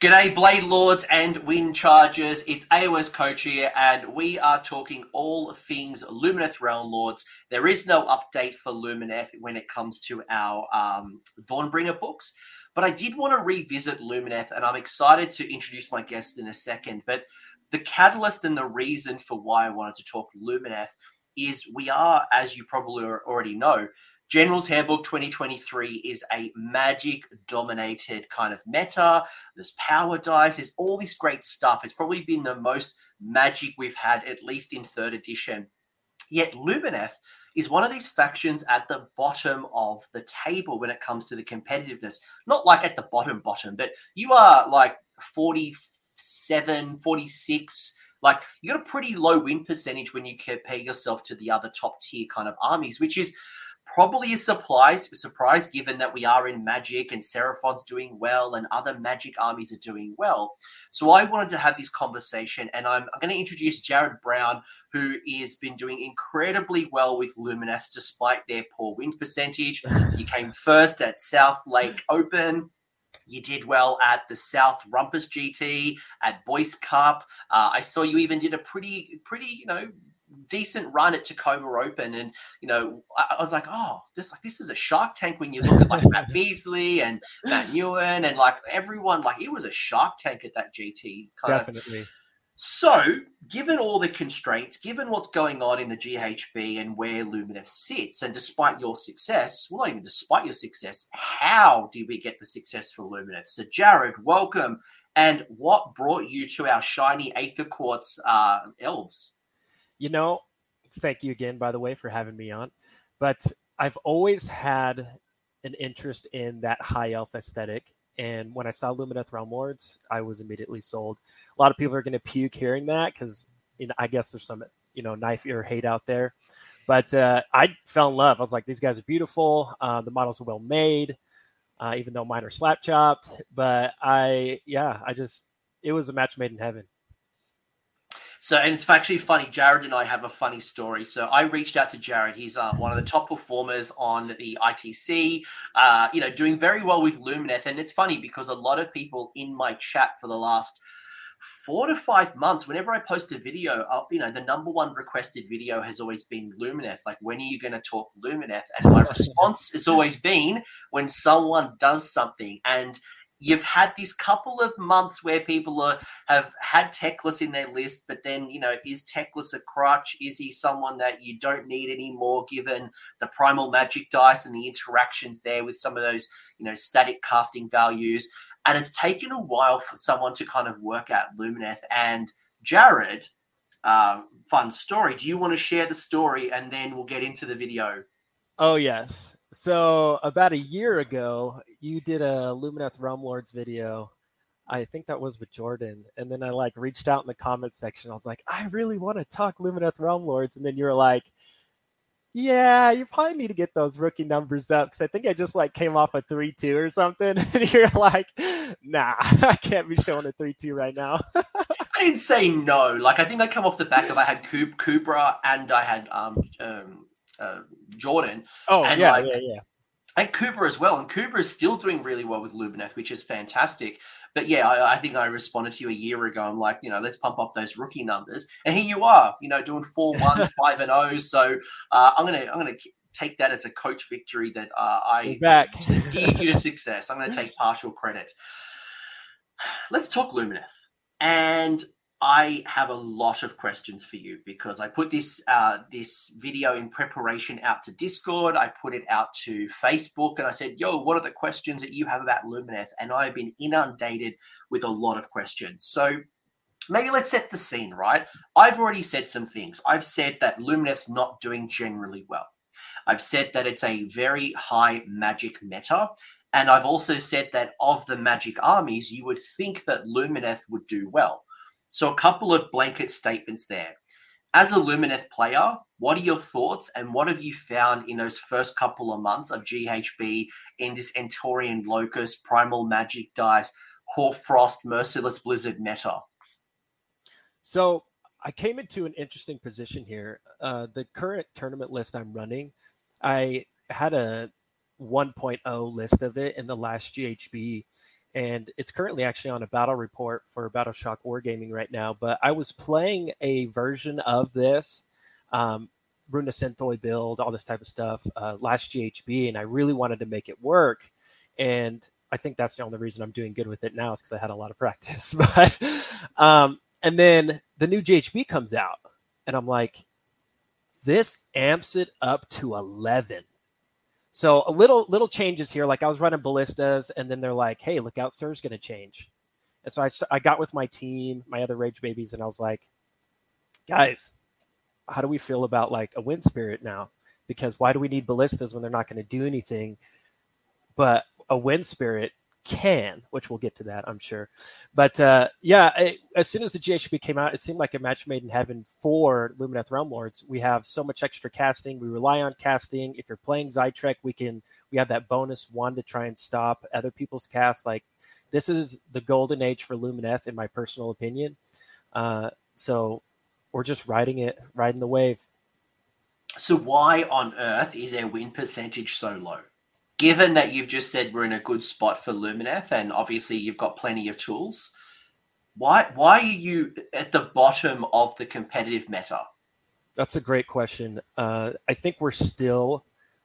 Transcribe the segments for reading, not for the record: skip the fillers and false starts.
G'day, Blade Lords and Wind Chargers. It's AOS Coach here, and we are talking all things Lumineth Realm Lords. There is no update for Lumineth when it comes to our Dawnbringer books, but I did want to revisit Lumineth, and I'm excited to introduce my guests in a second. But the catalyst and the reason for why I wanted to talk Lumineth is we are, as you probably already know, Generals Handbook 2023 is a magic-dominated kind of meta. There's power dice. There's all this great stuff. It's probably been the most magic we've had, at least in 3rd edition. Yet Lumineth is one of these factions at the bottom of the table when it comes to the competitiveness. Not like at the bottom, but you are like 47, 46. Like, you got a pretty low win percentage when you compare yourself to the other top-tier kind of armies, which is probably a surprise, given that we are in Magic and Seraphon's doing well and other Magic armies are doing well. So I wanted to have this conversation, and I'm going to introduce Jared Brown, who has been doing incredibly well with Lumineth despite their poor win percentage. You came first at South Lake Open. You did well at the South Rumpus GT, at Boyce Cup. I saw you even did a pretty, decent run at Tacoma Open, and I was like, oh, this is a Shark Tank when you look at like Matt Beasley and Matt Newen and like everyone. Like, it was a Shark Tank at that GT kind of. So given all the constraints, given what's going on in the GHB and where Lumineth sits, and despite your success, how did we get the success for Lumineth? So Jared, welcome, and what brought you to our shiny Aether Quartz elves? Thank you again, by the way, for having me on. But I've always had an interest in that high elf aesthetic. And when I saw Lumineth Realm Lords, I was immediately sold. A lot of people are going to puke hearing that because I guess there's some, knife ear hate out there. But I fell in love. I was like, these guys are beautiful. The models are well made, even though mine are slap chopped. But it was a match made in heaven. So, and it's actually funny, Jared and I have a funny story. So I reached out to Jared. He's one of the top performers on the ITC, doing very well with Lumineth. And it's funny because a lot of people in my chat for the last 4 to 5 months, whenever I post a video, the number one requested video has always been Lumineth. Like, when are you going to talk Lumineth? And my response has always been when someone does something. And you've had this couple of months where people have had Teclis in their list, but then, is Teclis a crutch? Is he someone that you don't need anymore given the Primal Magic Dice and the interactions there with some of those, static casting values? And it's taken a while for someone to kind of work out Lumineth. And Jared, fun story. Do you want to share the story, and then we'll get into the video? Oh, yes. So about a year ago, you did a Lumineth Realm Lords video. I think that was with Jordan. And then I reached out in the comments section. I was like, I really want to talk Lumineth Realm Lords. And then you were like, yeah, you probably need to get those rookie numbers up, because I think I just came off a 3-2 or something. And you're like, nah, I can't be showing a 3-2 right now. I didn't say no. I think I come off the back of I had Kubra and I had Jordan. Oh, and yeah. And Kubra as well. And Kubra is still doing really well with Lumineth, which is fantastic. But yeah, I think I responded to you a year ago. I'm like, let's pump up those rookie numbers. And here you are, doing 4-1s, 5-0s. So I'm gonna take that as a coach victory that I steered you to success. I'm gonna take partial credit. Let's talk Lumineth. And I have a lot of questions for you, because I put this video in preparation out to Discord. I put it out to Facebook, and I said, yo, what are the questions that you have about Lumineth? And I've been inundated with a lot of questions. So maybe let's set the scene, right? I've already said some things. I've said that Lumineth's not doing generally well. I've said that it's a very high magic meta. And I've also said that of the magic armies, you would think that Lumineth would do well. So a couple of blanket statements there. As a Lumineth player, what are your thoughts, and what have you found in those first couple of months of GHB in this Antorian Locus, Primal Magic Dice, Hoarfrost, Merciless Blizzard meta? So I came into an interesting position here. The current tournament list I'm running, I had a 1.0 list of it in the last GHB. and it's currently actually on a battle report for Battle Shock Wargaming right now. But I was playing a version of this, Runa Synthoi build, all this type of stuff, last GHB, and I really wanted to make it work. And I think that's the only reason I'm doing good with it now is because I had a lot of practice. But and then the new GHB comes out, and I'm like, this amps it up to 11. So a little changes here. Like I was running ballistas, and then they're like, "Hey, look out, Sir's going to change." And so I got with my team, my other Rage Babies, and I was like, "Guys, how do we feel about like a Wind Spirit now? Because why do we need ballistas when they're not going to do anything? But a Wind Spirit can," which we'll get to that, I'm sure. But as soon as the GHB came out, it seemed like a match made in heaven for Lumineth Realm Lords. We have so much extra casting. We rely on casting. If you're playing Zaitrek, we have that bonus one to try and stop other people's casts. Like, this is the golden age for Lumineth, in my personal opinion. So we're just riding the wave. So why on earth is their win percentage so low? Given that you've just said we're in a good spot for Lumineth, and obviously you've got plenty of tools, why are you at the bottom of the competitive meta? That's a great question. I think we're still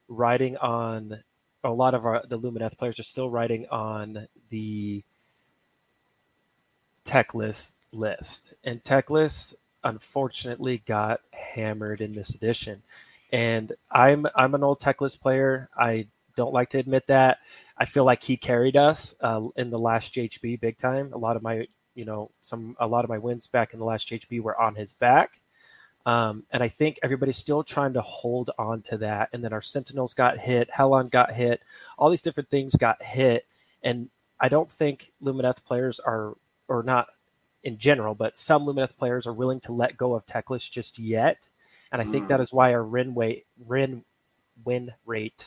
riding on a lot of the Lumineth players are still riding on the Teclis list, and Teclis unfortunately got hammered in this edition. And I'm an old Teclis player. I don't like to admit that. I feel like he carried us in the last JHB big time. A lot of my, a lot of my wins back in the last JHB were on his back. And I think everybody's still trying to hold on to that. And then our Sentinels got hit. Helon got hit. All these different things got hit. And I don't think Lumineth players or not in general, but some Lumineth players are willing to let go of Teclis just yet. And I think that is why our win rate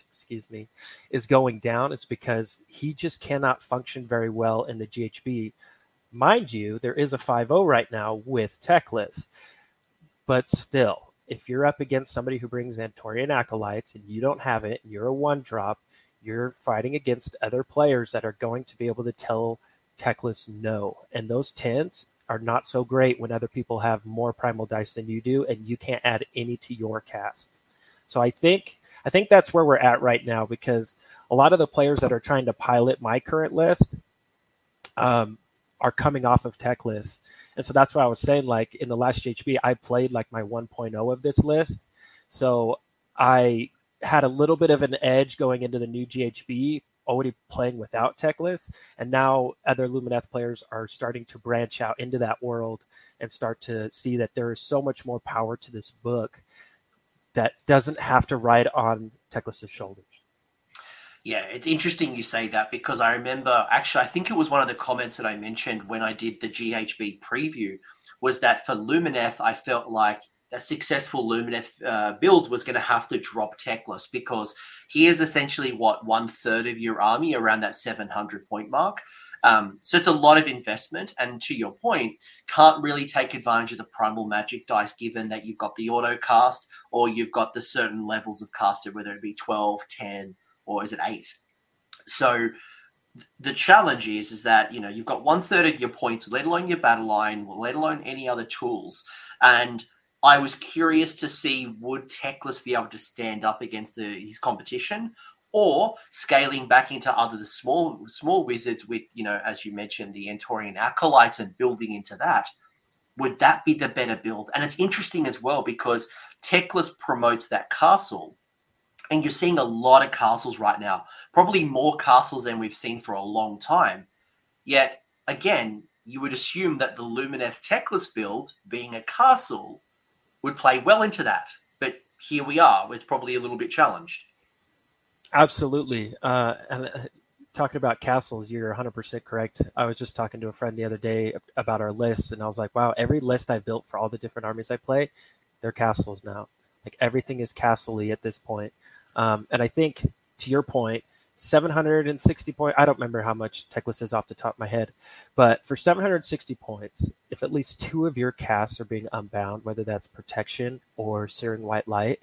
is going down. It's because he just cannot function very well in the GHB. Mind you, there is a 5-0 right now with Teclis, but still, if you're up against somebody who brings Antorian Acolytes and you don't have it, you're a one drop, you're fighting against other players that are going to be able to tell Teclis no. And those 10s are not so great when other people have more primal dice than you do, and you can't add any to your casts. So I think that's where we're at right now, because a lot of the players that are trying to pilot my current list are coming off of Teclis. And so that's why I was saying, like, in the last GHB, I played like my 1.0 of this list. So I had a little bit of an edge going into the new GHB, already playing without Teclis. And now other Lumineth players are starting to branch out into that world and start to see that there is so much more power to this book that doesn't have to ride on Teclis' shoulders. Yeah, it's interesting you say that, because I remember, actually, I think it was one of the comments that I mentioned when I did the GHB preview, was that for Lumineth, I felt like a successful Lumineth build was going to have to drop Teclis, because he is essentially, what, 1/3 of your army, around that 700-point mark. So it's a lot of investment, and to your point, can't really take advantage of the primal magic dice, given that you've got the auto cast, or you've got the certain levels of caster, whether it be 12, 10, or is it 8? So the challenge is that, you've got 1/3 of your points, let alone your battle line, let alone any other tools. And I was curious to see, would Teclis be able to stand up against his competition, or scaling back into other small wizards with, as you mentioned, the Antorian Acolytes and building into that, would that be the better build? And it's interesting as well, because Teclis promotes that castle, and you're seeing a lot of castles right now, probably more castles than we've seen for a long time. Yet, again, you would assume that the Lumineth Teclis build, being a castle, would play well into that. But here we are. It's probably a little bit challenged. Absolutely. And talking about castles, you're 100% correct. I was just talking to a friend the other day about our lists, and I was like, wow, every list I built for all the different armies I play, they're castles now. Like, everything is castle-y at this point. And I think, to your point, 760 points, I don't remember how much Teclis is off the top of my head, but for 760 points, if at least two of your casts are being unbound, whether that's Protection or Searing White Light,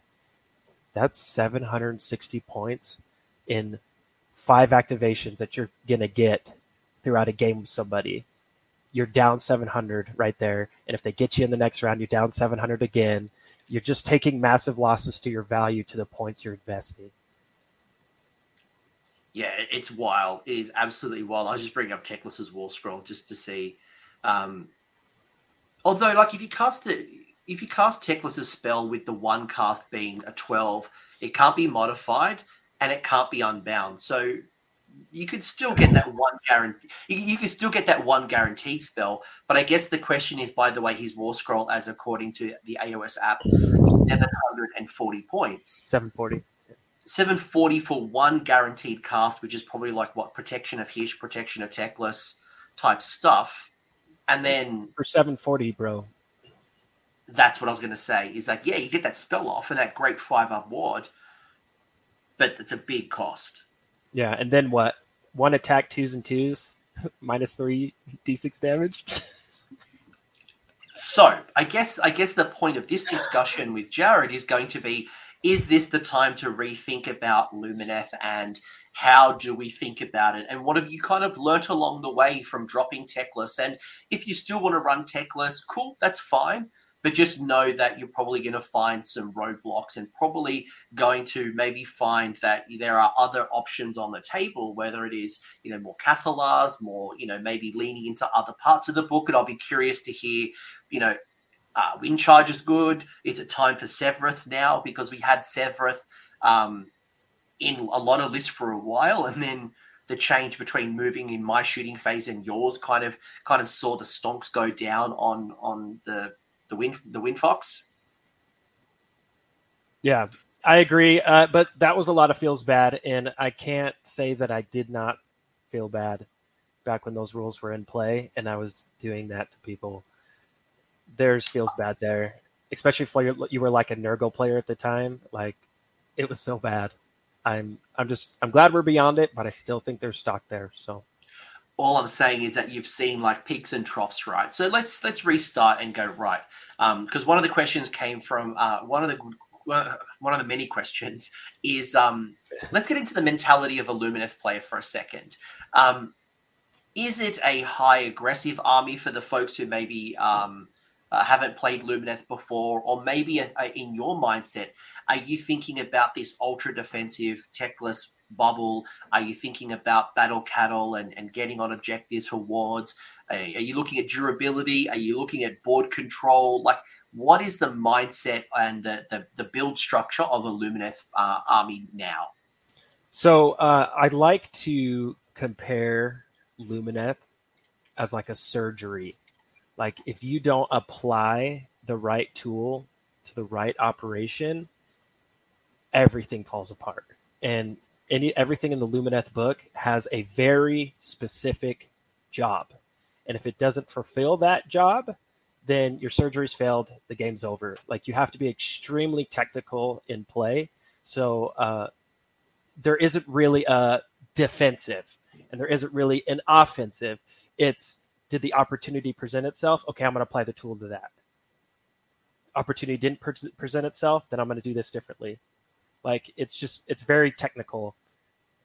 that's 760 points in 5 activations that you're going to get throughout a game with somebody, you're down 700 right there. And if they get you in the next round, you're down 700 again. You're just taking massive losses to your value, to the points you're investing. Yeah, it's wild. It is absolutely wild. I was just bringing up Teclis's wall scroll just to see. Although, like, if you cast Teclis's spell with the one cast being a 12, it can't be modified and it can't be unbound. So you could still get that one guarantee. You could still get that one guaranteed spell. But I guess the question is, by the way, his war scroll, as according to the AOS app, is 740 points. 740. 740 for one guaranteed cast, which is probably like what, Protection of Hysh, Protection of Teclis type stuff. And then for 740, bro. That's what I was going to say. Is like, yeah, you get that spell off and that great 5-up ward, but it's a big cost. Yeah, and then what? One attack, 2s and 2s, -3 d6 damage. So I guess the point of this discussion with Jared is going to be: is this the time to rethink about Lumineth, and how do we think about it? And what have you kind of learnt along the way from dropping Teclis? And if you still want to run Teclis, cool, that's fine. But just know that you're probably going to find some roadblocks, and probably going to maybe find that there are other options on the table, whether it is, you know, more Cathallars, more, you know, maybe leaning into other parts of the book. And I'll be curious to hear, you know, Wind Charge is good. Is it time for Sevireth now? Because we had Sevireth in a lot of lists for a while, and then the change between moving in my shooting phase and yours kind of saw the stonks go down on the Windfox. Yeah, I agree. But that was a lot of feels bad, and I can't say that I did not feel bad back when those rules were in play, and I was doing that to people. Theirs feels bad there, especially if you were like a Nurgle player at the time. Like, it was so bad. I'm glad we're beyond it, but I still think there's stock there. So all I'm saying is that you've seen like peaks and troughs, right? So let's restart and go right. Because one of the questions came from one of the many questions is let's get into the mentality of a Lumineth player for a second. Is it a high aggressive army for the folks who maybe haven't played Lumineth before, or maybe in your mindset, are you thinking about this ultra defensive Teclis bubble? Are you thinking about battle cattle and getting on objectives for wards? Are you looking at durability? Are you looking at board control? Like, what is the mindset and the build structure of a Lumineth army now? So I'd like to compare Lumineth as like a surgery. Like, if you don't apply the right tool to the right operation, everything falls apart. And everything in the Lumineth book has a very specific job. And if it doesn't fulfill that job, then your surgery's failed, the game's over. Like, you have to be extremely technical in play. So there isn't really a defensive, and there isn't really an offensive. It's, did the opportunity present itself? Okay, I'm going to apply the tool to that. Opportunity didn't present itself, then I'm going to do this differently. Like, it's very technical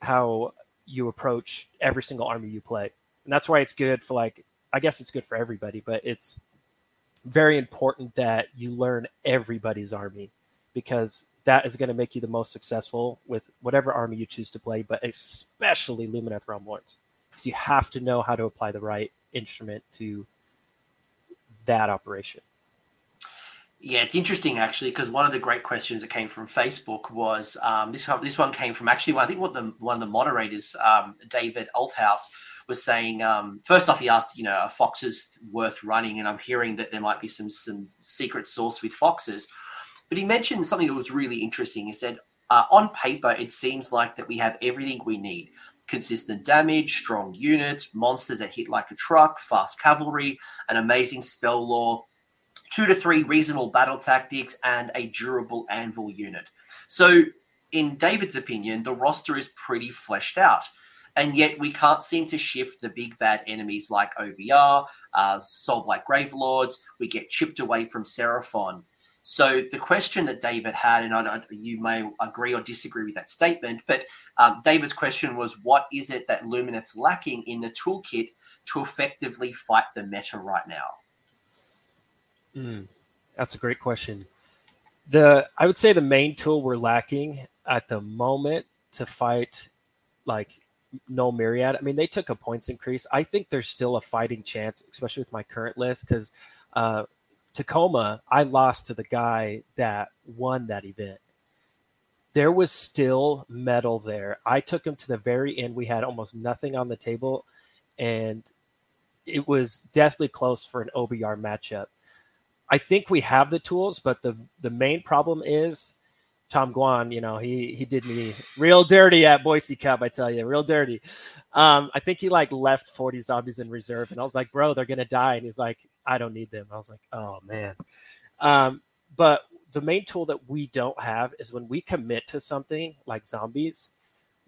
how you approach every single army you play. And that's why it's good for, like, I guess it's good for everybody, but it's very important that you learn everybody's army, because that is going to make you the most successful with whatever army you choose to play, but especially Lumineth Realm Lords, because you have to know how to apply the right instrument to that operation. Yeah, it's interesting actually, because one of the great questions that came from Facebook was this one came from actually one of the moderators, David Althouse, was saying first off, he asked, you know, are foxes worth running? And I'm hearing that there might be some secret sauce with foxes, but he mentioned something that was really interesting. He said on paper it seems like that we have everything we need: consistent damage, strong units, monsters that hit like a truck, fast cavalry, an amazing spell lore, 2 to 3 reasonable battle tactics, and a durable anvil unit. So in David's opinion, the roster is pretty fleshed out, and yet we can't seem to shift the big bad enemies like OBR, Soulblight Grave Lords. We get chipped away from Seraphon. So the question that David had, and you may agree or disagree with that statement, but David's question was, what is it that Lumineth's lacking in the toolkit to effectively fight the meta right now? That's a great question. I would say the main tool we're lacking at the moment to fight, like, Null Myriad, I mean, they took a points increase. I think there's still a fighting chance, especially with my current list, because Tacoma, I lost to the guy that won that event. There was still metal there. I took him to the very end. We had almost nothing on the table, and it was deathly close for an OBR matchup. I think we have the tools, but the main problem is Tom Guan. You know, he did me real dirty at Boise Cup, I tell you, real dirty. I think he left 40 zombies in reserve, and I was like, bro, they're gonna die, and he's like, I don't need them. I was like, oh man. But the main tool that we don't have is when we commit to something like zombies,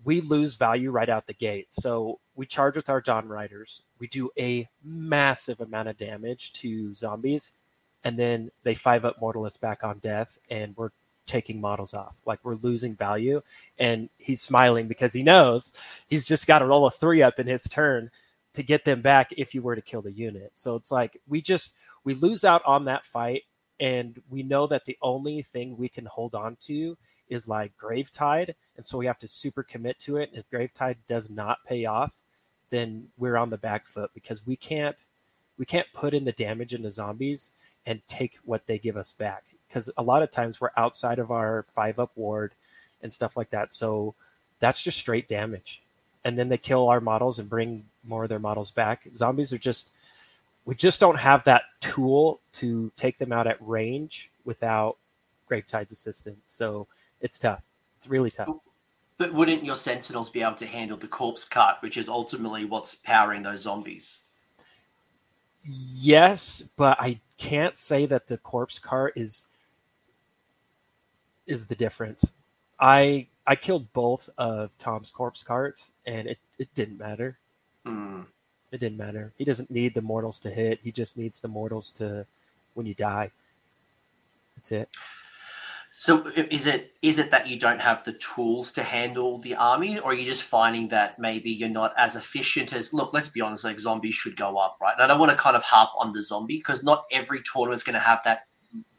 we lose value right out the gate. So we charge with our Dawn Riders, we do a massive amount of damage to zombies, and then they 5-up Mortalist back on death, and we're taking models off. Like, we're losing value. And he's smiling because he knows he's just got to roll a 3-up in his turn to get them back if you were to kill the unit. So it's like we lose out on that fight, and we know that the only thing we can hold on to is like Grave Tide, and so we have to super commit to it. And if Grave Tide does not pay off, then we're on the back foot because we can't put in the damage into zombies and take what they give us back, because a lot of times we're outside of our 5-up ward and stuff like that. So that's just straight damage. And then they kill our models and bring more of their models back. Zombies are we just don't have that tool to take them out at range without Gravetide's assistance. So it's tough. It's really tough. But wouldn't your Sentinels be able to handle the corpse cart, which is ultimately what's powering those zombies? Yes, but I can't say that the corpse cart is the difference. I killed both of Tom's corpse carts, and it didn't matter. It didn't matter. He doesn't need the mortals to hit. He just needs the mortals to, when you die, that's it. So is it that you don't have the tools to handle the army, or are you just finding that maybe you're not as efficient as, look, let's be honest, like, zombies should go up, right? And I don't want to kind of harp on the zombie because not every tournament's going to have that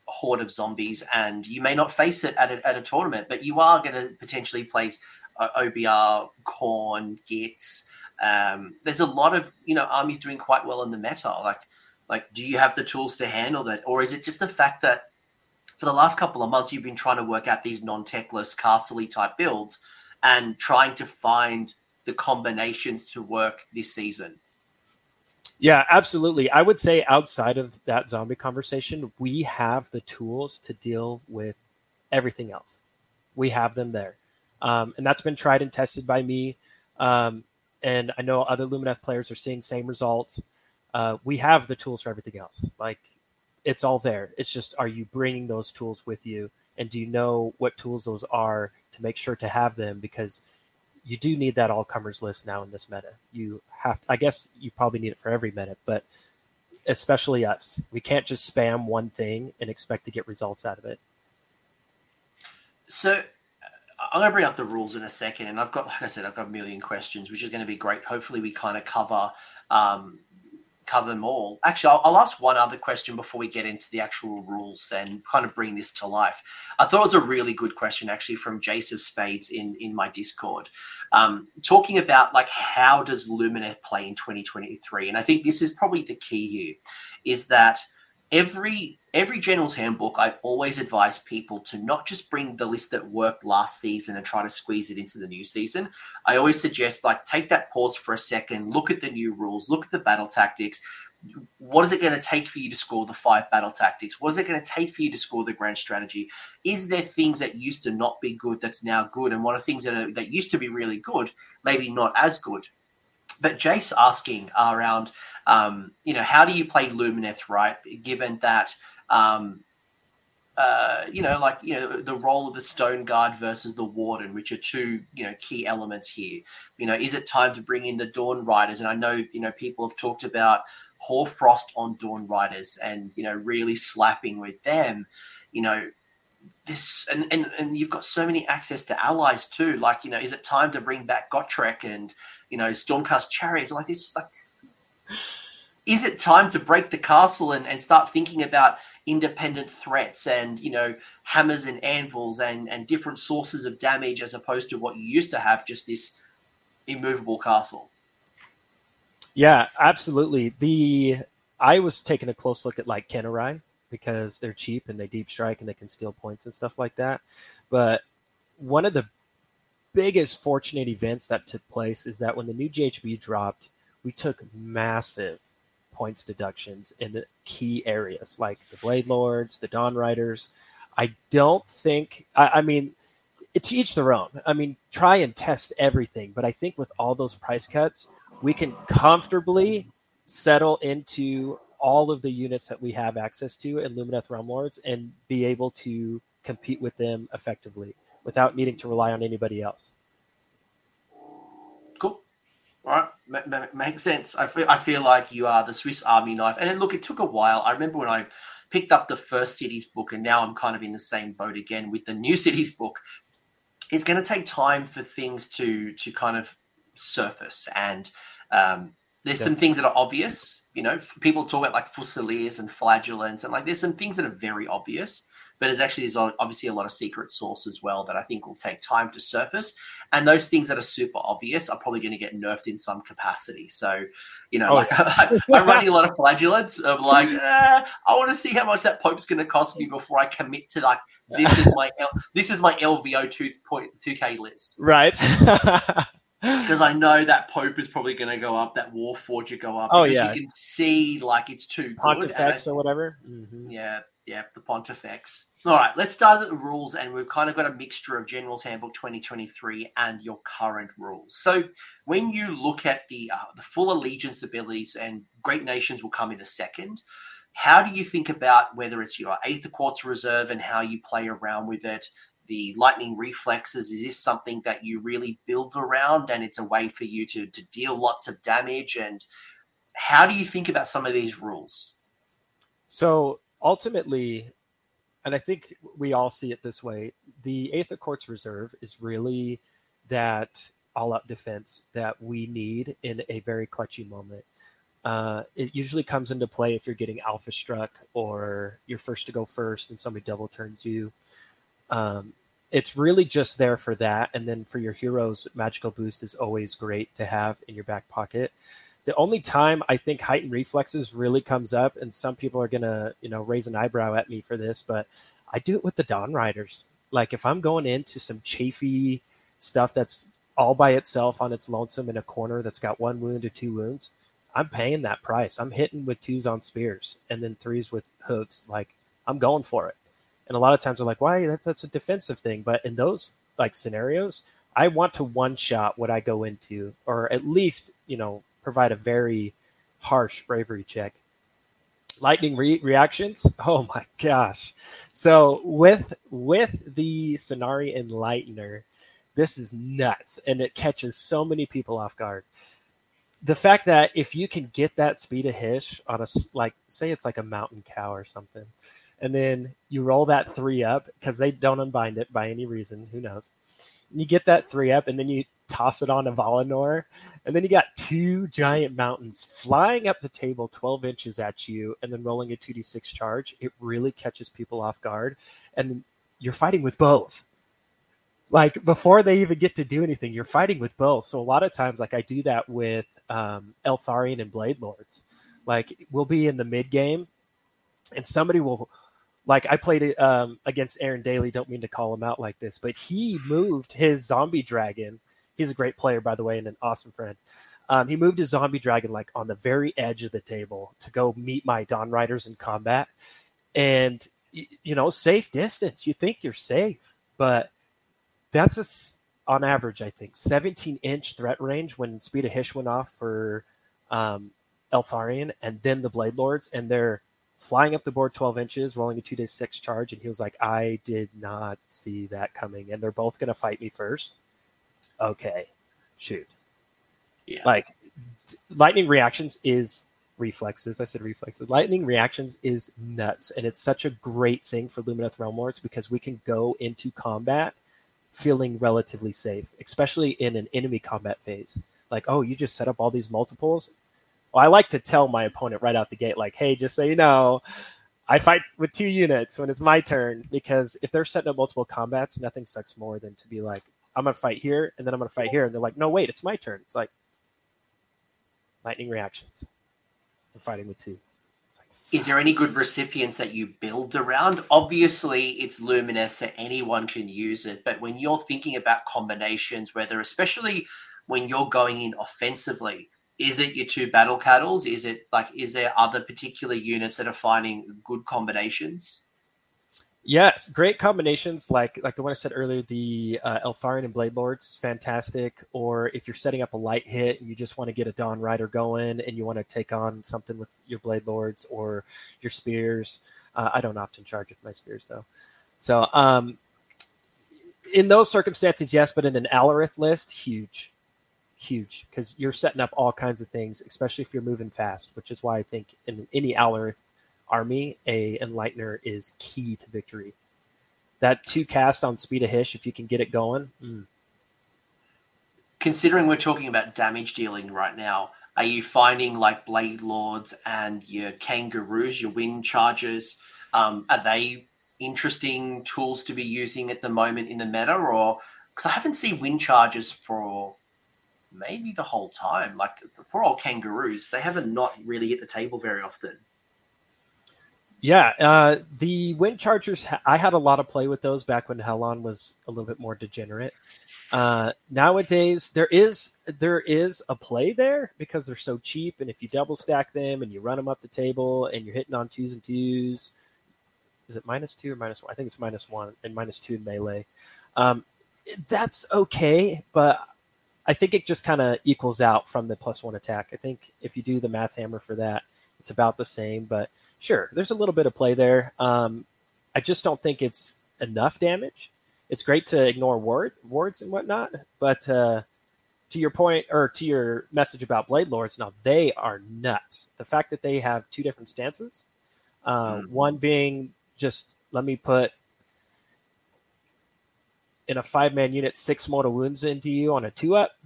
horde of zombies, and you may not face it at a tournament, but you are going to potentially place OBR, Khorne, Gitz. There's a lot of, armies doing quite well in the meta. Like, do you have the tools to handle that? Or is it just the fact that for the last couple of months, you've been trying to work out these non-Teclis, castle-y type builds and trying to find the combinations to work this season? Yeah, absolutely. I would say outside of that zombie conversation, we have the tools to deal with everything else. We have them there. And that's been tried and tested by me. And I know other Lumineth players are seeing same results. We have the tools for everything else. Like, it's all there. It's just, are you bringing those tools with you? And do you know what tools those are to make sure to have them? Because you do need that all-comers list now in this meta. You have to, I guess you probably need it for every meta, but especially us. We can't just spam one thing and expect to get results out of it. So I'm going to bring up the rules in a second, and I've got a million questions, which is going to be great. Hopefully we kind of cover them all. Actually, I'll ask one other question before we get into the actual rules and kind of bring this to life. I thought it was a really good question, actually, from Jace of Spades in my Discord, talking about, like, how does Lumineth play in 2023? And I think this is probably the key here, is that every General's Handbook, I always advise people to not just bring the list that worked last season and try to squeeze it into the new season. I always suggest, like, take that pause for a second, look at the new rules, look at the battle tactics. What is it going to take for you to score the 5 battle tactics? What is it going to take for you to score the grand strategy? Is there things that used to not be good that's now good? And what are things that used to be really good, maybe not as good? But Jace asking around, how do you play Lumineth, right? Given that, the role of the Stone Guard versus the Warden, which are two, key elements here. Is it time to bring in the Dawn Riders? And I know, people have talked about Hoarfrost on Dawn Riders and, really slapping with them. you know, this and you've got so many access to allies too. Like, you know, is it time to bring back Gotrek and, you know, Stormcast Chariots? Like this, like, is it time to break the castle and start thinking about independent threats and, you know, hammers and anvils and different sources of damage as opposed to what you used to have, just this immovable castle? Yeah, absolutely. I was taking a close look at like Kennerine, because they're cheap and they deep strike and they can steal points and stuff like that. But one of the biggest fortunate events that took place is that when the new GHB dropped, we took massive points deductions in the key areas like the Blade Lords, the Dawn Riders. I don't think, I mean, it's each their own. I mean, try and test everything. But I think with all those price cuts, we can comfortably settle into all of the units that we have access to in Lumineth Realm Lords and be able to compete with them effectively without needing to rely on anybody else. Cool. All right. Makes sense. I feel like you are the Swiss Army knife. And then, look, it took a while. I remember when I picked up the first Cities book, and now I'm kind of in the same boat again with the new Cities book. It's going to take time for things to kind of surface. And there's some things that are obvious. You know, people talk about like Fusiliers and Flagellants, and like there's some things that are very obvious, but there's obviously a lot of secret sauce as well that I think will take time to surface. And those things that are super obvious are probably going to get nerfed in some capacity. So, you know, I'm running a lot of Flagellants. I'm like, I want to see how much that Pope's going to cost me before I commit to like, this is my LVO 2K list. Right. Because I know that Pope is probably going to go up, that Warforger go up. Oh, yeah. You can see, like, it's too Pontifex good. Pontifex or whatever. Mm-hmm. Yeah, the Pontifex. All right, let's start at the rules, and we've kind of got a mixture of General's Handbook 2023 and your current rules. So when you look at the full allegiance abilities, and Great Nations will come in a second, how do you think about whether it's your Aether Quartz Reserve and how you play around with it? The lightning reflexes, is this something that you really build around and it's a way for you to deal lots of damage? And how do you think about some of these rules? So ultimately, and I think we all see it this way, the Aether Quartz Reserve is really that all-out defense that we need in a very clutchy moment. It usually comes into play if you're getting alpha struck or you're first to go first and somebody double turns you. It's really just there for that. And then for your heroes, magical boost is always great to have in your back pocket. The only time I think heightened reflexes really comes up, and some people are going to, you know, raise an eyebrow at me for this, but I do it with the Dawn Riders. Like if I'm going into some chafy stuff that's all by itself on its lonesome in a corner that's got one wound or two wounds, I'm paying that price. I'm hitting with twos on spears and then threes with hooks. Like I'm going for it. And a lot of times they're like, why? That's a defensive thing. But in those like scenarios, I want to one-shot what I go into, or at least, you know, provide a very harsh bravery check. Lightning reactions? Oh, my gosh. So with the Cenari Enlightener, this is nuts, and it catches so many people off guard. The fact that if you can get that Speed of Hysh on a, like, say it's like a mountain cow or something, and then you roll that 3 up because they don't unbind it by any reason. Who knows? And you get that 3 up, and then you toss it on a Valinor. And then you got 2 giant mountains flying up the table 12 inches at you and then rolling a 2d6 charge. It really catches people off guard. And you're fighting with both. Like, before they even get to do anything, you're fighting with both. So a lot of times, like, I do that with Eltharion and Blade Lords. Like, we'll be in the mid-game, and somebody will... Like, I played against Aaron Daly. Don't mean to call him out like this, but he moved his zombie dragon. He's a great player, by the way, and an awesome friend. He moved his zombie dragon, like, on the very edge of the table to go meet my Dawn Riders in combat. And, you know, safe distance. You think you're safe, but that's, on average, I think, 17-inch threat range when Speed of Hysh went off for Eltharion and then the Blade Lords, and they're flying up the board 12 inches, rolling a 2d6 charge, and he was like, I did not see that coming, and they're both going to fight me first. Okay, shoot. Yeah. Like, lightning reactions is reflexes. I said reflexes. Lightning reactions is nuts, and it's such a great thing for Lumineth Realm Lords because we can go into combat feeling relatively safe, especially in an enemy combat phase. Like, oh, you just set up all these multiples. Well, I like to tell my opponent right out the gate, like, hey, just so you know, I fight with 2 units when it's my turn, because if they're setting up multiple combats, nothing sucks more than to be like, I'm going to fight here, and then I'm going to fight here. And they're like, no, wait, it's my turn. It's like, lightning reactions. I'm fighting with 2. Is there any good recipients that you build around? Obviously, it's Lumineth, so anyone can use it. But when you're thinking about combinations, whether especially when you're going in offensively, is it your 2 battle cattles? Is it like, is there other particular units that are finding good combinations? Yes, great combinations. Like the one I said earlier, the Eltharion and Blade Lords is fantastic. Or if you're setting up a light hit and you just want to get a Dawn Rider going and you want to take on something with your Blade Lords or your spears. I don't often charge with my spears, though. So in those circumstances, yes. But in an Alarith list, huge, because you're setting up all kinds of things, especially if you're moving fast, which is why I think in any Alarith army, a Enlightener is key to victory. That 2 cast on Speed of Hysh, if you can get it going. Considering we're talking about damage dealing right now, are you finding like Blade Lords and your Kangaroos, your Wind Chargers, are they interesting tools to be using at the moment in the meta? Or because I haven't seen Wind Chargers for maybe the whole time. Like the poor old Kangaroos, they haven't not really hit the table very often. Yeah, the Wind Chargers, I had a lot of play with those back when Helon was a little bit more degenerate. Nowadays, there is a play there because they're so cheap, and if you double stack them and you run them up the table and you're hitting on 2s and 2s, is it -2 or -1? I think it's -1 and -2 in melee. That's okay, but I think it just kind of equals out from the +1 attack. I think if you do the math hammer for that, it's about the same, but sure, there's a little bit of play there. I just don't think it's enough damage. It's great to ignore wards and whatnot, but to your point or to your message about Blade Lords, now they are nuts. The fact that they have 2 different stances, one being just let me put in a 5-man unit 6 mortal wounds into you on a 2-up.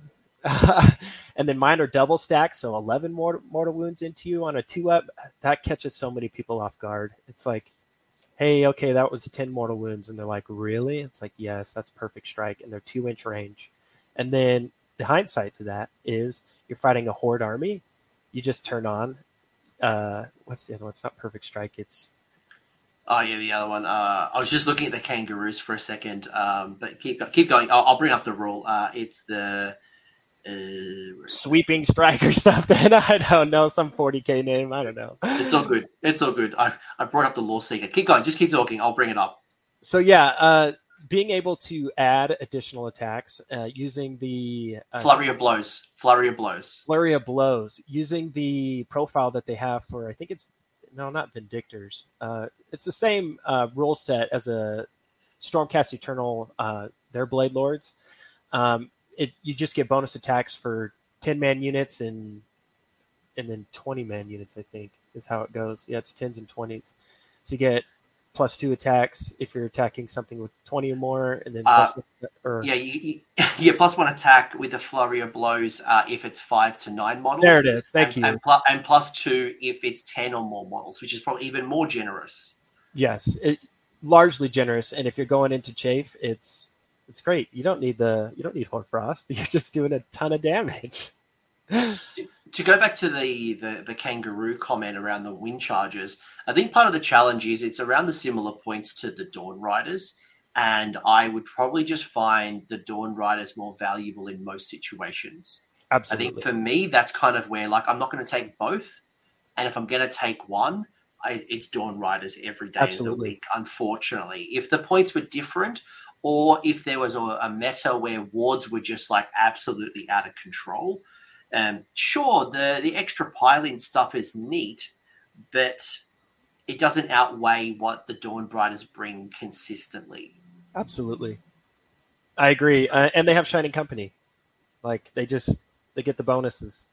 And then mine are double stacks, so 11 mortal wounds into you on a 2-up. That catches so many people off guard. It's like, hey, okay, that was 10 mortal wounds. And they're like, really? It's like, yes, that's perfect strike. And they're 2-inch range. And then the hindsight to that is you're fighting a horde army. You just turn on. What's the other one? It's not perfect strike. It's. Oh, yeah, the other one. I was just looking at the Kangaroos for a second. But keep going. I'll bring up the rule. It's the. Sweeping strike or something. I don't know. Some 40k name. I don't know. It's all good. I brought up the Lore Seeker. Keep going. Just keep talking. I'll bring it up. So yeah, being able to add additional attacks using the flurry of blows using the profile that they have for. I think it's not Vindictors. It's the same rule set as a Stormcast Eternal. Their Blade Lords. You just get bonus attacks for 10-man units and then 20-man units, I think, is how it goes. Yeah, it's 10s and 20s. So you get +2 attacks if you're attacking something with 20 or more. And then you get +1 attack with a flurry of blows if it's 5 to 9 models. There it is. Thank you. And +2 if it's 10 or more models, which is probably even more generous. Yes, largely generous. And if you're going into chafe, it's great. You don't need Hoarfrost. You're just doing a ton of damage. To go back to the Kangaroo comment around the Wind Chargers, I think part of the challenge is it's around the similar points to the Dawn Riders, and I would probably just find the Dawn Riders more valuable in most situations. Absolutely. I think for me, that's kind of where like I'm not going to take both, and if I'm going to take one, it's Dawn Riders every day of the week. Unfortunately, if the points were different. Or if there was a meta where wards were just like absolutely out of control. Sure, the extra pile-in stuff is neat, but it doesn't outweigh what the Dawnbriders bring consistently. Absolutely. I agree. And they have Shining Company. Like, they get the bonuses.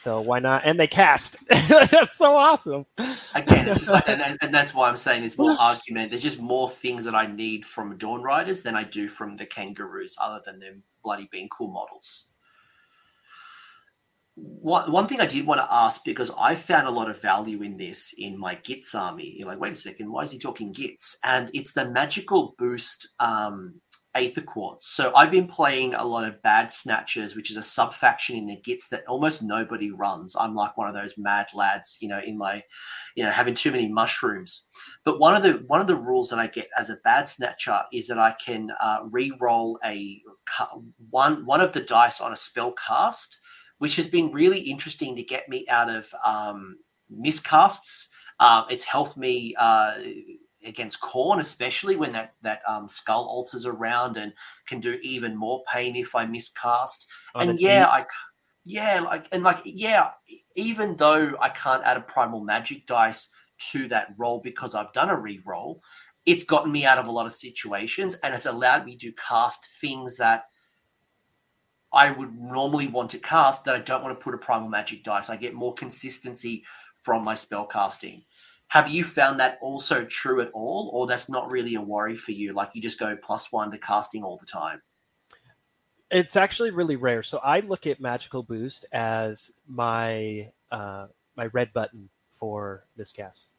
So why not? And they cast. That's so awesome. Again, it's just like, and that's why I'm saying there's more argument. There's just more things that I need from Dawn Riders than I do from the Kangaroos, other than them bloody being cool models. One thing I did want to ask, because I found a lot of value in this in my Gitz army. You're like, wait a second, why is he talking Gitz? And it's the magical boost Aether Quartz. So I've been playing a lot of Bad Snatchers, which is a sub-faction in the Gitz that almost nobody runs. I'm like one of those mad lads, you know, in my, you know, having too many mushrooms. But one of the rules that I get as a Bad Snatcher is that I can re-roll a one of the dice on a spell cast, which has been really interesting to get me out of miscasts. It's helped me against Khorne, especially when that skull alters around and can do even more pain if I miscast. Even though I can't add a Primal Magic Dice to that roll because I've done a re-roll, it's gotten me out of a lot of situations and it's allowed me to cast things that I would normally want to cast that I don't want to put a Primal Magic Dice. I get more consistency from my spell casting. Have you found that also true at all, or that's not really a worry for you? Like you just go +1 to casting all the time. It's actually really rare. So I look at Magical Boost as my my red button for miscast.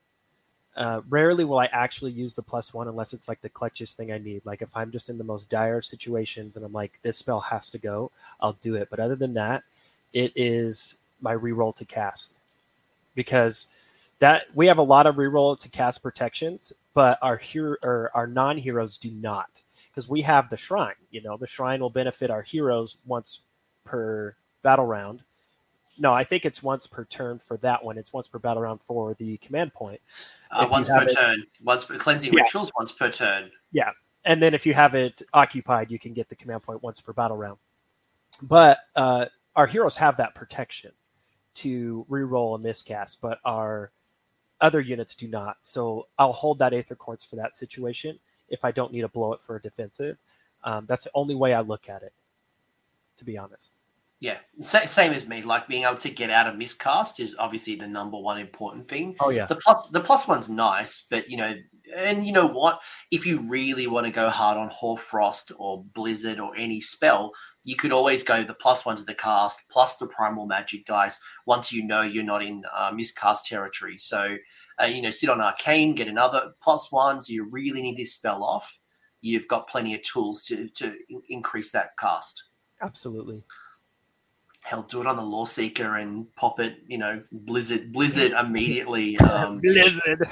Rarely will I actually use the +1 unless it's like the clutchest thing I need. Like if I'm just in the most dire situations and I'm like, this spell has to go, I'll do it. But other than that, it is my reroll to cast, because that we have a lot of reroll to cast protections, but our non-heroes do not, because we have the shrine. You know, the shrine will benefit our heroes once per battle round. No, I think it's once per turn for that one. It's once per battle round for the command point. Once per turn. Once per cleansing rituals, once per turn. Yeah. And then if you have it occupied, you can get the command point once per battle round. But our heroes have that protection to reroll a miscast, but our other units do not. So I'll hold that Aether Quartz for that situation if I don't need to blow it for a defensive. That's the only way I look at it, to be honest. Yeah, same as me. Like being able to get out of miscast is obviously the number one important thing. Oh yeah, the plus one's nice, but you know, and you know what? If you really want to go hard on Hoarfrost or Blizzard or any spell, you could always go the +1 to the cast plus the Primal Magic Dice once you know you're not in miscast territory. So you know, sit on Arcane, get another +1. So you really need this spell off. You've got plenty of tools to increase that cast. Absolutely. Hell, do it on the Lore Seeker and pop it, you know, Blizzard immediately. Blizzard.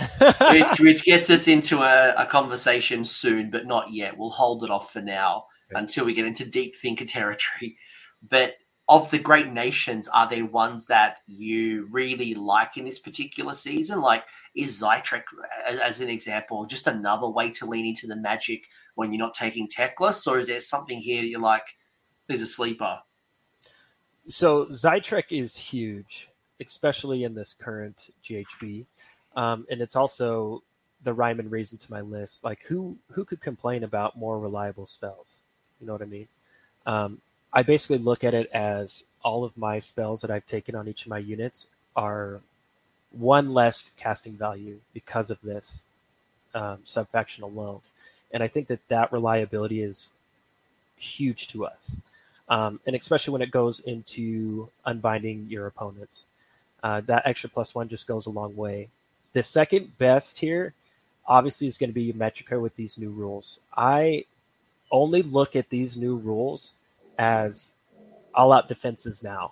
which gets us into a conversation soon, but not yet. We'll hold it off for now until we get into deep thinker territory. But of the great nations, are there ones that you really like in this particular season? Like, is Zaitrek, as an example, just another way to lean into the magic when you're not taking Teclis? Or is there something here that you're like, there's a sleeper? So Zaitrek is huge, especially in this current GHB. And it's also the rhyme and reason to my list. Like who could complain about more reliable spells? You know what I mean? I basically look at it as all of my spells that I've taken on each of my units are one less casting value because of this subfaction alone. And I think that reliability is huge to us. And especially when it goes into unbinding your opponents, that extra +1 just goes a long way. The second best here, obviously, is going to be Ymetrica with these new rules. I only look at these new rules as all-out defenses now.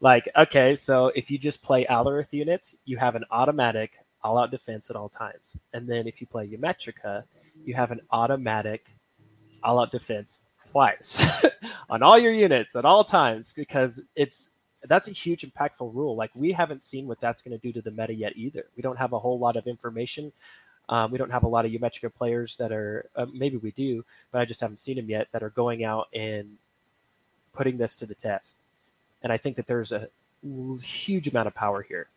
Like, okay, so if you just play Alarith units, you have an automatic all-out defense at all times. And then if you play Ymetrica, you have an automatic all-out defense twice on all your units at all times, because that's a huge impactful rule. Like, we haven't seen what that's going to do to the meta yet either. We don't have a whole lot of information. We don't have a lot of Ymetrica players that are maybe we do, but I just haven't seen them yet, that are going out and putting this to the test. And I think that there's a huge amount of power here.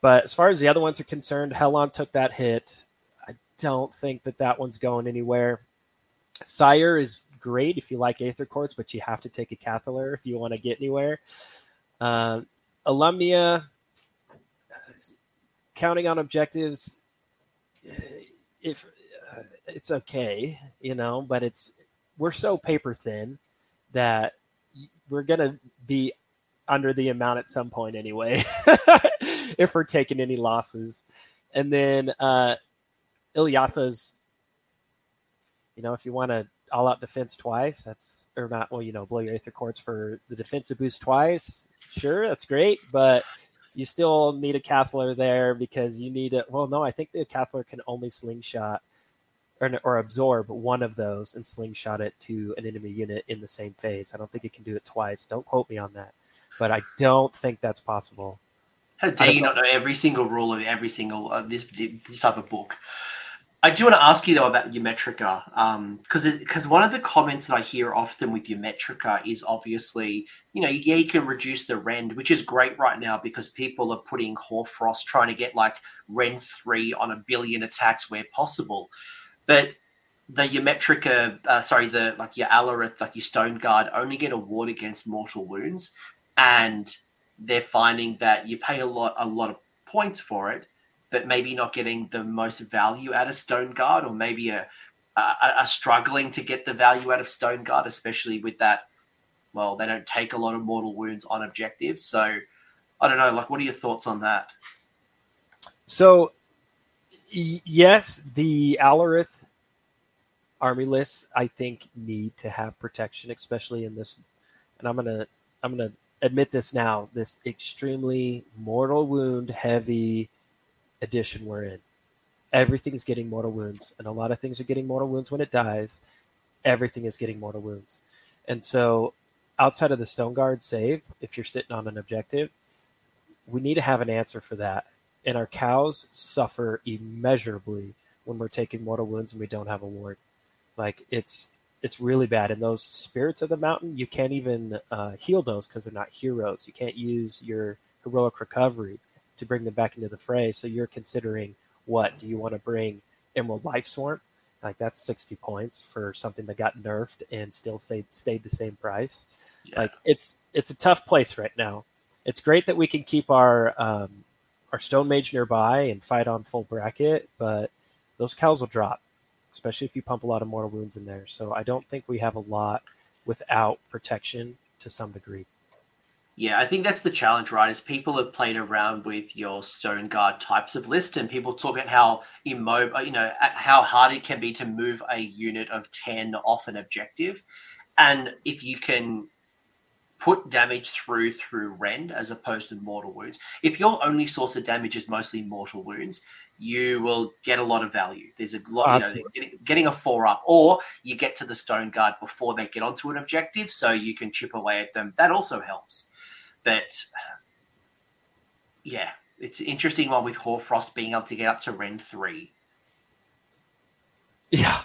But as far as the other ones are concerned, Helon took that hit. I don't think that one's going anywhere. Sire is great if you like Aether Quartz, but you have to take a Cathallar if you want to get anywhere. Alumnia, counting on objectives, if it's okay, you know, but we're so paper thin that we're going to be under the amount at some point anyway, if we're taking any losses. And then Iliatha's, you know, if you want to all out defense twice, blow your Aether Quartz for the defensive boost twice. Sure, that's great, but you still need a Cathallar there because you need I think the Cathallar can only slingshot or absorb one of those and slingshot it to an enemy unit in the same phase. I don't think it can do it twice. Don't quote me on that, but I don't think that's possible. How dare you not know every single rule of every single this type of book? I do want to ask you though about Ymetrica, because one of the comments that I hear often with Ymetrica is obviously, you know, yeah, you can reduce the rend, which is great right now because people are putting Hoarfrost, trying to get like rend 3 on 1 billion attacks where possible. But the Ymetrica, your Alarith, like your Stone Guard, only get a ward against mortal wounds, and they're finding that you pay a lot of points for it, but maybe not getting the most value out of Stone Guard, or maybe a struggling to get the value out of Stone Guard, especially with that, well, they don't take a lot of mortal wounds on objectives. So I don't know, like, what are your thoughts on that? So yes, the Alarith army lists, I think, need to have protection, especially in this, and I'm going to admit this now, this extremely mortal wound heavy edition we're in. Everything's getting mortal wounds, and a lot of things are getting mortal wounds when it dies. Everything is getting mortal wounds. And so outside of the Stone Guard save, if you're sitting on an objective, we need to have an answer for that. And our cows suffer immeasurably when we're taking mortal wounds and we don't have a ward. Like, it's really bad. And those spirits of the mountain, you can't even heal those because they're not heroes. You can't use your heroic recovery to bring them back into the fray. So you're considering, what do you want to bring? Emerald Life Swarm? Like, that's 60 points for something that got nerfed and still stayed the same price. Yeah. Like, it's a tough place right now. It's great that we can keep our Stone Mage nearby and fight on full bracket, but those cows will drop, especially if you pump a lot of mortal wounds in there. So I don't think we have a lot without protection to some degree. Yeah, I think that's the challenge, right? Is people have played around with your Stone Guard types of list, and people talk about how how hard it can be to move a unit of 10 off an objective. And if you can put damage through rend as opposed to mortal wounds, if your only source of damage is mostly mortal wounds, you will get a lot of value. There's a lot, getting a 4+ or you get to the Stone Guard before they get onto an objective, so you can chip away at them. That also helps. But yeah, it's an interesting one with Hoarfrost being able to get up to Ren 3. Yeah.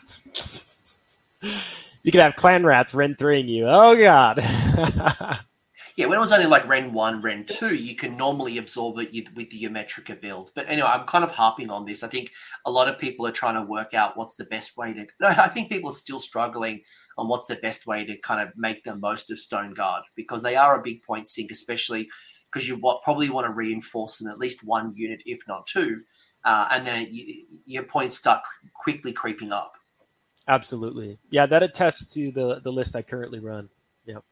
You could have clan rats Ren 3 in you. Oh, God. Yeah, when it was only like Ren 1, Ren 2, you can normally absorb it with the Ymetrica build. But anyway, I'm kind of harping on this. I think a lot of people are trying to work out what's the best way to... No, I think people are still struggling on what's the best way to kind of make the most of Stone Guard, because they are a big point sink, especially because you probably want to reinforce in at least one unit, if not two, and then your points start quickly creeping up. Absolutely. Yeah, that attests to the list I currently run. Yep.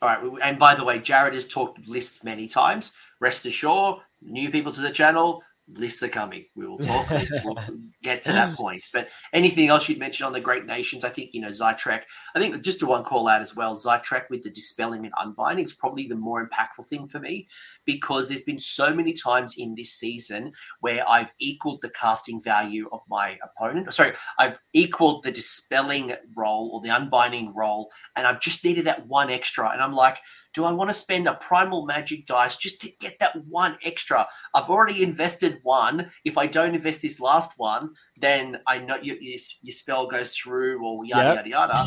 All right. And by the way, Jared has talked lists many times. Rest assured, new people to the channel, lists are coming. We will talk lists. We'll get to that point. But anything else you'd mention on the Great Nations? I think, Zaitrek. I think just to one call out as well, Zaitrek with the dispelling and unbinding is probably the more impactful thing for me, because there's been so many times in this season where I've equaled the casting value of my opponent. Sorry, I've equaled the dispelling roll or the unbinding roll, and I've just needed that one extra. And I'm like, do I want to spend a Primal Magic Dice just to get that one extra? I've already invested one. If I don't invest this last one, then I know your spell goes through or yada, yada, yada.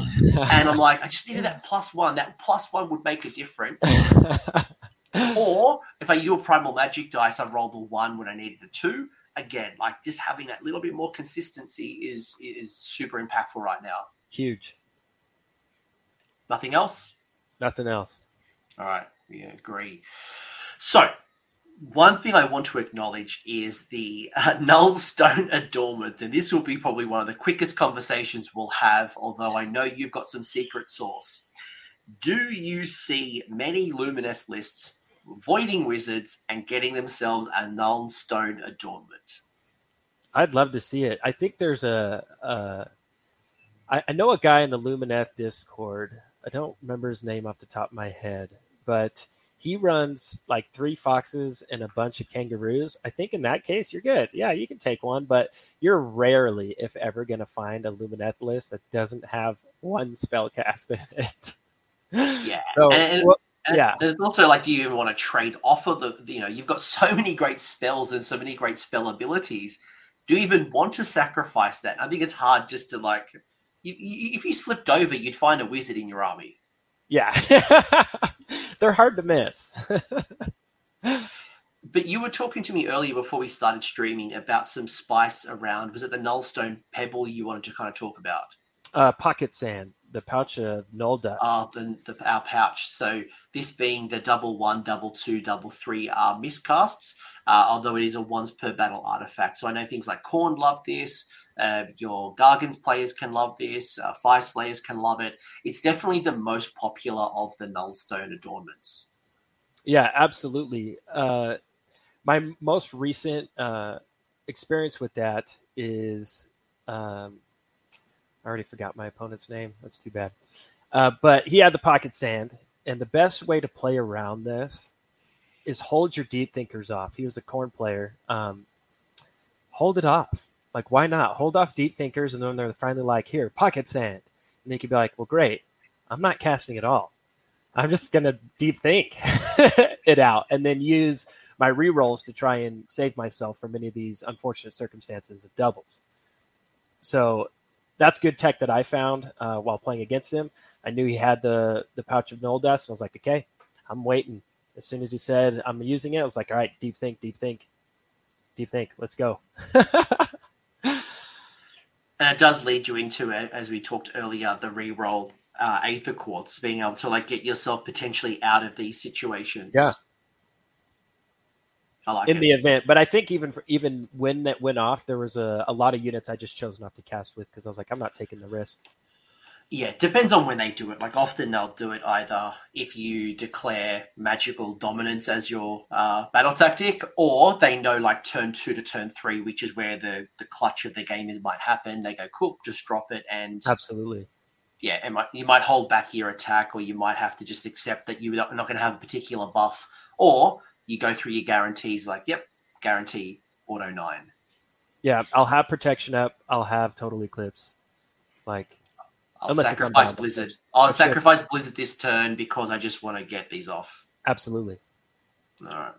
And I'm like, I just needed that plus one. That plus one would make a difference. Or if I do a Primal Magic Dice, I rolled a 1 when I needed a 2. Again, like, just having that little bit more consistency is super impactful right now. Huge. Nothing else? Nothing else. All right, we agree. So, one thing I want to acknowledge is the Null Stone Adornment, and this will be probably one of the quickest conversations we'll have, although I know you've got some secret sauce. Do you see many Lumineth lists voiding wizards and getting themselves a Null Stone Adornment? I'd love to see it. I think there's I know a guy in the Lumineth Discord. I don't remember his name off the top of my head, but he runs like 3 foxes and a bunch of kangaroos. I think in that case, you're good. Yeah, you can take one, but you're rarely, if ever, going to find a Lumineth list that doesn't have one spell cast in it. Yeah. So, yeah. There's also, like, do you even want to trade off of the, you know, you've got so many great spells and so many great spell abilities. Do you even want to sacrifice that? I think it's hard just to, like, if you slipped over, you'd find a wizard in your army. Yeah. They're hard to miss. But you were talking to me earlier before we started streaming about some spice around, was it the Nullstone Pebble you wanted to kind of talk about? Pocket Sand, the pouch of Null Dust. Our pouch. So this being the 1/1, 2/2, 3 are miscasts, although it is a once per battle artifact. So I know things like Khorne love this. Your Gargans players can love this. Fire Slayers can love it. It's definitely the most popular of the Nullstone adornments. Yeah, absolutely. My most recent experience with that is... I already forgot my opponent's name. That's too bad. But he had the Pocket Sand. And the best way to play around this is hold your Deep Thinkers off. He was a Khorne player. Hold it off. Like, why not? Hold off Deep Thinkers, and then they're finally like, here, Pocket Sand. And they could be like, well, great. I'm not casting at all. I'm just going to Deep Think it out and then use my rerolls to try and save myself from any of these unfortunate circumstances of doubles. So that's good tech that I found while playing against him. I knew he had the Pouch of Null Dust. So I was like, okay, I'm waiting. As soon as he said I'm using it, I was like, all right, Deep Think. Let's go. And it does lead you into, as we talked earlier, the reroll Aether Quartz, being able to, like, get yourself potentially out of these situations. Yeah, I like in the event. But I think even when that went off, there was a lot of units I just chose not to cast with because I was like, I'm not taking the risk. Yeah, it depends on when they do it. Like, often they'll do it either if you declare Magical Dominance as your battle tactic, or they know, like, turn 2 to turn 3, which is where the clutch of the game might happen. They go, cool, just drop it. And absolutely. Yeah, you might hold back your attack, or you might have to just accept that you're not going to have a particular buff. Or you go through your guarantees, like, yep, guarantee auto 9. Yeah, I'll have Protection up. I'll have Total Eclipse. Like... I'll sacrifice Blizzard. I'll sacrifice Blizzard this turn because I just want to get these off. Absolutely. All right.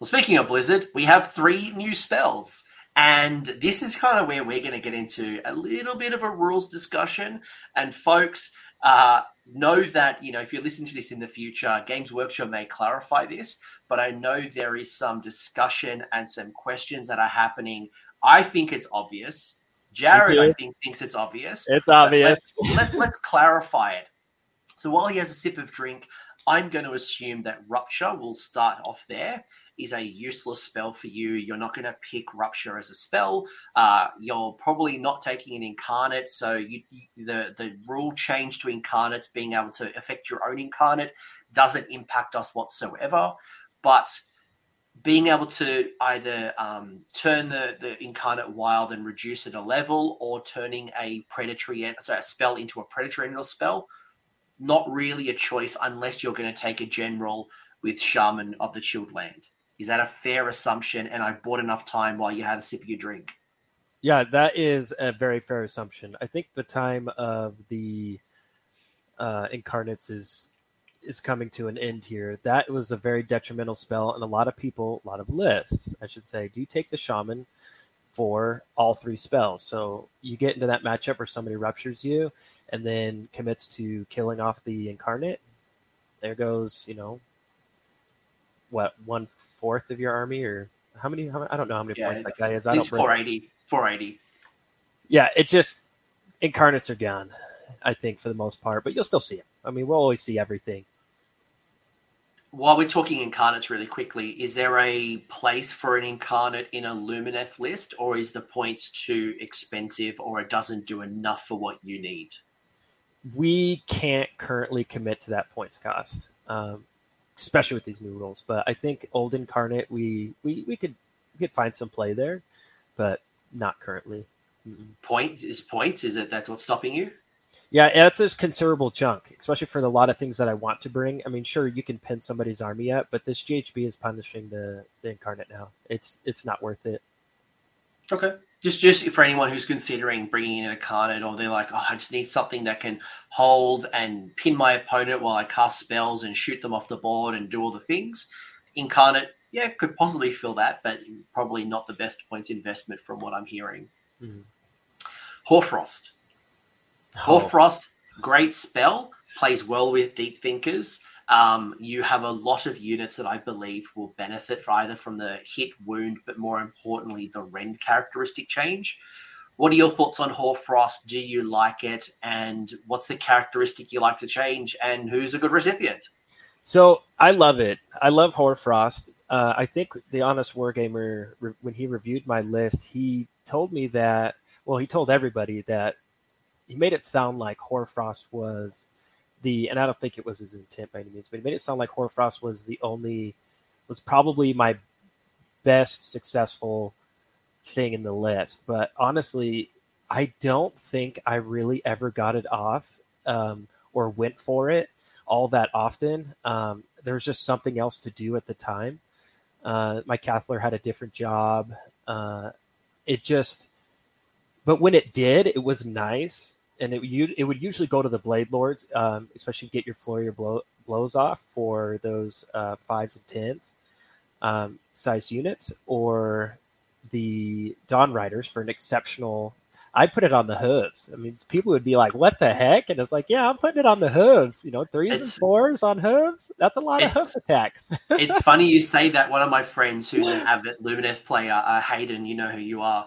Well, speaking of Blizzard, we have 3 new spells. And this is kind of where we're going to get into a little bit of a rules discussion. And folks, know that, you know, if you listen to this in the future, Games Workshop may clarify this. But I know there is some discussion and some questions that are happening. I think it's obvious. Jared, I think, thinks it's obvious. It's obvious. Let's clarify it. So while he has a sip of drink, I'm going to assume that Rupture will start off there. Is a useless spell for you. You're not going to pick Rupture as a spell. You're probably not taking an Incarnate, so the rule change to Incarnates being able to affect your own Incarnate doesn't impact us whatsoever. But being able to either turn the Incarnate wild and reduce it a level, or turning a spell into a predatory endless spell, not really a choice unless you're going to take a general with Shaman of the Chilled Land. Is that a fair assumption? And I bought enough time while you had a sip of your drink. Yeah, that is a very fair assumption. I think the time of the Incarnates is coming to an end here. That was a very detrimental spell, and a lot of lists, I should say, do take the Shaman for all 3 spells. So you get into that matchup where somebody ruptures you and then commits to killing off the Incarnate. There goes, you know, what, 1/4 of your army, or how many I don't know how many points that guy is. I don't know. 480. Yeah, it just, Incarnates are gone, I think, for the most part, but you'll still see it. I mean, we'll always see everything. While we're talking incarnates really quickly, is there a place for an incarnate in a Lumineth list, or is the points too expensive, or it doesn't do enough for what you need? We can't currently commit to that points cost, especially with these new rules. But I think old incarnate, we could find some play there, but not currently. Mm-mm. Points? Is it that's what's stopping you? Yeah, that's a considerable chunk, especially for a lot of things that I want to bring. I mean, sure, you can pin somebody's army up, but this GHB is punishing the incarnate now. It's not worth it. Okay. Just for anyone who's considering bringing in an incarnate, or they're like, oh, I just need something that can hold and pin my opponent while I cast spells and shoot them off the board and do all the things, incarnate, yeah, could possibly fill that, but probably not the best points investment from what I'm hearing. Mm-hmm. Hoarfrost. Hoarfrost, great spell, plays well with Deep Thinkers. You have a lot of units that I believe will benefit either from the hit, wound, but more importantly, the rend characteristic change. What are your thoughts on Hoarfrost? Do you like it? And what's the characteristic you like to change? And who's a good recipient? So I love it. I love Hoarfrost. I think the Honest Wargamer, when he reviewed my list, he told me that, well, he told everybody that he made it sound like Hoarfrost was the, and I don't think it was his intent by any means, but he made it sound like Hoarfrost was probably my best successful thing in the list. But honestly, I don't think I really ever got it off or went for it all that often. There was just something else to do at the time. My Cathallar had a different job. But when it did, it was nice. And it would usually go to the Blade Lords, especially get your flurry or blows off for those 5s and 10s sized units, or the Dawn Riders for an exceptional. I put it on the hooves. I mean, people would be like, "What the heck?" And it's like, "Yeah, I'm putting it on the hooves." You know, 3s and 4s on hooves. That's a lot of hoof attacks. It's funny you say that. One of my friends who's an avid Lumineth player, Hayden, you know who you are,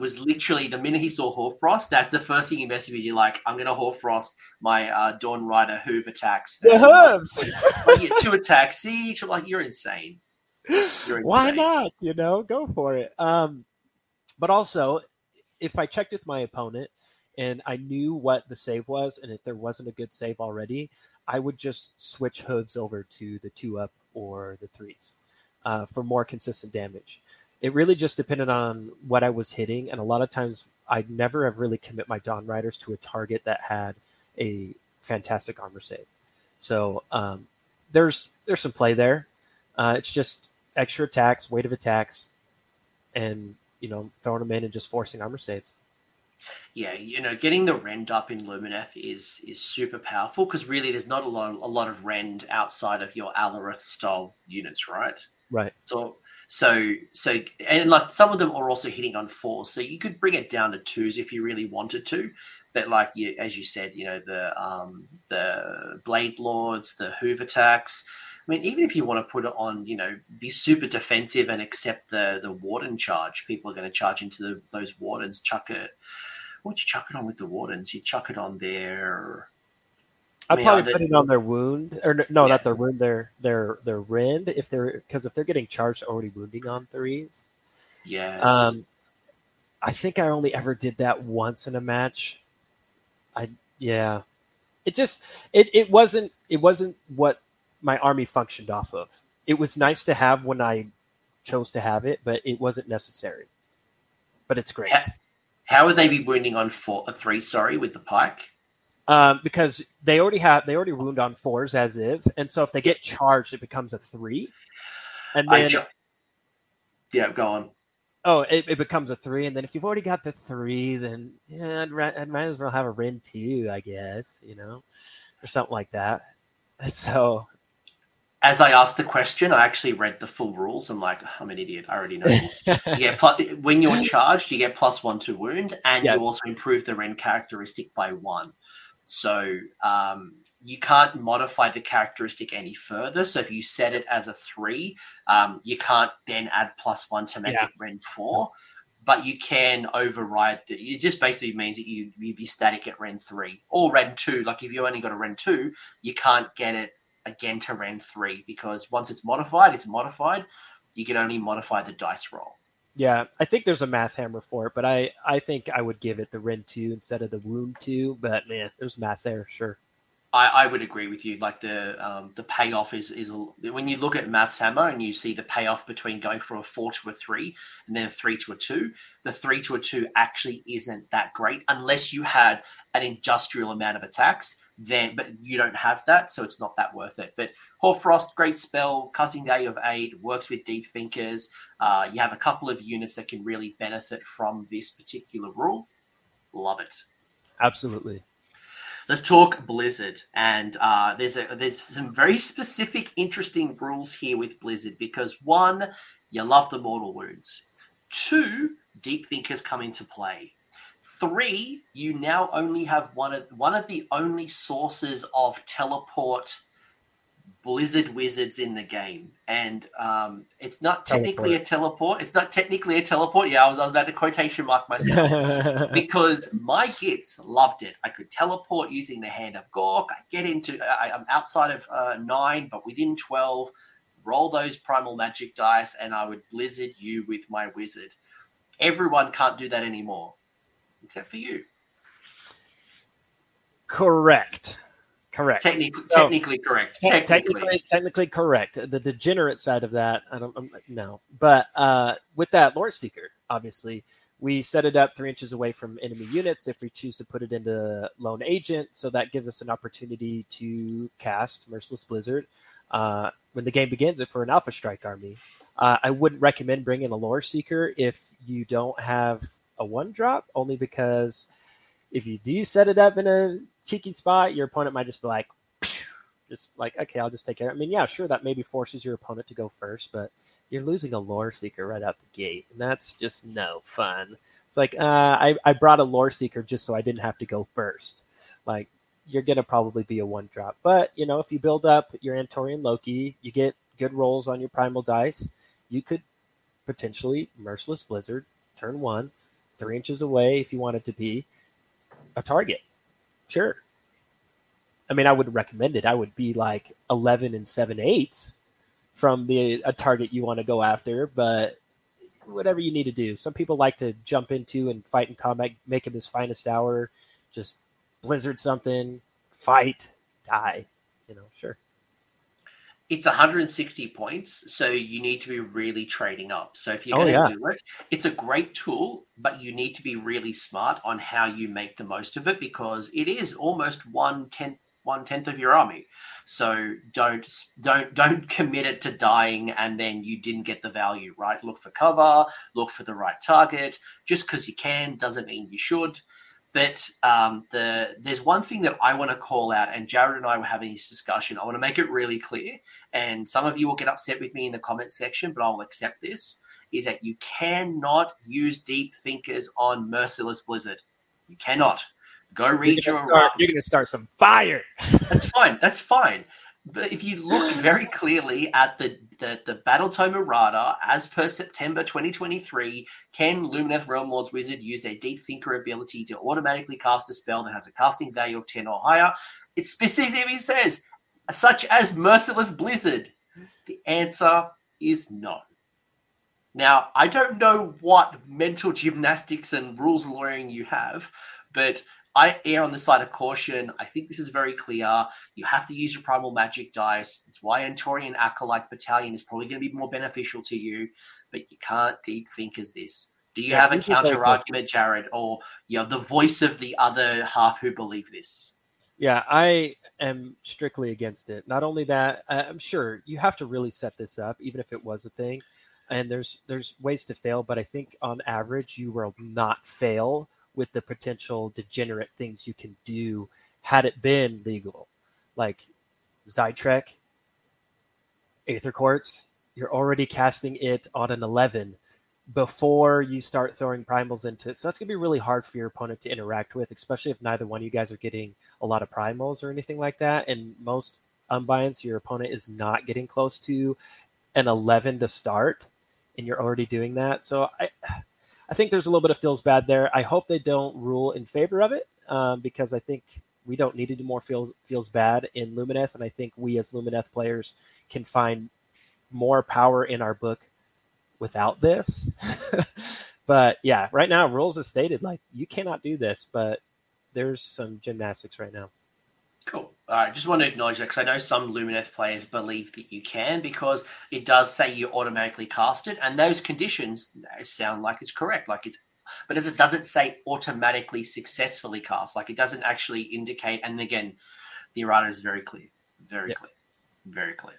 was literally, the minute he saw Hoarfrost, that's the first thing he messaged me. You're like, "I'm going to Hoarfrost my Dawn Rider hoof attacks." The hooves. Like, 2 attacks each. I'm like, you're insane. Why not? You know, go for it. But also, if I checked with my opponent and I knew what the save was, and if there wasn't a good save already, I would just switch hooves over to the 2-up or the 3s for more consistent damage. It really just depended on what I was hitting. And a lot of times I'd never have really commit my Dawn Riders to a target that had a fantastic armor save. So there's some play there. It's just extra attacks, weight of attacks, and throwing them in and just forcing armor saves. Yeah, getting the rend up in Lumineth is super powerful, because really there's not a lot of rend outside of your Alarith style units, right? Right. So and like some of them are also hitting on 4s, so you could bring it down to 2s if you really wanted to. But like you, as you said, the Blade Lords, the hoof attacks. I mean, even if you want to put it on, be super defensive and accept the Warden charge, people are going to charge into those Wardens. Chuck it. What do you chuck it on with the Wardens? You chuck it on their... I'd probably put it on their wound. Not their wound, their rend. Because if they're getting charged, already wounding on 3s. Yes. I think I only ever did that once in a match. Yeah. It just... It wasn't what my army functioned off of. It was nice to have when I chose to have it, but it wasn't necessary. But it's great. How would they be wounding on 3 with the pike? Because they already wound on 4s as is, and so if they get charged, it becomes a 3. And then go on. Oh, it becomes a 3, and then if you've already got the 3, then yeah, I might as well have a rend 2, I guess, or something like that. So. As I asked the question, I actually read the full rules. I'm like, I'm an idiot. I already know this. When you're charged, you get +1 to wound, and you also improve the rend characteristic by 1. So you can't modify the characteristic any further. So if you set it as a 3, you can't then add +1 to make it rend 4. But you can override that. It just basically means that you'd be static at rend 3 or rend 2. Like if you only got a rend 2, you can't get it again to Ren 3, because once it's modified, you can only modify the dice roll. Yeah, I think there's a math hammer for it, but I think I would give it the Ren 2 instead of the Womb 2, but man, there's math there, sure. I would agree with you. Like the payoff is when you look at Math's Hammer and you see the payoff between going from a 4 to a 3 and then a 3 to a 2, the 3 to a 2 actually isn't that great unless you had an industrial amount of attacks. Then, but you don't have that, so it's not that worth it. But Hoarfrost, great spell, casting value of 8, works with Deep Thinkers. You have a couple of units that can really benefit from this particular rule. Love it. Absolutely. Let's talk Blizzard, and there's some very specific, interesting rules here with Blizzard because 1, you love the mortal wounds. 2, Deep Thinkers come into play. 3, you now only have one of the only sources of teleport Blizzard wizards in the game, and it's not technically teleport. Yeah, I was about to quotation mark myself because my gits loved it. I could teleport using the Hand of Gork. I get into I'm outside of 9, but within 12. Roll those primal magic dice, and I would Blizzard you with my wizard. Everyone can't do that anymore, except for you. Correct. Technically correct. Technically correct. The degenerate side of that, I don't know. But with that Lore Seeker, obviously, we set it up 3 inches away from enemy units if we choose to put it into Lone Agent. So that gives us an opportunity to cast Merciless Blizzard when the game begins for an Alpha Strike army. I wouldn't recommend bringing a Lore Seeker if you don't have a 1-drop, only because if you do set it up in a cheeky spot, your opponent might just be like, okay, I'll just take care of it. I mean, yeah, sure, that maybe forces your opponent to go first, but you're losing a Lore Seeker right out the gate, and that's just no fun. It's like, I brought a Lore Seeker just so I didn't have to go first. Like, you're going to probably be a 1-drop. But, you know, if you build up your Antorian Loki, you get good rolls on your Primal Dice, you could potentially Merciless Blizzard, turn 1, 3 inches away if you want it to be a target. Sure. I mean, I wouldn't recommend it. I would be like 11 and 7/8 from a target you want to go after, but whatever you need to do. Some people like to jump into and fight in combat, make him his finest hour, just blizzard something, fight, die, you know, sure. It's 160 points, so you need to be really trading up. So if you're going to do it, it's a great tool, but you need to be really smart on how you make the most of it because it is almost one tenth of your army. So don't commit it to dying and then you didn't get the value, right? Look for cover, look for the right target. Just because you can doesn't mean you should. But there's one thing that I want to call out, and Jared and I were having this discussion. I want to make it really clear, and some of you will get upset with me in the comment section, but I'll accept this, is that you cannot use Deep Thinkers on Merciless Blizzard. You cannot. Go read your... You're going to start some fire. That's fine. But if you look very clearly at the Battletome errata, as per September 2023, can Lumineth Realm Lords Wizard use their Deep Thinker ability to automatically cast a spell that has a casting value of 10 or higher? It specifically says, such as Merciless Blizzard. The answer is no. Now, I don't know what mental gymnastics and rules lawyering you have, but I err on the side of caution. I think this is very clear. You have to use your Primal Magic Dice. That's why Antorian Acolytes Battalion is probably going to be more beneficial to you, but you can't Deep Thinkers this. Do you have a counter-argument, Jared, or you have the voice of the other half who believe this? Yeah, I am strictly against it. Not only that, I'm sure you have to really set this up, even if it was a thing, and there's ways to fail, but I think on average you will not fail with the potential degenerate things you can do had it been legal. Like Zaitrek, Aether Quartz, you're already casting it on an 11 before you start throwing primals into it. So that's going to be really hard for your opponent to interact with, especially if neither one of you guys are getting a lot of primals or anything like that. And most unbinds, your opponent is not getting close to an 11 to start, and you're already doing that. So I think there's a little bit of feels bad there. I hope they don't rule in favor of it because I think we don't need to do more feels bad in Lumineth, and I think we as Lumineth players can find more power in our book without this. But yeah, right now rules is stated like you cannot do this, but there's some gymnastics right now. Cool. All right. Just want to acknowledge that because I know some Lumineth players believe that you can because it does say you automatically cast it, and those conditions sound like it's correct. Like it's, but as it doesn't say automatically successfully cast, like it doesn't actually indicate. And again, the errata is very clear, very clear.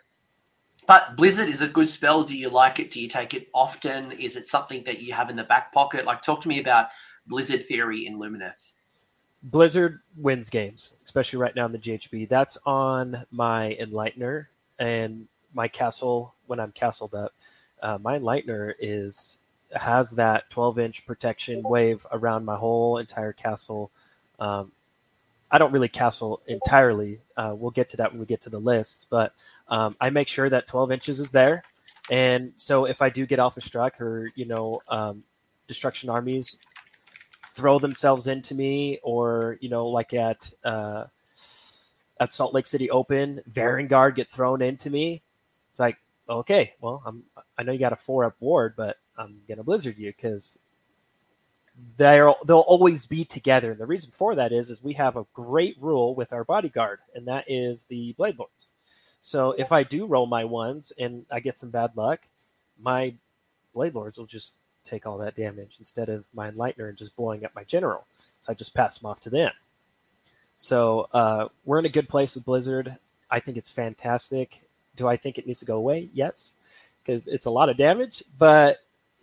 But Blizzard is a good spell. Do you like it? Do you take it often? Is it something that you have in the back pocket? Like, talk to me about Blizzard theory in Lumineth. Blizzard wins games, especially right now in the GHB. That's on my Enlightener and my Castle. When I'm castled up, my Enlightener has that 12-inch protection wave around my whole entire castle. I don't really castle entirely. We'll get to that when we get to the lists, but I make sure that 12 inches is there. And so if I do get Alpha Struck or, destruction armies throw themselves into me, or, like at Salt Lake City Open, Varengard get thrown into me. It's like, okay, well, I know you got a 4-up ward, but I'm going to Blizzard you because they'll always be together. And the reason for that is we have a great rule with our bodyguard, and that is the Blade Lords. So if I do roll my ones and I get some bad luck, my Blade Lords will just take all that damage instead of my Enlightener and just blowing up my general. So I just pass them off to them. So we're in a good place with Blizzard. I think it's fantastic. Do I think it needs to go away? Yes, because it's a lot of damage, but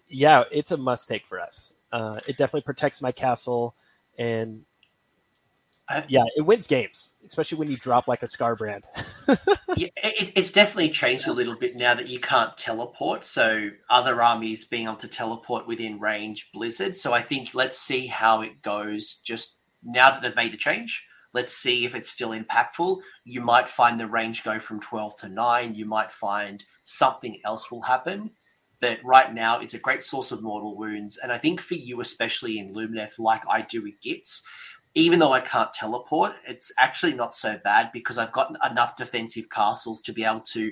yeah, it's a must take for us. It definitely protects my castle, and it wins games, especially when you drop like a Scarbrand. Yeah, it's definitely changed a little bit now that you can't teleport. So other armies being able to teleport within range Blizzard. So I think let's see how it goes. Just now that they've made the change, let's see if it's still impactful. You might find the range go from 12 to 9. You might find something else will happen. But right now, it's a great source of mortal wounds. And I think for you, especially in Lumineth, like I do with Gitz, even though I can't teleport, it's actually not so bad because I've got enough defensive castles to be able to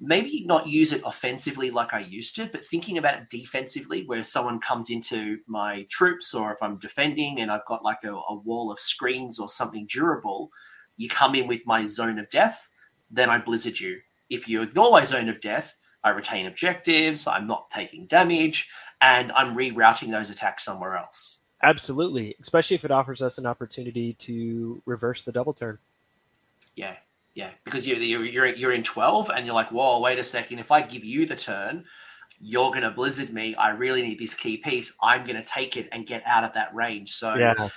maybe not use it offensively like I used to, but thinking about it defensively where someone comes into my troops, or if I'm defending and I've got like a wall of screens or something durable, you come in with my zone of death, then I Blizzard you. If you ignore my zone of death, I retain objectives, I'm not taking damage, and I'm rerouting those attacks somewhere else. Absolutely, especially if it offers us an opportunity to reverse the double turn. Yeah, because you're in 12, and you're like, whoa, wait a second, if I give you the turn, you're going to Blizzard me, I really need this key piece, I'm going to take it and get out of that range. So, yeah.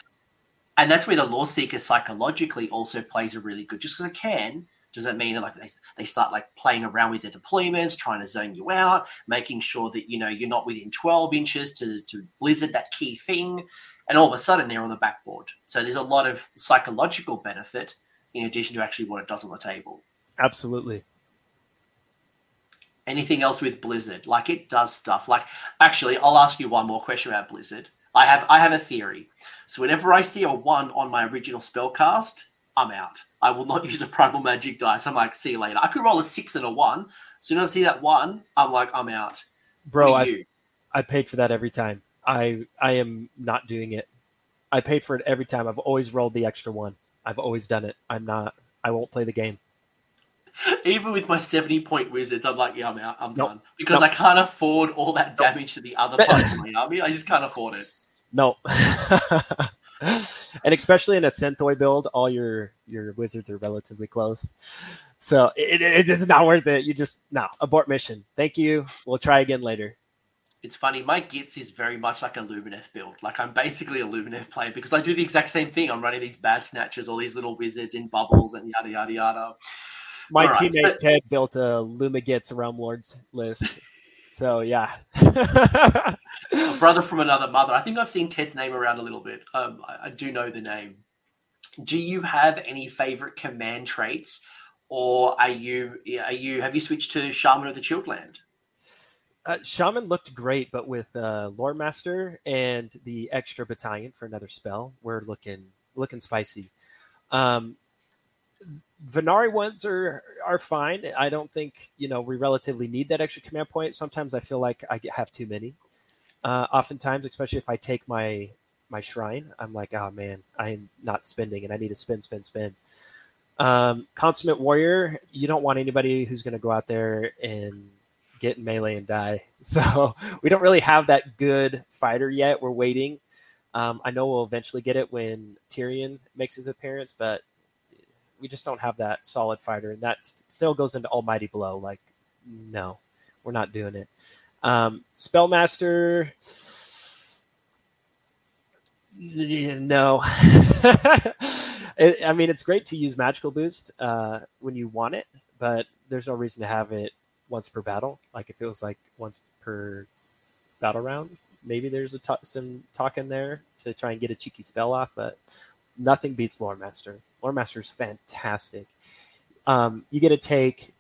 And that's where the Lore Seeker psychologically also plays a really good, just because I can, does that mean like they start like playing around with their deployments, trying to zone you out, making sure that, you're not within 12 inches to Blizzard that key thing. And all of a sudden they're on the backboard. So there's a lot of psychological benefit in addition to actually what it does on the table. Absolutely. Anything else with Blizzard? Like it does stuff like, actually, I'll ask you one more question about Blizzard. I have a theory. So whenever I see a 1 on my original spellcast, I'm out. I will not use a Primal Magic Dice. I'm like, see you later. I could roll a 6 and a 1. As soon as I see that 1, I'm like, I'm out. Bro, I paid for that every time. I am not doing it. I paid for it every time. I've always rolled the extra 1. I've always done it. I won't play the game. Even with my 70-point wizards, I'm like, yeah, I'm out. I'm done. Because I can't afford all that damage to the other parts of my army. I just can't afford it. No. And especially in a Senthoi build, all your wizards are relatively close. So it is not worth it. You just, abort mission. Thank you. We'll try again later. It's funny. My Gitz is very much like a Lumineth build. Like I'm basically a Lumineth player because I do the exact same thing. I'm running these bad snatchers, all these little wizards in bubbles and yada, yada, yada. My teammate Ted built a Lumigitz Realm Lords list. So, yeah. A brother from another mother. I think I've seen Ted's name around a little bit. I do know the name. Do you have any favorite command traits, or have you switched to Shaman of the Childland? Shaman looked great, but with Lore Master and the extra battalion for another spell, we're looking spicy. Venari ones are fine. I don't think, we relatively need that extra command point. Sometimes I feel like I have too many. Oftentimes, especially if I take my shrine, I'm like, oh man, I'm not spending and I need to spend. Consummate Warrior, you don't want anybody who's going to go out there and get in melee and die. So we don't really have that good fighter yet. We're waiting. I know we'll eventually get it when Tyrion makes his appearance, but we just don't have that solid fighter. And that still goes into Almighty Blow. Like, no, we're not doing it. Spellmaster, no. It's great to use Magical Boost when you want it, but there's no reason to have it once per battle. Like, if it was like once per battle round, maybe there's some talk in there to try and get a cheeky spell off, but nothing beats Lore Master. Lore Master is fantastic. You get to take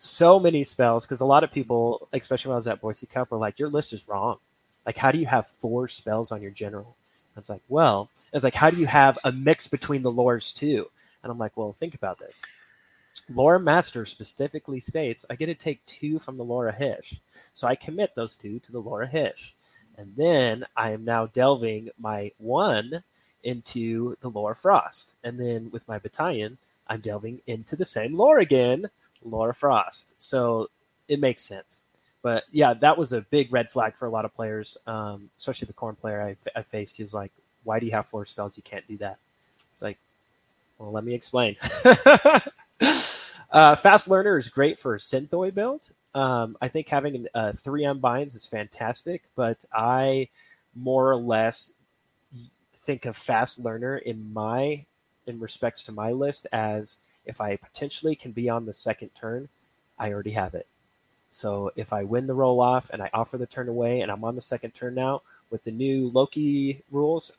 so many spells, because a lot of people, especially when I was at Boise Cup, were like, your list is wrong. Like, how do you have 4 spells on your general? And it's like, well, it's like, how do you have a mix between the lores too? And I'm like, well, think about this. Lore Master specifically states, I get to take 2 from the Lore Hysh. So I commit those 2 to the Lore Hysh. And then I am now delving my 1 into the Lore Frost. And then with my battalion, I'm delving into the same lore again, Lore Frost. So it makes sense. But yeah, that was a big red flag for a lot of players, especially the Khorne player I faced. He was like, why do you have 4 spells? You can't do that. It's like, well, let me explain. Fast Learner is great for a Synthoi build. I think having 3 Unbinds is fantastic, but I more or less think of Fast Learner in respects to my list as, if I potentially can be on the second turn, I already have it. So if I win the roll off and I offer the turn away and I'm on the second turn now with the new Loki rules,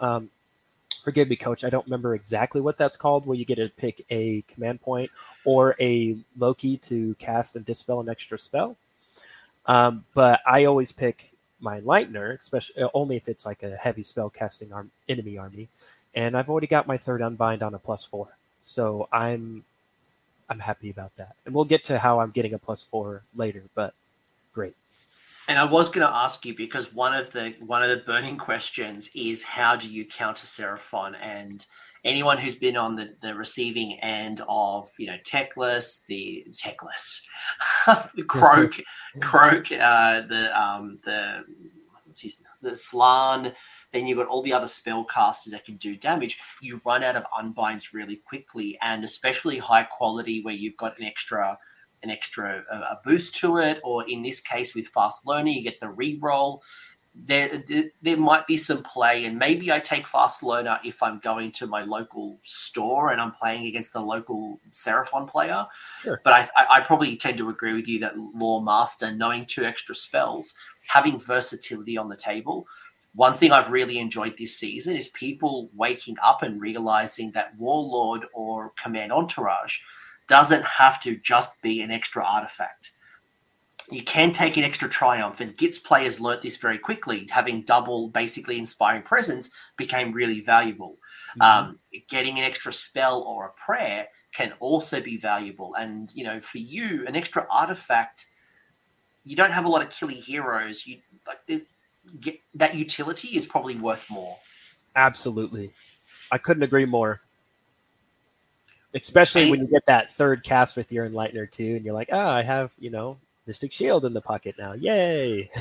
forgive me, Coach, I don't remember exactly what that's called, where you get to pick a command point or a Loki to cast and dispel an extra spell. But I always pick my Enlightener, especially only if it's like a heavy spell casting enemy army. And I've already got my 3rd Unbind on a +4. So I'm happy about that. And we'll get to how I'm getting a +4 later, but great. And I was going to ask you, because one of the burning questions is, how do you counter Seraphon? And anyone who's been on the receiving end of Teclis, Croak, the Slan. Then you've got all the other spellcasters that can do damage. You run out of unbinds really quickly, and especially high quality where you've got an extra boost to it, or in this case with Fast Learner, you get the reroll. There might be some play, and maybe I take Fast Learner if I'm going to my local store and I'm playing against the local Seraphon player. Sure. But I probably tend to agree with you that Lore Master, knowing 2 extra spells, having versatility on the table. One thing I've really enjoyed this season is people waking up and realizing that Warlord or Command Entourage doesn't have to just be an extra artifact. You can take an extra triumph, and Git's players learnt this very quickly. Having double, basically, Inspiring Presence became really valuable. Mm-hmm. Getting an extra spell or a prayer can also be valuable. And, for you, an extra artifact, you don't have a lot of killy heroes. That utility is probably worth more. Absolutely. I couldn't agree more. Especially when you get that 3rd cast with your Enlightener too, and you're like, oh, I have, Mystic Shield in the pocket now. Yay.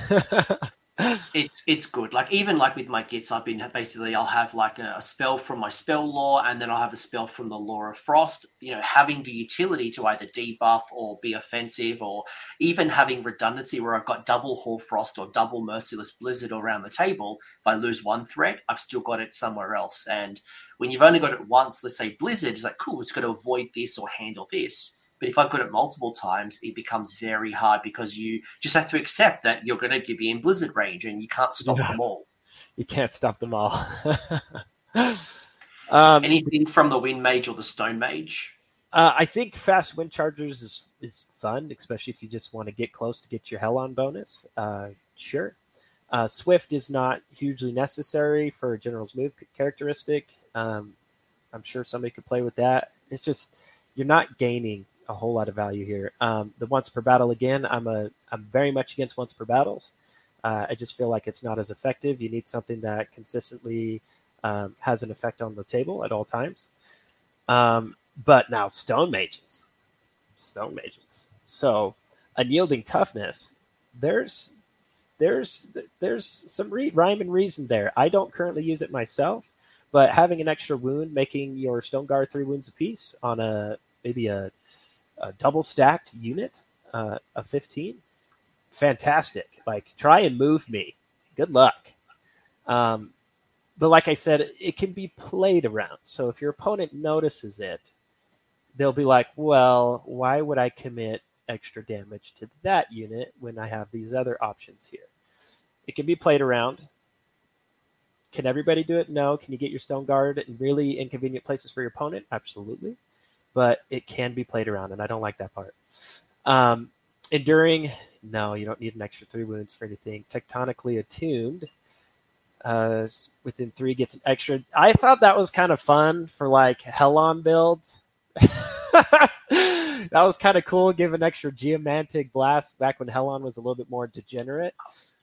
It's good. Like, even like with my Gits, I've been basically, I'll have like a spell from my spell lore, and then I'll have a spell from the Lore of Frost. Having the utility to either debuff or be offensive, or even having redundancy where I've got double Hoarfrost or double Merciless Blizzard around the table. If I lose one threat, I've still got it somewhere else. And when you've only got it once, let's say Blizzard, it's like, cool, it's got to avoid this or handle this. But if I've got it multiple times, it becomes very hard, because you just have to accept that you're going to be in Blizzard range and you can't stop them all. You can't stop them all. Anything from the Wind Mage or the Stone Mage? I think Fast Wind Chargers is fun, especially if you just want to get close to get your Helon bonus. Sure. Swift is not hugely necessary for a general's move characteristic. I'm sure somebody could play with that. It's just, you're not gaining a whole lot of value here. The once per battle, again, I'm very much against once per battles. I just feel like it's not as effective. You need something that consistently has an effect on the table at all times. But now stone mages. So unyielding toughness. There's some rhyme and reason there. I don't currently use it myself, but having an extra wound, making your Stone Guard 3 wounds apiece on a double stacked unit, a 15, fantastic. Like, try and move me. Good luck. But like I said, it can be played around. So if your opponent notices it, they'll be like, well, why would I commit extra damage to that unit when I have these other options here? It can be played around. Can everybody do it? No. Can you get your Stone Guard in really inconvenient places for your opponent? Absolutely. But it can be played around, and I don't like that part. Enduring, no, you don't need an extra 3 wounds for anything. Tectonically attuned, within 3 gets an extra. I thought that was kind of fun for, like, Helon builds. That was kind of cool. Give an extra geomantic blast back when Helon was a little bit more degenerate.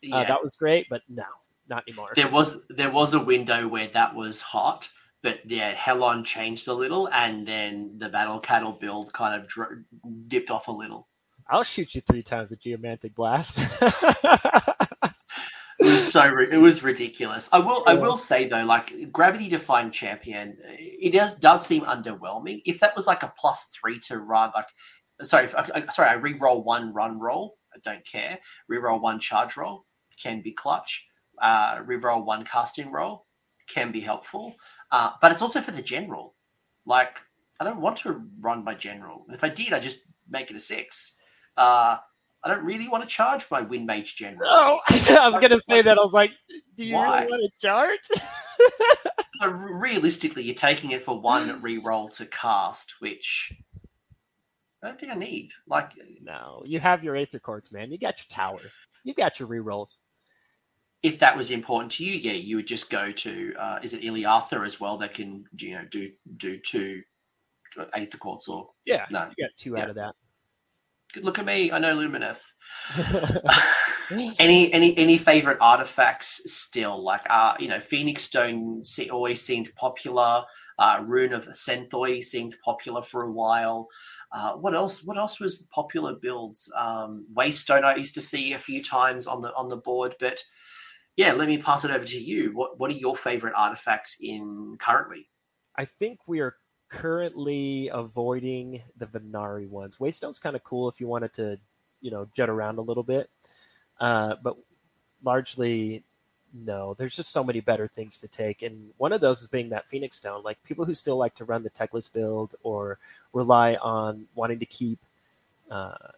Yeah. That was great, but no, not anymore. There was a window where that was hot, but yeah, Helon changed a little, and then the battle cattle build kind of dipped off a little. I'll shoot you 3 times with geomantic blast. It was ridiculous. I will say though, like, gravity defined champion, it does seem underwhelming. If that was like a +3 to run, like, sorry, I re-roll 1 run roll, I don't care. Reroll 1 charge roll can be clutch. Re-roll 1 casting roll can be helpful. But it's also for the general. Like, I don't want to run my general. If I did, I just make it a 6. I don't really want to charge my Wind Mage General. Oh, I was going to say that. I was like, do you really want to charge? So realistically, you're taking it for 1 reroll to cast, which I don't think I need. Like, no, you have your Aether Quartz, man. You got your tower. You got your rerolls. If that was important to you, yeah, you would just go to, is it Ellathor as well that can, do 2 Aether Quartz? Or, yeah, no, you got 2 out of that. Look at me, I know Lumineth. Any favorite artifacts still? Like, Phoenix Stone always seemed popular. Rune of Senthoi seemed popular for a while. What else was popular builds? Waystone I used to see a few times on the board, but yeah, let me pass it over to you. What are your favorite artifacts in currently? I think we are currently avoiding the Venari ones. Waystone's kind of cool if you wanted to, jut around a little bit. But largely, no. There's just so many better things to take. And one of those is being that Phoenix Stone. Like, people who still like to run the Teclis build or rely on wanting to keep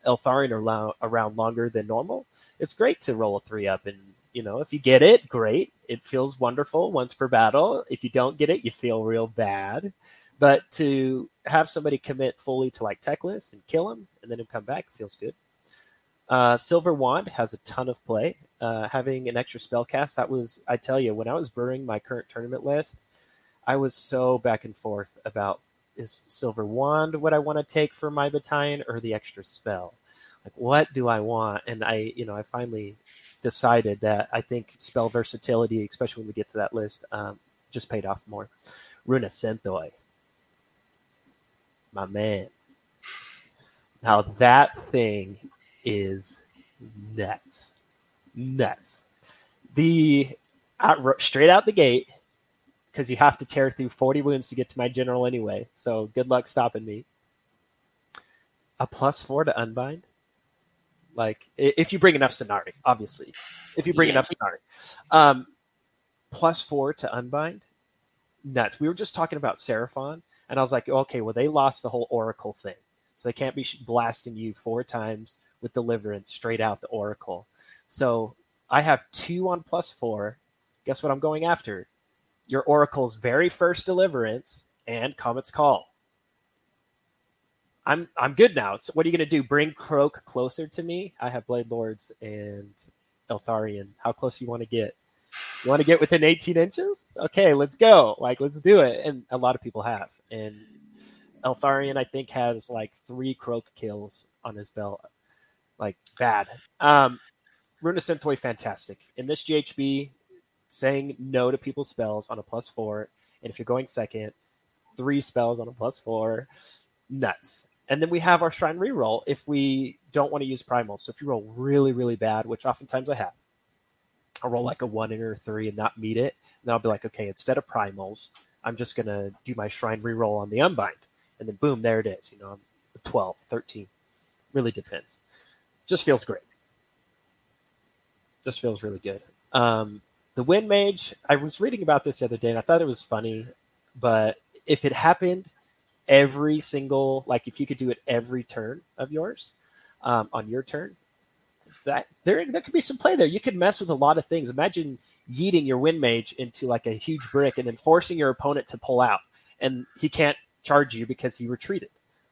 Eltharion around longer than normal, it's great to roll a 3 up. And, if you get it, great. It feels wonderful once per battle. If you don't get it, you feel real bad. But to have somebody commit fully to, like, Teclis and kill him and then him come back feels good. Silver Wand has a ton of play. Having an extra spell cast, that was, I tell you, when I was brewing my current tournament list, I was so back and forth about, is Silver Wand what I want to take for my battalion or the extra spell? Like, what do I want? And I finally decided that I think spell versatility, especially when we get to that list, just paid off more. Rune of Senthoi. My man. Now that thing is nuts. Nuts. Straight out the gate, because you have to tear through 40 wounds to get to my general anyway, so good luck stopping me. A +4 to unbind. Like, if you bring enough Cenari, obviously. If you bring enough Cenari. +4 to unbind. Nuts. We were just talking about Seraphon. And I was like, okay, well, they lost the whole Oracle thing. So they can't be blasting you 4 times with Deliverance straight out the Oracle. So I have 2 on +4. Guess what I'm going after? Your Oracle's very first Deliverance and Comet's Call. I'm good now. So what are you going to do? Bring Croak closer to me? I have Blade Lords and Eltharion. How close do you want to get? You want to get within 18 inches? Okay, let's go. Like, let's do it. And a lot of people have. And Eltharion, I think, has like 3 croak kills on his belt. Like, bad. Runa Synthoi, fantastic. In this GHB, saying no to people's spells on a +4. And if you're going second, 3 spells on a +4. Nuts. And then we have our Shrine reroll if we don't want to use Primal. So if you roll really, really bad, which oftentimes I have, I'll roll like a 1 or a 3 and not meet it. And then I'll be like, okay, instead of Primals, I'm just going to do my Shrine reroll on the Unbind. And then boom, there it is. You know, I'm 12, 13. Really depends. Just feels great. Just feels really good. The Wind Mage, I was reading about this the other day, and I thought it was funny. But if it happened every single, like if you could do it every turn of yours, on your turn, that there could be some play there. You could mess with a lot of things. Imagine yeeting your Wind Mage into like a huge brick and then forcing your opponent to pull out, and he can't charge you because he retreated.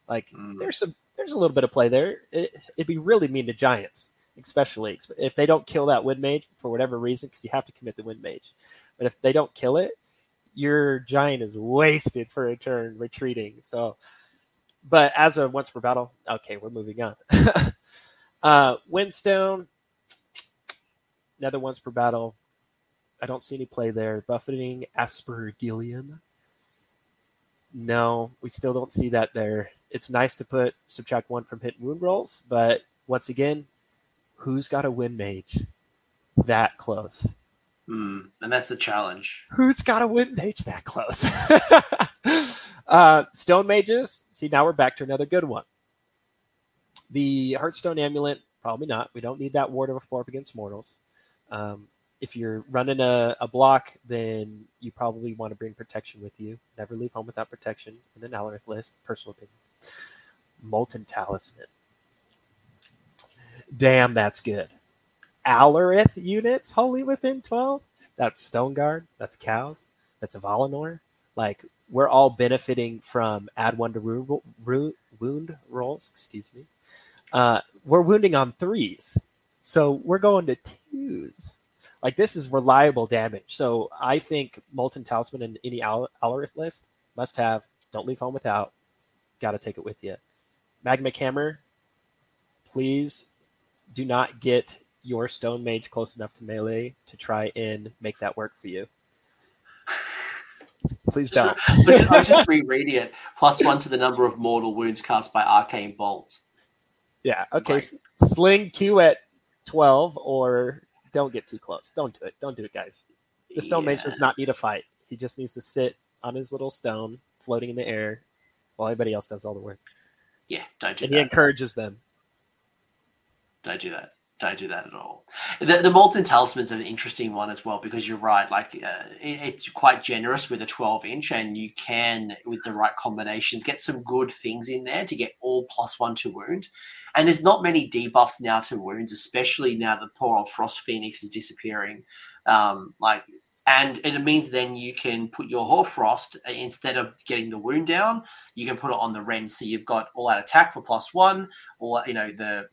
Like there's a little bit of play there. It'd be really mean to giants, especially if they don't kill that Wind Mage for whatever reason, because you have to commit the Wind Mage. But if they don't kill it, your giant is wasted for a turn retreating. So, but as of once per battle, okay, we're moving on. Windstone, another once per battle. I don't see any play there. Buffeting Aspergillion. No, we still don't see that there. It's nice to put subtract 1 from hit and wound rolls, but once again, who's got a Wind Mage that close? And that's the challenge. Who's got a Wind Mage that close? Stone Mages. See, now we're back to another good one. The Heartstone Amulet, probably not. We don't need that ward of a 4 up against mortals. If you're running a block, then you probably want to bring protection with you. Never leave home without protection in an Alarith list. Personal opinion. Molten Talisman. Damn, that's good. Alarith units wholly within 12. That's Stone Guard. That's Cows. That's Valinor. Like, we're all benefiting from add 1 to wound rolls. Excuse me. We're wounding on 3s. So we're going to 2s. Like, this is reliable damage. So I think Molten Talisman in any Alarith list must have. Don't leave home without. Got to take it with you. Magmic Hammer. Please do not get your Stone Mage close enough to melee to try and make that work for you. Please don't. Ocean 3 Radiant, +1 to the number of mortal wounds cast by Arcane Bolt. Yeah, okay. Like, sling 2 at 12, or don't get too close. Don't do it. Don't do it, guys. The Stone Mage does not need a fight. He just needs to sit on his little stone, floating in the air, while everybody else does all the work. Yeah, don't do that. And he encourages them. Don't do that. Don't do that at all. The Molten Talisman's an interesting one as well, because you're right. Like, it's quite generous with a 12-inch, and you can, with the right combinations, get some good things in there to get all +1 to wound. And there's not many debuffs now to wounds, especially now the poor old Frost Phoenix is disappearing. And it means then you can put your Hoarfrost, instead of getting the wound down, you can put it on the Ren. So you've got all-out attack for +1, or, you know, the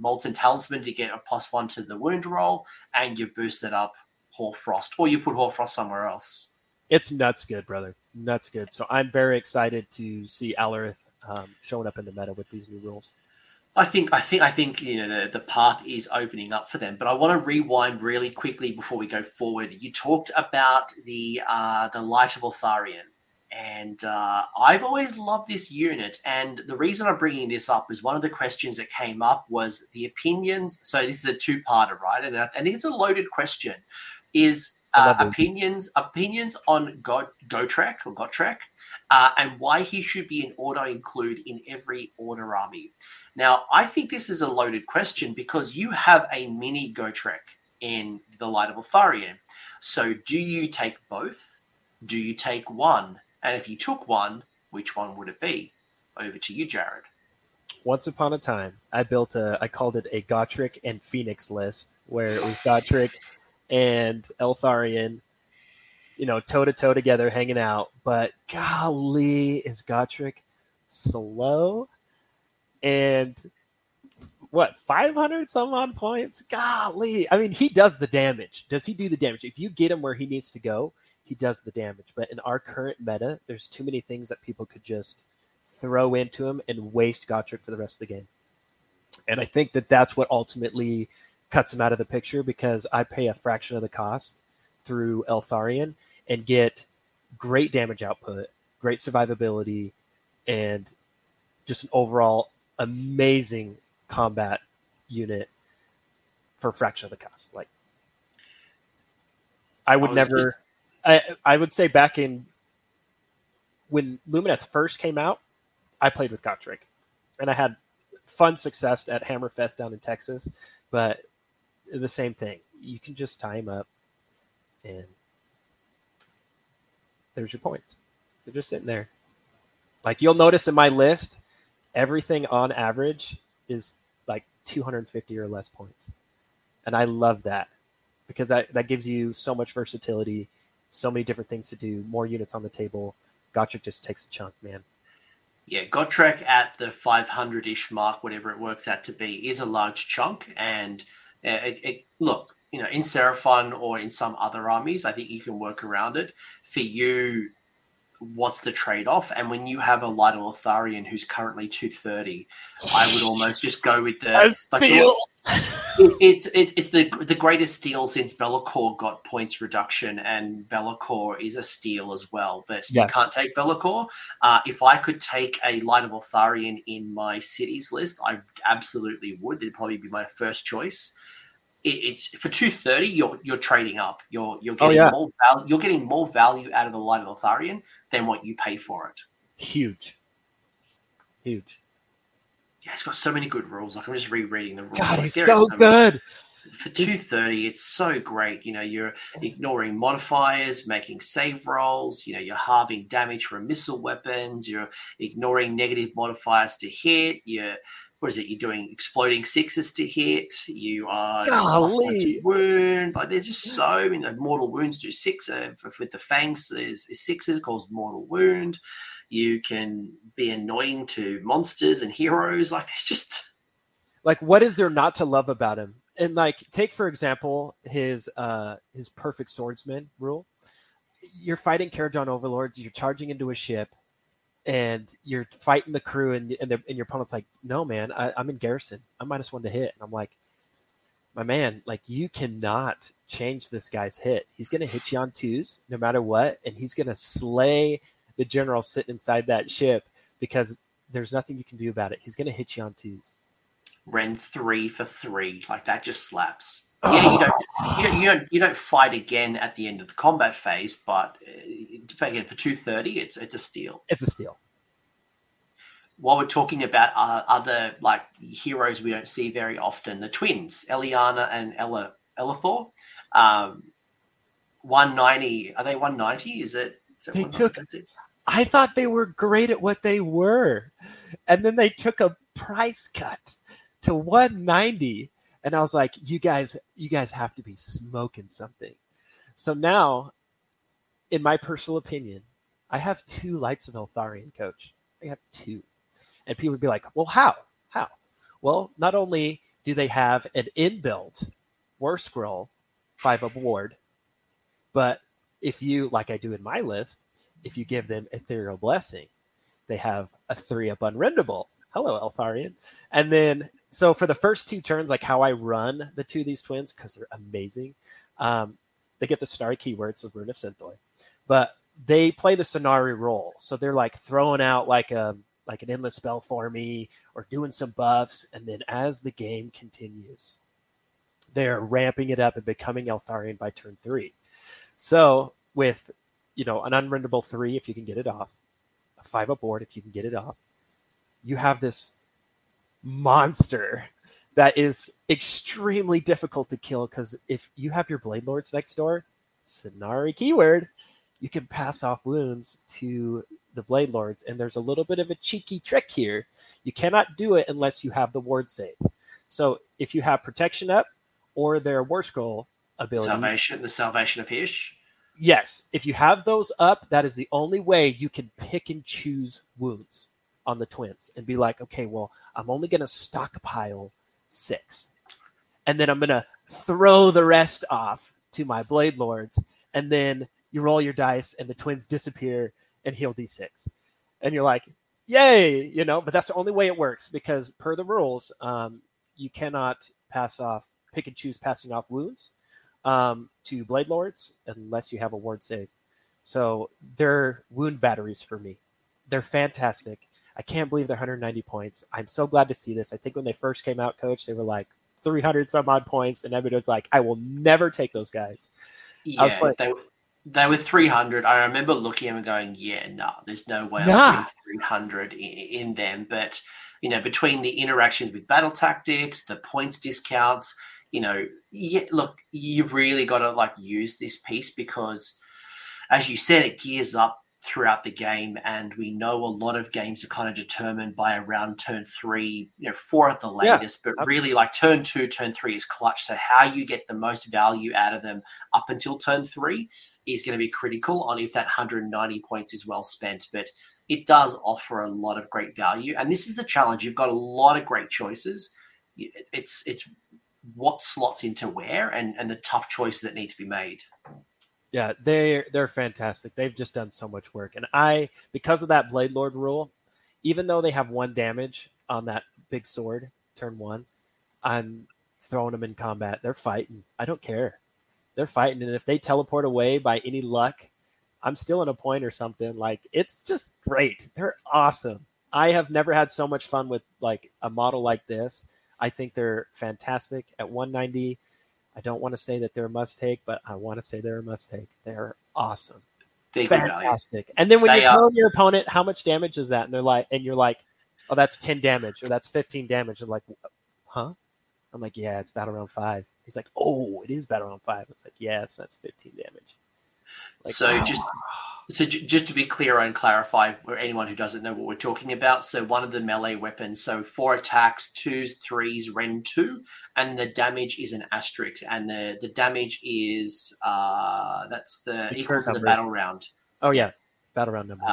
Molten Talisman to get a +1 to the wound roll, and you boost it up Hoarfrost, or you put Hoarfrost somewhere else. It's nuts good, brother. Nuts good. So I'm very excited to see Alarith showing up in the meta with these new rules. I think you know, the path is opening up for them. But I want to rewind really quickly before we go forward. You talked about the Light of Eltharion, and I've always loved this unit. And the reason I'm bringing this up is one of the questions that came up was the opinions. So this is a two-parter, right? And I think it's a loaded question: is opinions on Gotrek or Gotrek, and why he should be an auto include in every order army. Now, I think this is a loaded question because you have a mini Gotrek in the Light of Eltharion. So do you take both? Do you take one? And if you took one, which one would it be? Over to you, Jared. Once upon a time, I built I called it a Gotrek and Phoenix list, where it was Gotrek and Eltharion, you know, toe-to-toe together, hanging out. But golly, is Gotrek slow? And what, 500 some odd points? Golly. I mean, he does the damage. Does he do the damage? If you get him where he needs to go, he does the damage. But in our current meta, there's too many things that people could just throw into him and waste Gotrek for the rest of the game. And I think that that's what ultimately cuts him out of the picture, because I pay a fraction of the cost through Eltharion and get great damage output, great survivability, and just an overall amazing combat unit for a fraction of the cost. Like, I would never... I would say back in... when Lumineth first came out, I played with Gotrek, and I had fun success at Hammerfest down in Texas, but the same thing. You can just tie him up, and there's your points. They're just sitting there. Like, you'll notice in my list, everything on average is like 250 or less points. And I love that, because that gives you so much versatility, so many different things to do, more units on the table. Gotrek just takes a chunk, man. Yeah, Gotrek at the 500-ish mark, whatever it works out to be, is a large chunk. And look, you know, in Seraphon or in some other armies, I think you can work around it. For you, what's the trade-off? And when you have a light Eltharion who's currently 230, I would almost just go with the steal. It's the greatest steal since Bellicor got points reduction, and Bellicor is a steal as well. But yes, you can't take Bellicor. If I could take a Light of Eltharion in my cities list, I absolutely would. It'd probably be my first choice. It's for 230. You're trading up. You're getting more value. You're getting more value out of the Light of Eltharion than what you pay for it. Huge. Yeah, it's got so many good rules. Like, I'm just rereading the rules. God, like, it's so good. For 230, it's so great. You know, you're ignoring modifiers, making save rolls. You know, you're halving damage from missile weapons. You're ignoring negative modifiers to hit. You're doing exploding sixes to hit. You are to wound. Like, there's just so many. Like, mortal wounds do six. With the fangs, there's sixes called mortal wound. You can be annoying to monsters and heroes. Like, it's just... like, what is there not to love about him? And, like, take, for example, his perfect swordsman rule. You're fighting Caradon overlords. You're charging into a ship, and you're fighting the crew, and your opponent's like, no, man, I'm in garrison. I'm -1 to hit. And I'm like, my man, like, you cannot change this guy's hit. He's going to hit you on 2s no matter what, and he's going to slay... the general sitting inside that ship, because there's nothing you can do about it. He's going to hit you on 2s. Ren 3 for 3, like, that just slaps. Yeah, you don't fight again at the end of the combat phase, but again, for 230, it's a steal. It's a steal. While we're talking about other, like, heroes we don't see very often, the twins Eliana and Ellathor, 190. Are they 190? I thought they were great at what they were, and then they took a price cut to 190, and I was like, you guys have to be smoking something. So now, in my personal opinion, I have 2 Lights of Eltharion, Coach. I have 2. And people would be like, well, how? Well, not only do they have an inbuilt War Scroll 5-up ward, but if you, like I do in my list, if you give them Ethereal Blessing, they have a 3-up unrendable. Hello, Eltharion. And then, so for the first 2 turns, like how I run the 2 of these twins, because they're amazing, they get the Sonari keywords of Rune of Synthoi. But they play the Sonari role. So they're like throwing out like an endless spell for me, or doing some buffs. And then as the game continues, they're ramping it up and becoming Eltharion by turn 3. So with, you know, an unrendable 3, if you can get it off, a 5-up board, if you can get it off, you have this monster that is extremely difficult to kill, because if you have your Blade Lords next door, Sonari keyword, you can pass off wounds to the Blade Lords, and there's a little bit of a cheeky trick here. You cannot do it unless you have the ward save. So if you have protection up or their War Scroll ability. The Salvation of Hysh. Yes. If you have those up, that is the only way you can pick and choose wounds on the twins and be like, okay, well, I'm only going to stockpile 6. And then I'm going to throw the rest off to my Blade Lords. And then you roll your dice and the twins disappear and heal D6. And you're like, yay, you know, but that's the only way it works because per the rules, you cannot pick and choose passing off wounds to Blade Lords unless you have a ward save. So they're wound batteries for me. They're fantastic. I can't believe they're 190 points. I'm so glad to see this. I think when they first came out, Coach, they were like 300 some odd points. And everybody's like, I will never take those guys. Yeah, they were 300. I remember looking at them and going, yeah, no, there's no way I'm putting 300 in them. But, you know, between the interactions with battle tactics, the points discounts, you know, yeah, look, you've really got to, like, use this piece because, as you said, it gears up throughout the game, and we know a lot of games are kind of determined by around turn 3, you know, 4 at the latest, but really like turn 2, turn 3 is clutch. So how you get the most value out of them up until turn 3 is going to be critical on if that 190 points is well spent, but it does offer a lot of great value. And this is the challenge. You've got a lot of great choices. It's what slots into where and the tough choices that need to be made. Yeah, they're fantastic. They've just done so much work. And because of that Blade Lord rule, even though they have 1 damage on that big sword, turn 1, I'm throwing them in combat. They're fighting. I don't care. They're fighting. And if they teleport away by any luck, I'm still in a point or something. Like, it's just great. They're awesome. I have never had so much fun with, like, a model like this. I think they're fantastic. At 190, I don't want to say that they're a must-take, but I want to say they're a must-take. They're awesome. Fantastic. And then when you're telling your opponent how much damage is that, and you're like, oh, that's 10 damage, or that's 15 damage. And like, huh? I'm like, yeah, it's Battleground 5. He's like, oh, it is Battleground 5. It's like, yes, that's 15 damage. Like, so just to be clear and clarify for anyone who doesn't know what we're talking about, so one of the melee weapons, so 4 attacks, 2s, 3s, Ren 2, and the damage is an asterisk, and the damage is that's the equals to the battle round. Oh yeah, battle round number.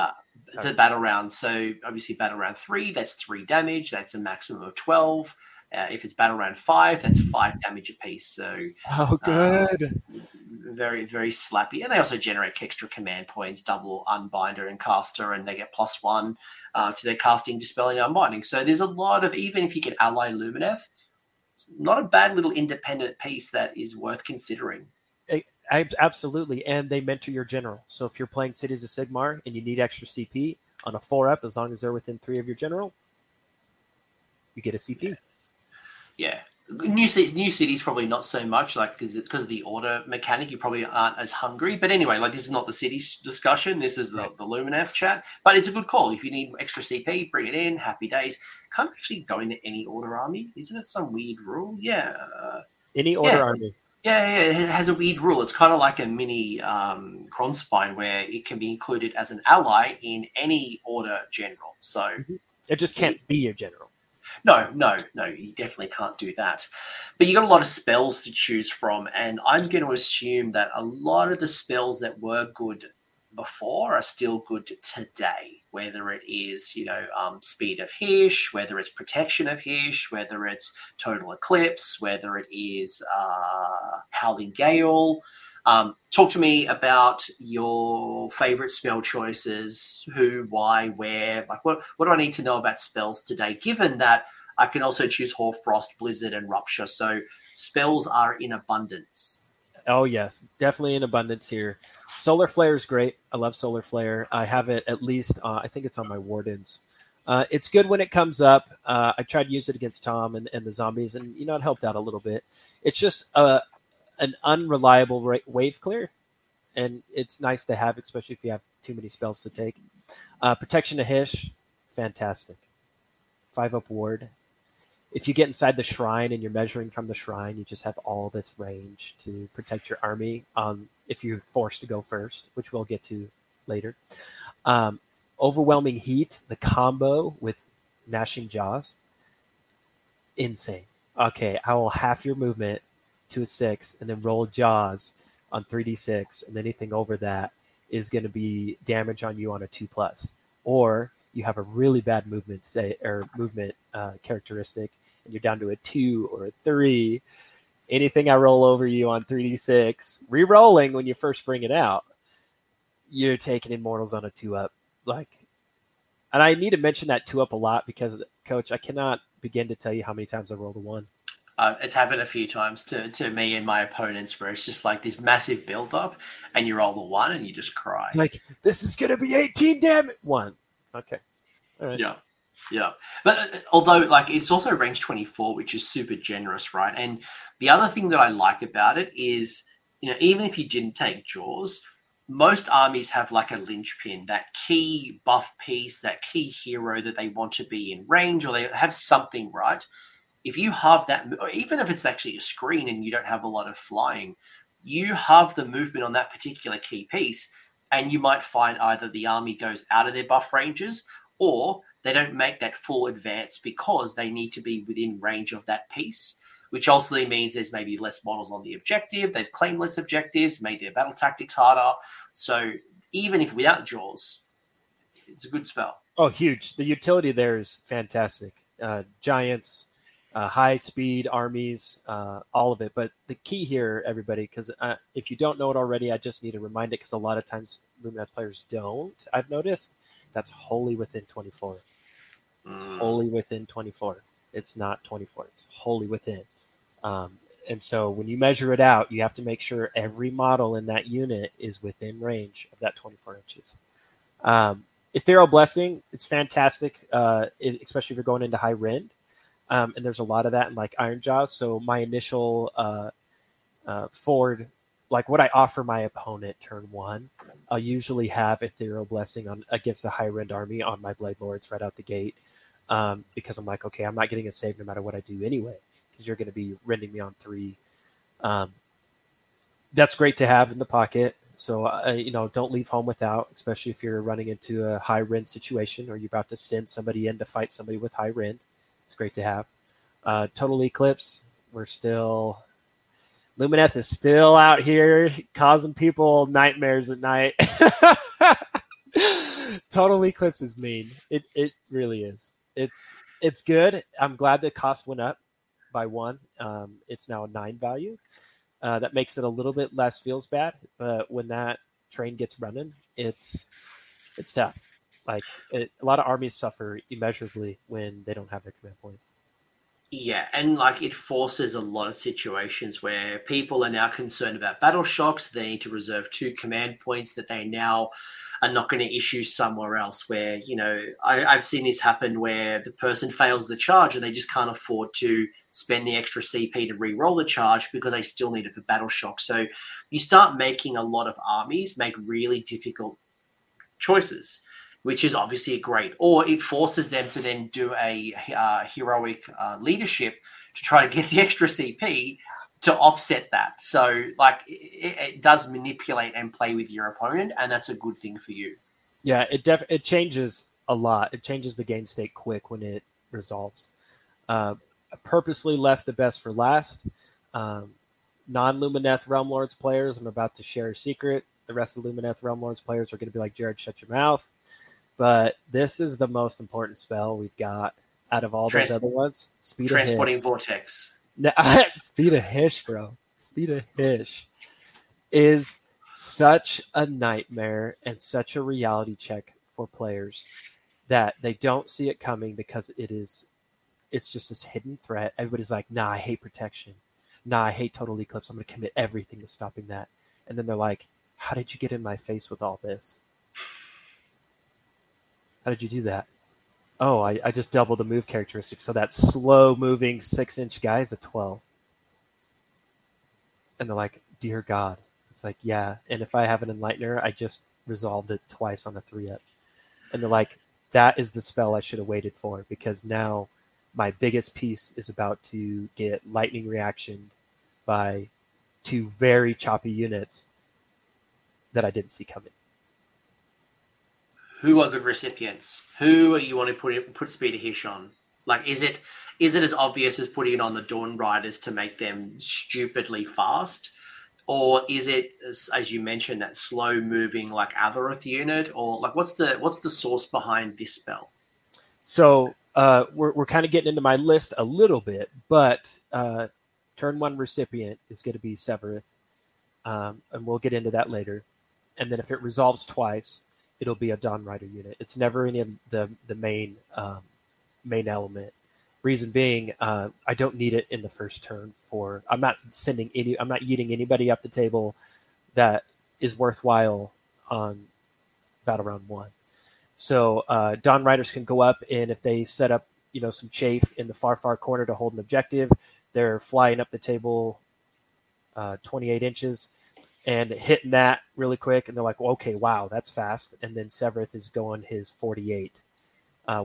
The battle round. So obviously battle round 3, that's 3 damage. That's a maximum of 12. If it's battle round 5, that's 5 damage apiece. So good. Very, very slappy. And they also generate extra command points, double Unbinder and Caster, and they get +1 to their casting, dispelling, and unbinding. So there's a lot of, even if you can ally Lumineth, not a bad little independent piece that is worth considering. Absolutely. And they mentor your general. So if you're playing Cities of Sigmar and you need extra CP on a 4-up, as long as they're within 3 of your general, you get a CP. Yeah. New cities probably not so much, like because of the order mechanic, you probably aren't as hungry. But anyway, like this is not the cities discussion. This is the Lumineth chat. But it's a good call. If you need extra CP, bring it in. Happy days. Can't actually go into any order army. Isn't it some weird rule? Yeah. Any order army. Yeah, it has a weird rule. It's kind of like a mini Kronspine where it can be included as an ally in any order general. So it just can't be your general. No, you definitely can't do that. But you got a lot of spells to choose from, and I'm going to assume that a lot of the spells that were good before are still good today, whether it is, you know, Speed of Hysh, whether it's Protection of Hysh, whether it's Total Eclipse, whether it is Howling Gale. Talk to me about your favorite spell choices, who, why, where, like what do I need to know about spells today, given that I can also choose Hoarfrost, Blizzard, and Rupture. So spells are in abundance. Oh, yes, definitely in abundance here. Solar Flare is great. I love Solar Flare. I have it at least, I think it's on my Wardens. It's good when it comes up. I tried to use it against Tom and the zombies, and, you know, it helped out a little bit. It's just an unreliable wave clear, and it's nice to have, especially if you have too many spells to take. Protection of Hysh, fantastic. 5-up ward. If you get inside the shrine and you're measuring from the shrine, you just have all this range to protect your army if you're forced to go first, which we'll get to later. Overwhelming Heat, the combo with Gnashing Jaws, insane. Okay, I will half your movement to a 6 and then roll Jaws on 3d6, and anything over that is going to be damage on you on a 2+, or you have a really bad movement characteristic and you're down to a 2 or a 3. Anything I roll over you on 3d6, re-rolling when you first bring it out, you're taking Immortals on a 2-up. Like, and I need to mention that 2-up a lot because, Coach, I cannot begin to tell you how many times I rolled a 1. It's happened a few times to me and my opponents where it's just like this massive build-up and you roll the 1 and you just cry. It's like, this is going to be 18, damn it! 1. Okay. All right. Yeah. Yeah. But although, like, it's also range 24, which is super generous, right? And the other thing that I like about it is, you know, even if you didn't take Jaws, most armies have like a linchpin, that key buff piece, that key hero that they want to be in range, or they have something, right? If you have that, or even if it's actually a screen and you don't have a lot of flying, you have the movement on that particular key piece, and you might find either the army goes out of their buff ranges or they don't make that full advance because they need to be within range of that piece, which also means there's maybe less models on the objective. They've claimed less objectives, made their battle tactics harder. So even if without Jaws, it's a good spell. Oh, huge. The utility there is fantastic. Giants, high-speed armies, all of it. But the key here, everybody, because if you don't know it already, I just need to remind it because a lot of times Lumineth players don't, I've noticed. That's wholly within 24. It's wholly within 24. It's not 24. It's wholly within. And so when you measure it out, you have to make sure every model in that unit is within range of that 24 inches. Ethereal Blessing, it's fantastic, especially if you're going into high rend. And there's a lot of that in like Iron Jaws. So my initial forward, like what I offer my opponent turn one, I'll usually have Ethereal Blessing on against a high rend army on my Blade Lords right out the gate. Because I'm like, okay, I'm not getting a save no matter what I do anyway, because you're going to be rending me on 3. That's great to have in the pocket. So, you know, don't leave home without, especially if you're running into a high rend situation or you're about to send somebody in to fight somebody with high rend. It's great to have. Total Eclipse, Lumineth is still out here causing people nightmares at night. Total Eclipse is mean. It really is. It's good. I'm glad the cost went up by 1. It's now a 9 value. That makes it a little bit less feels bad. But when that train gets running, it's tough. Like a lot of armies suffer immeasurably when they don't have their command points. Yeah, and like it forces a lot of situations where people are now concerned about battle shocks. They need to reserve 2 command points that they now are not going to issue somewhere else where, you know, I've seen this happen where the person fails the charge and they just can't afford to spend the extra CP to re-roll the charge because they still need it for battle shock. So you start making a lot of armies make really difficult choices, which is obviously great, or it forces them to then do a heroic leadership to try to get the extra CP to offset that. So, like, it does manipulate and play with your opponent, and that's a good thing for you. Yeah, it changes a lot. It changes the game state quick when it resolves. I purposely left the best for last. Non-Lumineth Realm Lords players, I'm about to share a secret. The rest of Lumineth Realm Lords players are going to be like, Jared, shut your mouth. But this is the most important spell we've got out of all those other ones. Speed Transporting of Hysh. Vortex. No, Speed of Hysh, bro. Speed of Hysh is such a nightmare and such a reality check for players that they don't see it coming because it's just this hidden threat. Everybody's like, nah, I hate protection. Nah, I hate Total Eclipse. I'm going to commit everything to stopping that. And then they're like, how did you get in my face with all this? How did you do that? Oh, I just doubled the move characteristic. So that slow-moving 6-inch guy is a 12. And they're like, dear God. It's like, yeah. And if I have an Enlightener, I just resolved it twice on a 3-up. And they're like, that is the spell I should have waited for because now my biggest piece is about to get lightning reactioned by 2 very choppy units that I didn't see coming. Who are good recipients? Who are you want to put Speed of Hysh on? Like, is it as obvious as putting it on the Dawn Riders to make them stupidly fast? Or is it, as you mentioned, that slow-moving, like, Alarith unit? Or, like, what's the source behind this spell? So We're kind of getting into my list a little bit, but turn one recipient is going to be Sevireth, and we'll get into that later. And then if it resolves twice, it'll be a Dawn Rider unit. It's never any of the main element. Reason being, I don't need it in the first turn. I'm not yeeting anybody up the table that is worthwhile on Battle Round 1. So Dawn Riders can go up, and if they set up, some chafe in the far corner to hold an objective, they're flying up the table 28 inches and hitting that really quick. And they're like, well, okay, wow, that's fast. And then Sevireth is going his 48,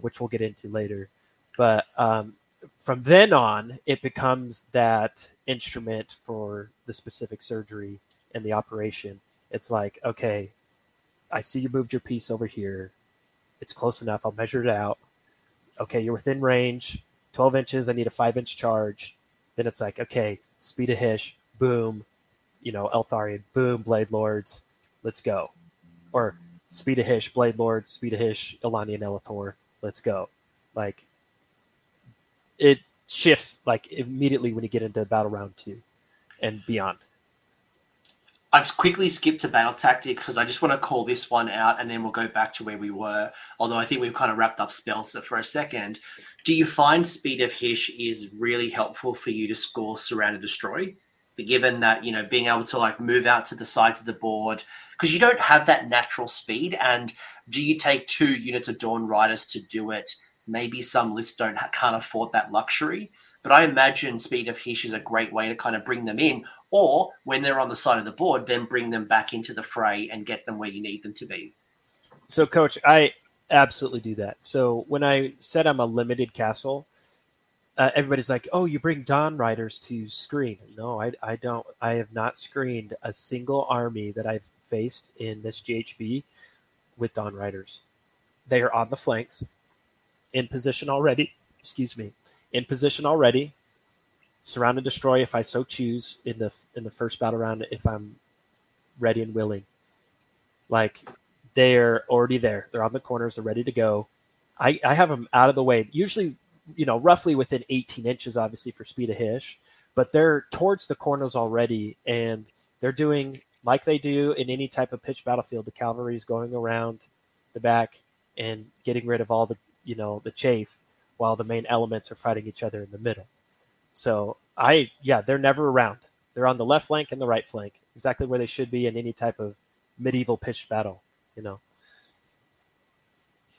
which we'll get into later. But from then on, it becomes that instrument for the specific surgery and the operation. It's like, okay, I see you moved your piece over here. It's close enough. I'll measure it out. Okay, you're within range, 12 inches. I need a 5-inch charge. Then it's like, okay, Speed of Hysh, boom, Eltharion, boom, Blade Lords, let's go. Or Speed of Hysh, Blade Lords, Speed of Hysh, Eliana and Ellathor, let's go. Like, it shifts like immediately when you get into Battle Round 2 and beyond. I've quickly skipped to battle tactic because I just want to call this one out and then we'll go back to where we were. Although I think we've kind of wrapped up spells for a second. Do you find Speed of Hysh is really helpful for you to score Surround and Destroy? But given that, being able to move out to the sides of the board, because you don't have that natural speed. And do you take 2 units of Dawn Riders to do it? Maybe some lists can't afford that luxury. But I imagine Speed of Hysh is a great way to kind of bring them in, or when they're on the side of the board, then bring them back into the fray and get them where you need them to be. So, Coach, I absolutely do that. So when I said I'm a limited castle, everybody's like, oh, you bring Dawn Riders to screen. No, I don't. I have not screened a single army that I've faced in this GHB with Dawn Riders. They are on the flanks, in position already. In position already, surround and destroy if I so choose in the first battle round if I'm ready and willing. Like, they're already there. They're on the corners. They're ready to go. I have them out of the way. Usually, roughly within 18 inches, obviously, for Speed of Hysh. But they're towards the corners already, and they're doing like they do in any type of pitch battlefield. The cavalry is going around the back and getting rid of all the, the chafe, while the main elements are fighting each other in the middle. So they're never around. They're on the left flank and the right flank, exactly where they should be in any type of medieval pitched battle,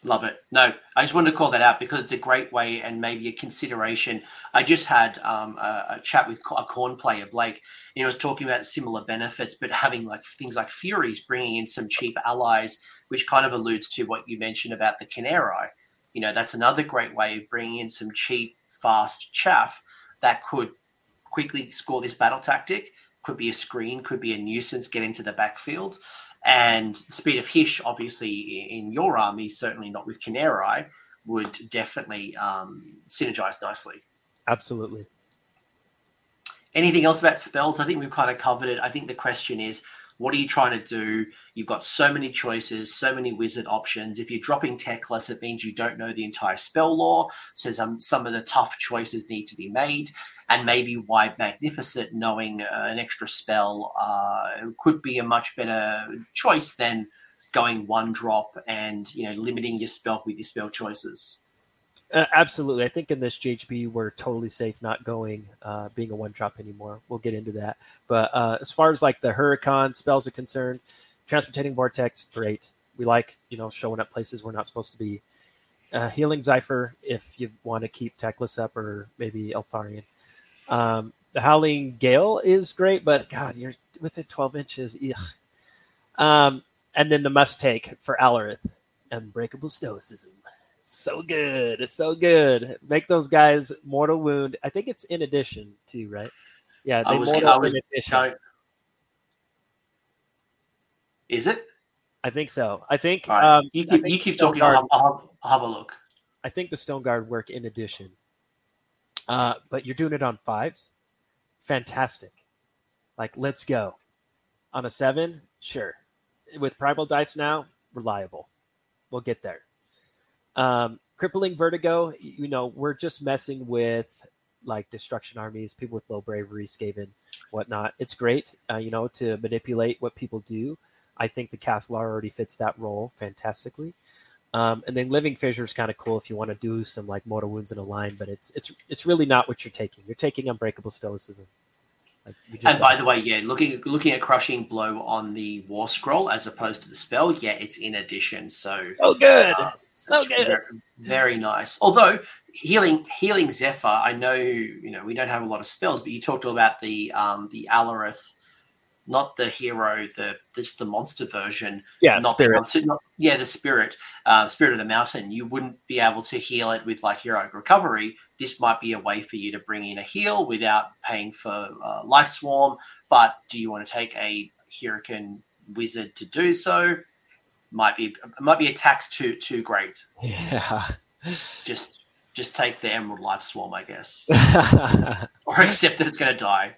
Love it. No, I just wanted to call that out because it's a great way and maybe a consideration. I just had a chat with a Khorne player, Blake, and he was talking about similar benefits, but having things like Furies, bringing in some cheap allies, which kind of alludes to what you mentioned about the Canary. That's another great way of bringing in some cheap, fast chaff that could quickly score this battle tactic. Could be a screen, could be a nuisance, get into the backfield. And Speed of Hysh, obviously, in your army, certainly not with Canary, would definitely synergize nicely. Absolutely. Anything else about spells? I think we've kind of covered it. I think the question is, what are you trying to do? You've got so many choices, so many wizard options. If you're dropping Teclis, it means you don't know the entire spell lore. So some of the tough choices need to be made. And maybe why Magnificent, knowing an extra spell, could be a much better choice than going one drop and limiting your spell with your spell choices. Absolutely. I think in this GHB, we're totally safe not going, being a one-drop anymore. We'll get into that. But as far as the Huracan spells are concerned, Transmutating Vortex, great. We like, showing up places we're not supposed to be. Healing Zypher, if you want to keep Teclis up or maybe Eltharion. The Howling Gale is great, but God, you're within 12 inches. Ugh. And then the must-take for Alarith, Unbreakable Stoicism. So good. Make those guys mortal wound. I think it's in addition too, right? Yeah, is it? I think so. I think right. You keep talking. I'll have a look. I think the Stone Guard work in addition, but you're doing it on 5s. Fantastic. Let's go. On a 7, sure. With Primal Dice now, reliable. We'll get there. Crippling Vertigo, you know, we're just messing with like destruction armies, people with low bravery, Skaven, whatnot. It's great, you know, to manipulate what people do. I think the Cathallar already fits that role fantastically. And then Living Fissure is kind of cool if you want to do some like mortal wounds in a line, but it's really not what you're taking. You're taking Unbreakable Stoicism. Like, and by the way, yeah, looking at Crushing Blow on the War Scroll as opposed to the spell, yeah, it's in addition. So good. So good. Very, very nice. Although healing Zephyr, I know, you know, we don't have a lot of spells, but you talked all about the Alarith, not the hero, the monster version. Yeah, not spirit. The spirit. Spirit of the Mountain. You wouldn't be able to heal it with like heroic recovery. This might be a way for you to bring in a heal without paying for Life Swarm. But do you want to take a Hurricane Wizard to do so? Might be a tax too great. Yeah. Just take the Emerald Life Swarm, I guess. Or accept that it's going to die.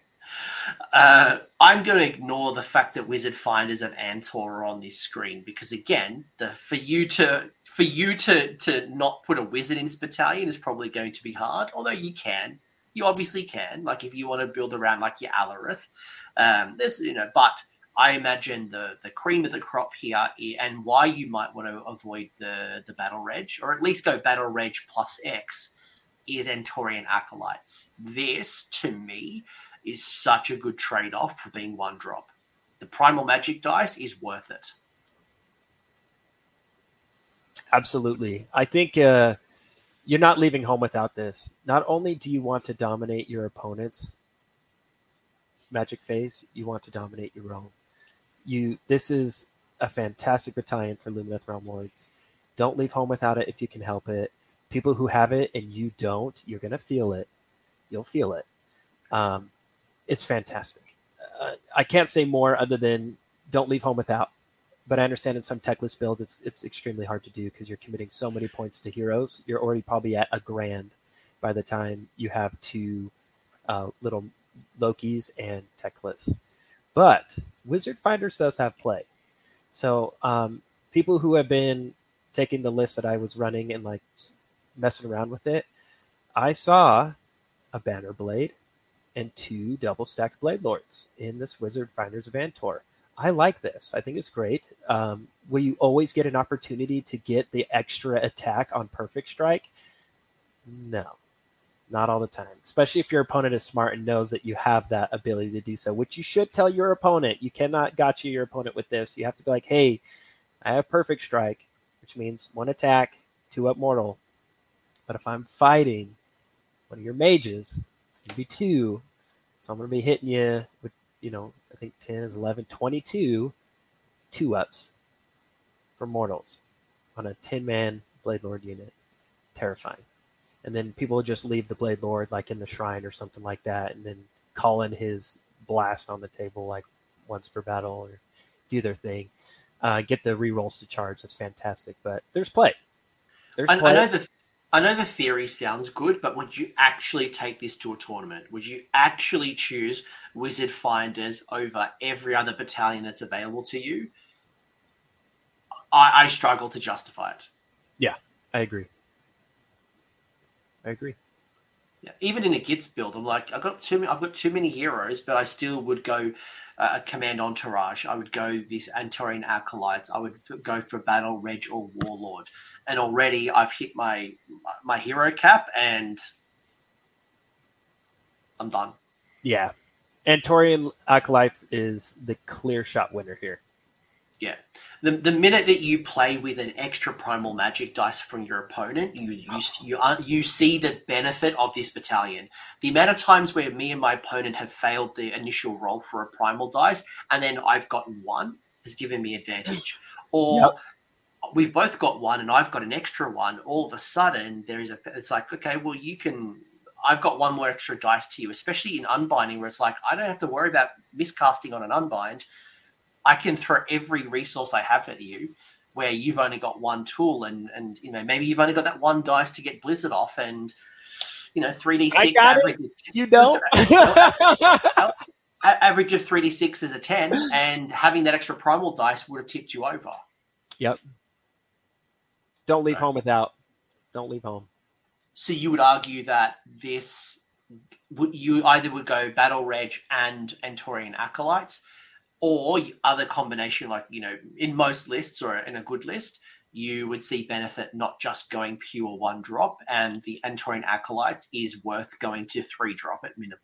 I'm going to ignore the fact that Wizard Finders and Antor are on this screen because, again, for you to not put a wizard in this battalion is probably going to be hard. Although you obviously can. Like if you want to build around like your Alarith, there's but. I imagine the cream of the crop here and why you might want to avoid the Battle Reg, or at least go Battle Reg plus X, is Antorian Acolytes. This, to me, is such a good trade-off for being one drop. The Primal Magic Dice is worth it. Absolutely. I think you're not leaving home without this. Not only do you want to dominate your opponent's Magic phase, you want to dominate your own. This is a fantastic battalion for Lumineth Realm Lords. Don't leave home without it if you can help it. People who have it and you don't, you're going to feel it. You'll feel it. It's fantastic. I can't say more other than don't leave home without. But I understand in some Teclis builds, it's extremely hard to do because you're committing so many points to heroes. You're already probably at $1,000 by the time you have two little Lokis and Teclis. But Wizard Finders does have play. So people who have been taking the list that I was running and like messing around with it, I saw a Banner Blade and two double stacked Blade Lords in this Wizard Finders of Antor. I like this. I think it's great. Will you always get an opportunity to get the extra attack on Perfect Strike? No. Not all the time, especially if your opponent is smart and knows that you have that ability to do so, which you should tell your opponent. You cannot gotcha your opponent with this. You have to be like, hey, I have Perfect Strike, which means 1 attack, 2 up mortal. But if I'm fighting one of your mages, it's going to be 2. So I'm going to be hitting you with, I think 10 is 11, 22, 2 ups for mortals on a 10-man Blade Lord unit. Terrifying. And then people just leave the Blade Lord like in the shrine or something like that, and then call in his blast on the table like once per battle or do their thing. Get the rerolls to charge. That's fantastic. But there's play. There's play. I know the theory sounds good, but would you actually take this to a tournament? Would you actually choose Wizard Finders over every other battalion that's available to you? I struggle to justify it. Yeah, I agree. Yeah, even in a Gitz build, I'm like, I've got too many heroes, but I still would go a Command Entourage. I would go this Antorian Acolytes. I would go for Battle Reg or Warlord, and already I've hit my hero cap, and I'm done. Yeah, Antorian Acolytes is the clear shot winner here. Yeah. The minute that you play with an extra Primal Magic Dice from your opponent, you see the benefit of this battalion. The amount of times where me and my opponent have failed the initial roll for a Primal Dice and then I've gotten one has given me advantage. Or we've both got one and I've got an extra one. All of a sudden, it's like, okay, well, I've got one more extra dice to you, especially in Unbinding where it's like, I don't have to worry about miscasting on an Unbind. I can throw every resource I have at you where you've only got one tool and maybe you've only got that one dice to get Blizzard off and 3D6 I got average it. You don't average of 3D6 is a 10 and having that extra Primal Dice would have tipped you over. Yep. Don't leave home without. Don't leave home. So you would argue that this would go Battle Reg and Antorian Acolytes, or other combination, like, you know, in most lists or in a good list, you would see benefit not just going pure one drop, and the Antorian Acolytes is worth going to three drop at minimum.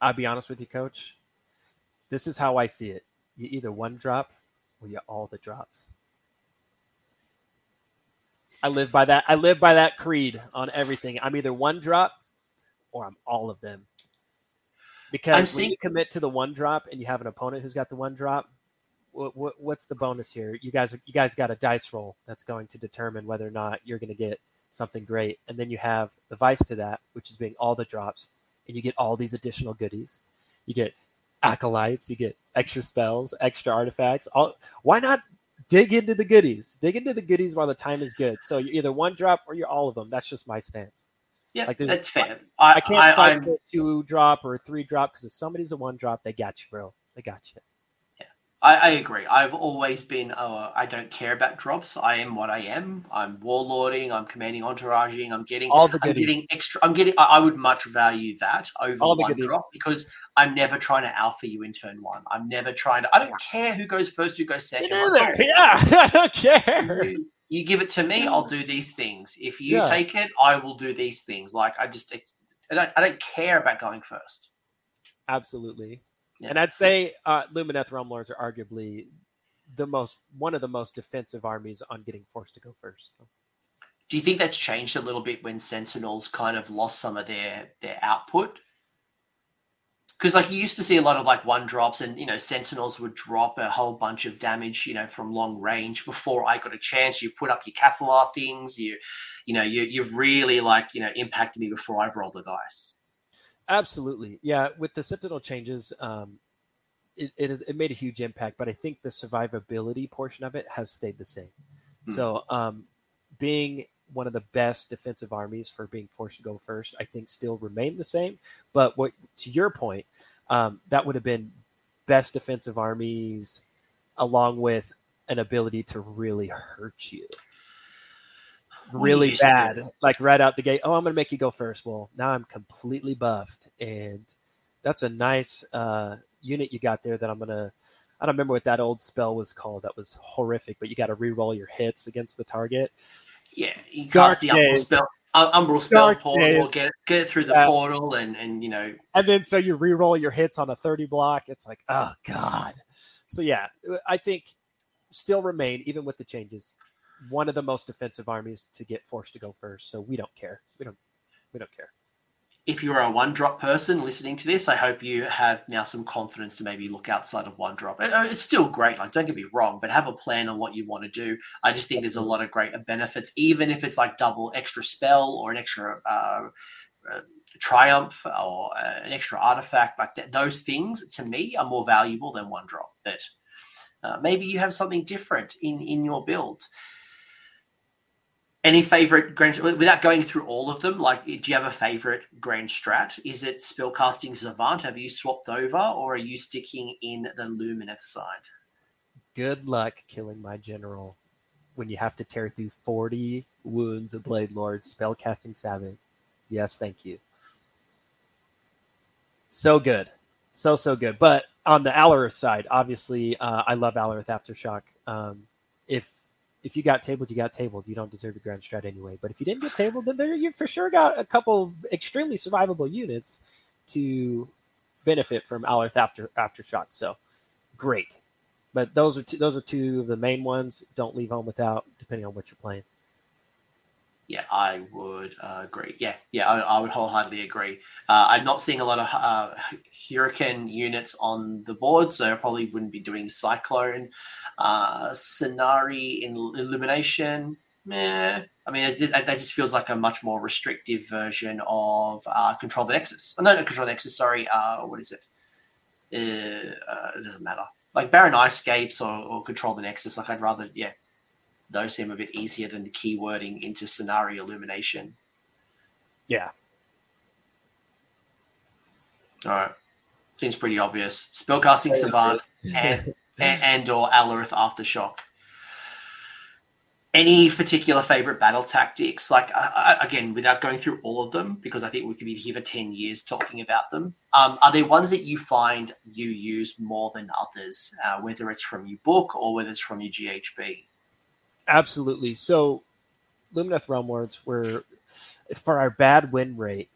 I'll be honest with you, Coach. This is how I see it. You either one drop or you all the drops. I live by that. I live by that creed on everything. I'm either one drop or I'm all of them. Because when you commit to the one drop and you have an opponent who's got the one drop, what's the bonus here? You guys got a dice roll that's going to determine whether or not you're going to get something great. And then you have the vice to that, which is being all the drops, and you get all these additional goodies. You get acolytes, you get extra spells, extra artifacts. Why not dig into the goodies? Dig into the goodies while the time is good. So you're either one drop or you're all of them. That's just my stance. Yeah, like that's fair. I can't fight for a two drop or a three drop, because if somebody's a one drop, they got you, bro. They got you. Yeah, I agree. I've always been, I don't care about drops. I am what I am. I'm warlording. I'm commanding entouraging. I'm getting all the goodies. I would much value that over all one drop, because I'm never trying to alpha you in turn one. I'm never trying to. I don't care who goes first, who goes second. Yeah, I don't care. You give it to me, I'll do these things. If you take it, I will do these things. Like, I don't care about going first. Absolutely. Yeah. And I'd say Lumineth Realm Lords are arguably one of the most defensive armies on getting forced to go first. So. Do you think that's changed a little bit when Sentinels kind of lost some of their output? Because, like, you used to see a lot of, like, one drops and, you know, Sentinels would drop a whole bunch of damage, you know, from long range before I got a chance. You put up your Cathallar things. You've really, like, you know, impacted me before I rolled the dice. Absolutely. Yeah, with the Sentinel changes, it made a huge impact, but I think the survivability portion of it has stayed the same. Mm-hmm. So being one of the best defensive armies for being forced to go first, I think still remain the same. But what, to your point, that would have been best defensive armies along with an ability to really hurt you really bad. Like right out the gate. Oh, I'm going to make you go first. Well, now I'm completely buffed. And that's a nice unit you got there that I'm going to, I don't remember what that old spell was called. That was horrific, but you got to reroll your hits against the target. Yeah, you cast the Umbral Spell portal, get it through the portal, and you know. And then so you re-roll your hits on a 30 block. It's like, oh, God. So, yeah, I think still remain, even with the changes, one of the most defensive armies to get forced to go first. So we don't care. We don't care. If you're a one-drop person listening to this, I hope you have now some confidence to maybe look outside of one drop. It's still great. Like, don't get me wrong, but have a plan on what you want to do. I just think there's a lot of great benefits, even if it's like double extra spell or an extra triumph or an extra artifact. Like that, those things, to me, are more valuable than one drop. But maybe you have something different in your build. Any favorite grand, without going through all of them, like, do you have a favorite grand strat? Is it spellcasting Savant? Have you swapped over, or are you sticking in the Lumineth side? Good luck killing my general when you have to tear through 40 wounds of Blade Lords spellcasting Savant. Yes, thank you. So good. So good. But on the Alarith side, obviously, I love Alarith Aftershock. If you got tabled, you got tabled. You don't deserve your grand strat anyway. But if you didn't get tabled, then you for sure got a couple extremely survivable units to benefit from Alarith Aftershock. So great. But those are two of the main ones. Don't leave home without, depending on what you're playing. Yeah, I would agree. Yeah, I would wholeheartedly agree. I'm not seeing a lot of Hurricane units on the board, so I probably wouldn't be doing Cyclone. Cenari in Illumination, meh. I mean, that just feels like a much more restrictive version of Control the Nexus. Oh, no, Control the Nexus, sorry. What is it? It doesn't matter. Like Barren Icescapes or Control the Nexus, like I'd rather, yeah. Those seem a bit easier than the keywording into Cenari Illumination. Yeah. All right. Seems pretty obvious. Spellcasting Savant and or Alarith Aftershock. Any particular favorite battle tactics? Like, again, without going through all of them, because I think we could be here for 10 years talking about them. Are there ones that you find you use more than others, whether it's from your book or whether it's from your GHB? Absolutely. So Lumineth Realm Lords were, for our bad win rate,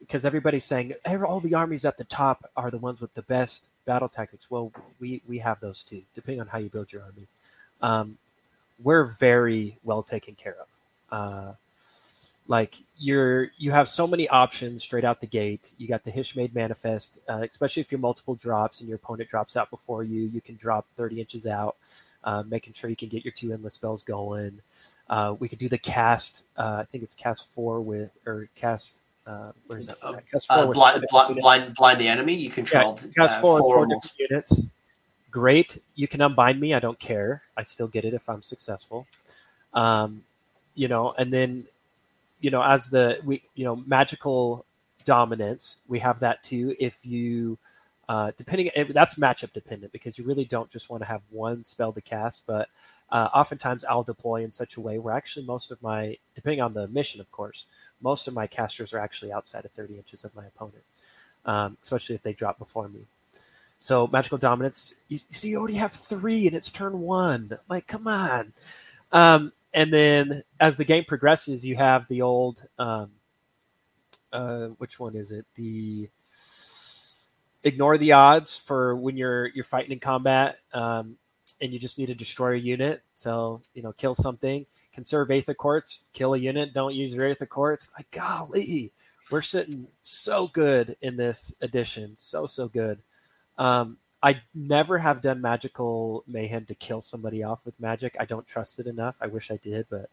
because everybody's saying all the armies at the top are the ones with the best battle tactics. Well, we have those too, depending on how you build your army. We're very well taken care of. You have so many options straight out the gate. You got the Hyshmade Manifest, especially if you're multiple drops and your opponent drops out before you. You can drop 30 inches out, making sure you can get your two endless spells going. We could do the cast. I think it's cast four with or cast. Where is that? Cast four with blind the enemy. You controlled cast four different units. Great. You can unbind me. I don't care. I still get it if I'm successful. And then, as magical dominance, we have that too. If you, depending, that's matchup dependent because you really don't just want to have one spell to cast, but oftentimes I'll deploy in such a way where actually most of my, depending on the mission, of course, most of my casters are actually outside of 30 inches of my opponent, especially if they drop before me. So magical dominance, you already have three and it's turn one. Like, come on. And then as the game progresses, you have the old, which one is it? The ignore the odds for when you're fighting in combat and you just need to destroy a unit. So, kill something, conserve Aether Quartz, kill a unit, don't use your Aether Quartz. Like, golly, we're sitting so good in this edition. So good. I never have done magical mayhem to kill somebody off with magic. I don't trust it enough. I wish I did, but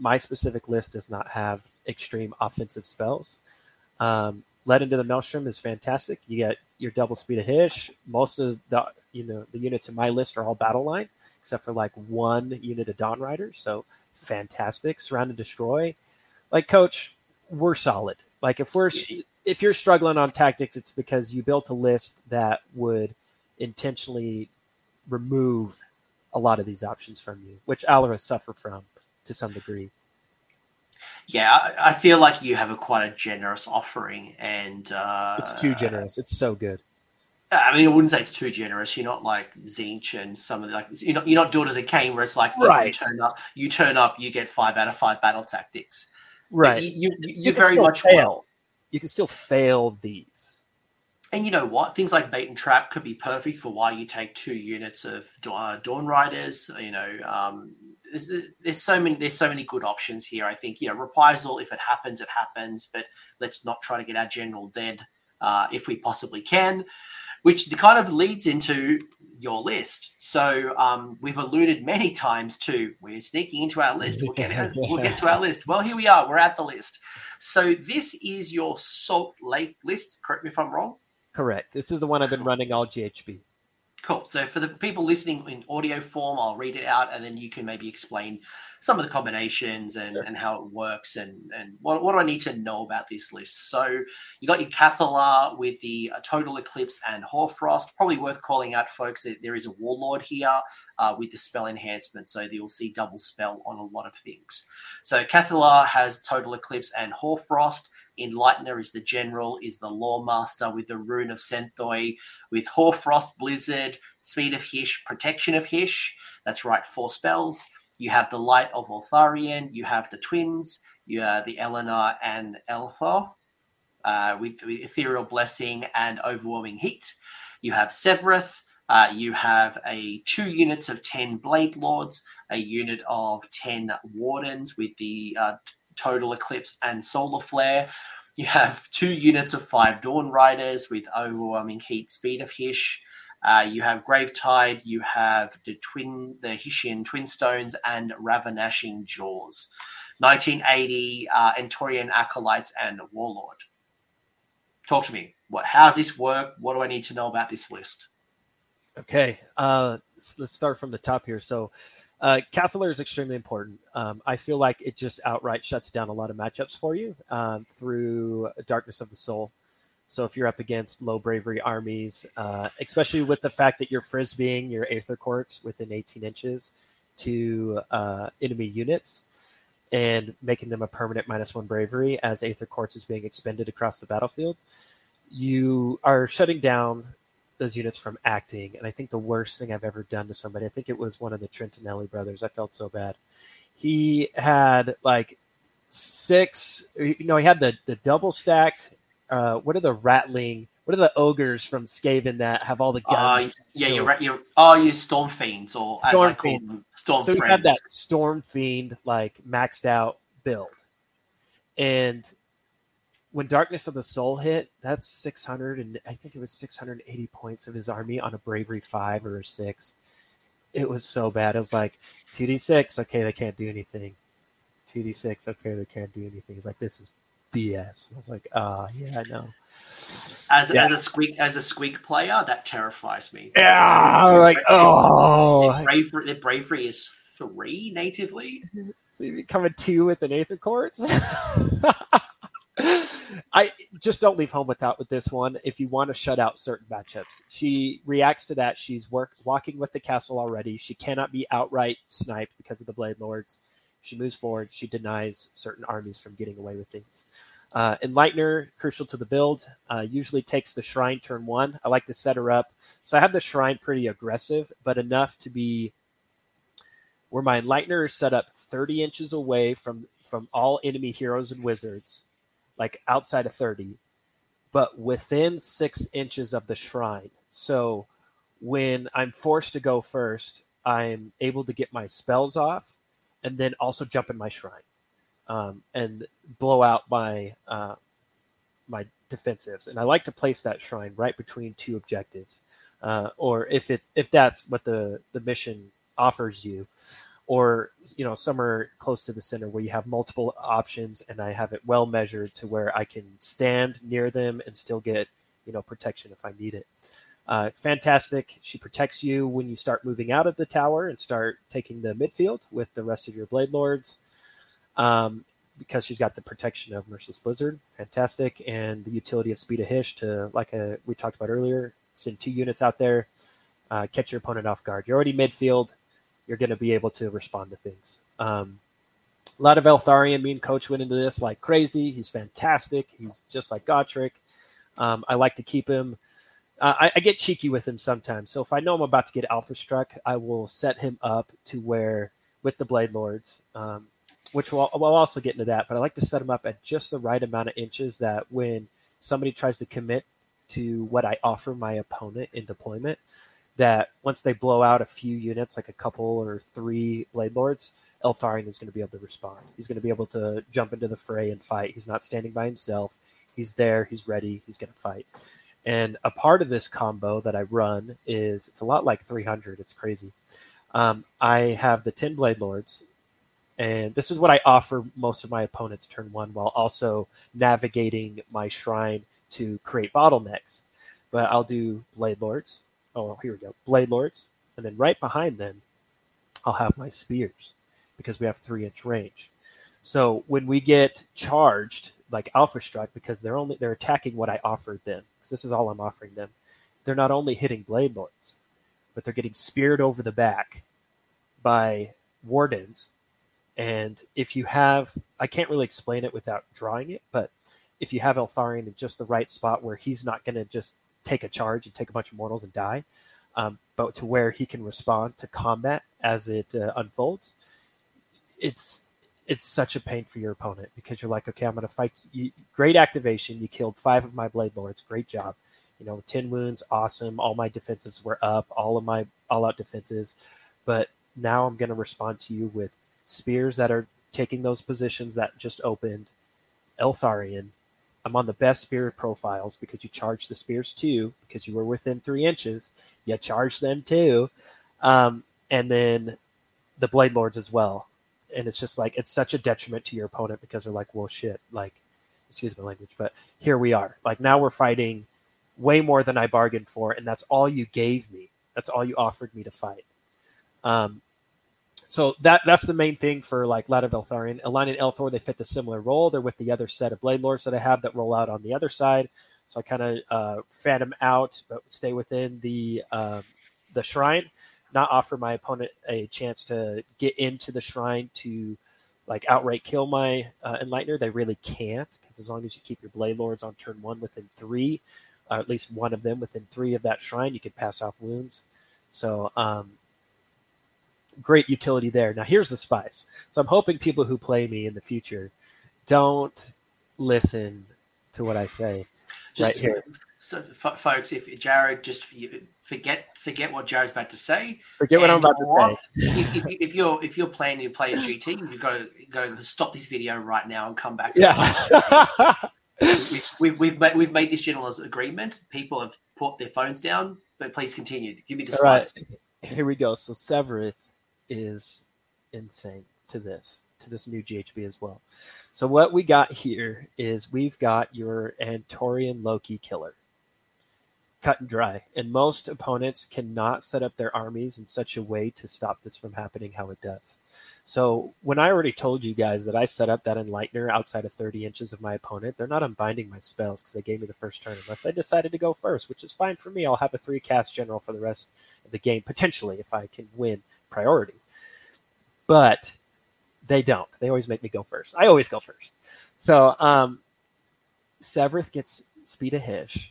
my specific list does not have extreme offensive spells. Led into the Maelstrom is fantastic. You get your double Speed of Hysh. Most of the units in my list are all battle line, except for like one unit of Dawnrider. So fantastic. Surround and destroy. Like, Coach, we're solid. Like, if you're struggling on tactics, it's because you built a list that would intentionally remove a lot of these options from you, which Alarith suffer from to some degree. Yeah, I feel like you have quite a generous offering. And it's too generous. It's so good. I mean, I wouldn't say it's too generous. You're not like Zinch and some of the, like, you're not doing it as a game where it's like, right. You turn up, you get 5 out of 5 battle tactics. Right. You very much fail. Well. You can still fail these. And you know what? Things like Bait and Trap could be perfect for why you take two units of Dawn Riders. There's so many good options here. I think, reprisal, if it happens, it happens. But let's not try to get our general dead if we possibly can, which kind of leads into your list. So we've alluded many times to we're sneaking into our list. We'll get to our list. Well, here we are. We're at the list. So this is your Salt Lake list. Correct me if I'm wrong. Correct. This is the one I've been running all GHB. Cool. So for the people listening in audio form, I'll read it out and then you can maybe explain some of the combinations and how it works and what do I need to know about this list. So you got your Cathallar with the Total Eclipse and Hoarfrost. Probably worth calling out, folks, that there is a Warlord here with the spell enhancement. So you'll see double spell on a lot of things. So Cathallar has Total Eclipse and Hoarfrost. Enlightener is the general, is the lore master with the Rune of Senthoi, with Hoarfrost, Blizzard, Speed of Hysh, Protection of Hysh. That's right, 4 spells. You have the Light of Eltharion. You have the Twins. You have the Eliana and Ellathor with Ethereal Blessing and Overwhelming Heat. You have Sevireth. You have 2 units of 10 Blade Lords, a unit of 10 Wardens with the Total Eclipse and Solar Flare. You have 2 units of 5 Dawn Riders with Overwhelming Heat, Speed of Hysh. You have Grave Tide. You have the Hishian Twin Stones and Ravanashing Jaws. 1980 Antorian Acolytes and Warlord. Talk to me. How's this work? What do I need to know about this list? Okay, let's start from the top here. So. Cathallar is extremely important. I feel like it just outright shuts down a lot of matchups for you through Darkness of the Soul. So if you're up against low bravery armies, especially with the fact that you're frisbeeing your Aether Quartz within 18 inches to enemy units and making them a permanent -1 bravery as Aether Quartz is being expended across the battlefield, you are shutting down those units from acting. And I think the worst thing I've ever done to somebody, I think it was one of the Trentinelli brothers. I felt so bad. He had like he had the double stacked. What are the rattling? What are the ogres from Skaven that have all the guns? You're Storm Fiends or Storm Fiends. So you had that Storm Fiend like maxed out build, and when Darkness of the Soul hit, that's 600 and I think it was 680 points of his army on a bravery 5 or 6. It was so bad. It was like 2d6. Okay, they can't do anything. 2d6. Okay, they can't do anything. It's like this is BS. I was like, yeah, I know. As a squeak player, that terrifies me. Yeah, their bravery is 3 natively. So you become a 2 with an Aether Quartz. I just don't leave home without with this one. If you want to shut out certain matchups, she reacts to that. She's walking with the castle already. She cannot be outright sniped because of the Blade Lords. She moves forward. She denies certain armies from getting away with things. Enlightener, crucial to the build, usually takes the shrine turn 1. I like to set her up. So I have the shrine pretty aggressive, but enough to be where my Enlightener is set up 30 inches away from all enemy heroes and wizards, like outside of 30, but within 6 inches of the shrine. So when I'm forced to go first, I'm able to get my spells off and then also jump in my shrine and blow out my my defensives. And I like to place that shrine right between 2 objectives, or if that's what the mission offers you, or somewhere close to the center where you have multiple options, and I have it well measured to where I can stand near them and still get protection if I need it. Fantastic. She protects you when you start moving out of the tower and start taking the midfield with the rest of your Blade Lords, because she's got the protection of Merciless Blizzard. Fantastic. And the utility of Speed of Hysh to, we talked about earlier, send 2 units out there, catch your opponent off guard. You're already midfield. You're going to be able to respond to things. A lot of Eltharion. Me and Coach went into this like crazy. He's fantastic. He's just like Gotrek. I like to keep him. I get cheeky with him sometimes. So if I know I'm about to get Alpha Struck, I will set him up to where, with the Blade Lords, which we'll also get into that, but I like to set him up at just the right amount of inches that when somebody tries to commit to what I offer my opponent in deployment, that once they blow out a few units, like a couple or 3 Blade Lords, Eltharion is going to be able to respond. He's going to be able to jump into the fray and fight. He's not standing by himself. He's there. He's ready. He's going to fight. And a part of this combo that I run is, it's a lot like 300. It's crazy. I have the 10 Blade Lords, and this is what I offer most of my opponents turn 1, while also navigating my shrine to create bottlenecks. But I'll do Blade Lords. Oh, here we go. Blade Lords. And then right behind them, I'll have my spears, because we have 3-inch range. So when we get charged, like Alpha Strike, because they're attacking what I offered them, because this is all I'm offering them. They're not only hitting Blade Lords, but they're getting speared over the back by Wardens. And if you have, I can't really explain it without drawing it, but if you have Eltharion in just the right spot where he's not going to just take a charge and take a bunch of mortals and die, but to where he can respond to combat as it unfolds, it's such a pain for your opponent, because you're like, okay, I'm going to fight you. Great activation. You killed 5 of my Blade Lords. Great job. 10 wounds. Awesome. All my defensives were up, all of my all out defenses. But now I'm going to respond to you with spears that are taking those positions that just opened. Eltharion. I'm on the best spear profiles, because you charged the spears too, because you were within 3 inches. You charged them too. And then the Blade Lords as well. And it's just like, it's such a detriment to your opponent, because they're like, well, shit, like, excuse my language, but here we are. Like, now we're fighting way more than I bargained for, and that's all you gave me. That's all you offered me to fight. So that's the main thing for, like, Light of Eltharion. Eliana and Ellathor, they fit the similar role. They're with the other set of Blade Lords that I have that roll out on the other side. So I kind of fan them out, but stay within the shrine. not offer my opponent a chance to get into the shrine to like outright kill my Enlightener. They really can't, because as long as you keep your Blade Lords on turn one within three, or at least one of them within three of that shrine, you can pass off wounds. So great utility there. Now here's the spice. So I'm hoping people who play me in the future don't listen to what I say. Just right here. So, folks, if Jared, just forget what Jared's about to say. Forget what I'm about to say. If you're planning to play a GT, you've got to go stop this video right now and come back. We've made this general agreement. People have put their phones down, but please continue. Give me the slides. Right. Here we go. So Sevireth is insane to this new GHB as well. So what we got here is we've got your Antorian Loki killer. Cut and dry. And most opponents cannot set up their armies in such a way to stop this from happening how it does. So when I already told you guys that I set up that Enlightener outside of 30 inches of my opponent, they're not unbinding my spells because they gave me the first turn unless they decided to go first, which is fine for me. I'll have a 3-cast general for the rest of the game, potentially, if I can win priority. But they don't. They always make me go first. I always go first. So Sevireth gets Speed of Hysh.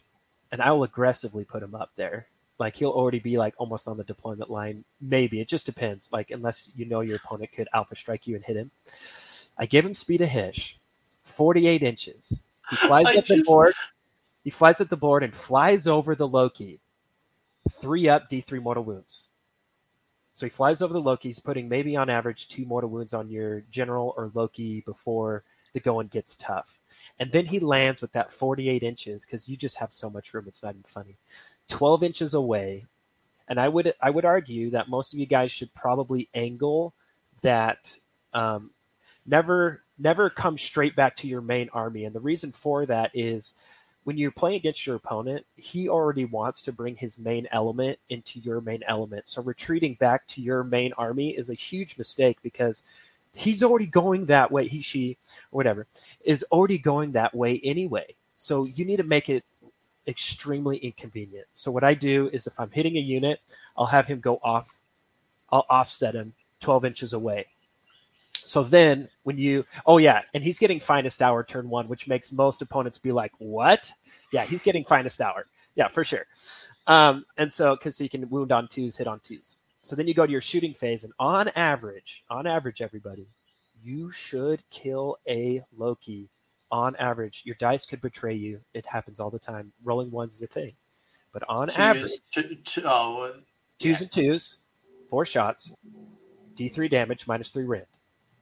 And I will aggressively put him up there. Like, he'll already be, like, almost on the deployment line. Maybe. It just depends. Like, unless you know your opponent could alpha strike you and hit him. I give him Speed of Hysh. 48 inches. He flies the board. He flies at the board and flies over the Loki. 3 up, D3 mortal wounds. So he flies over the Loki. He's putting maybe on average 2 mortal wounds on your general or Loki before the going gets tough. And then he lands with that 48 inches because you just have so much room. It's not even funny. 12 inches away. And I would argue that most of you guys should probably angle that. Never come straight back to your main army. And the reason for that is when you're playing against your opponent, he already wants to bring his main element into your main element. So retreating back to your main army is a huge mistake because he's already going that way. He, she, or whatever, is already going that way anyway. So you need to make it extremely inconvenient. So what I do is if I'm hitting a unit, I'll have him go off. I'll offset him 12 inches away. So then when you, and he's getting Finest Hour turn one, which makes most opponents be like, what? Yeah, he's getting Finest Hour. Yeah, for sure. And so, because you can wound on 2s, hit on 2s. So then you go to your shooting phase, and on average, everybody, you should kill a Loki. On average, your dice could betray you. It happens all the time. Rolling 1s is a thing. But on average, 2s and 2s, 4 shots, D3 damage, minus 3 rend.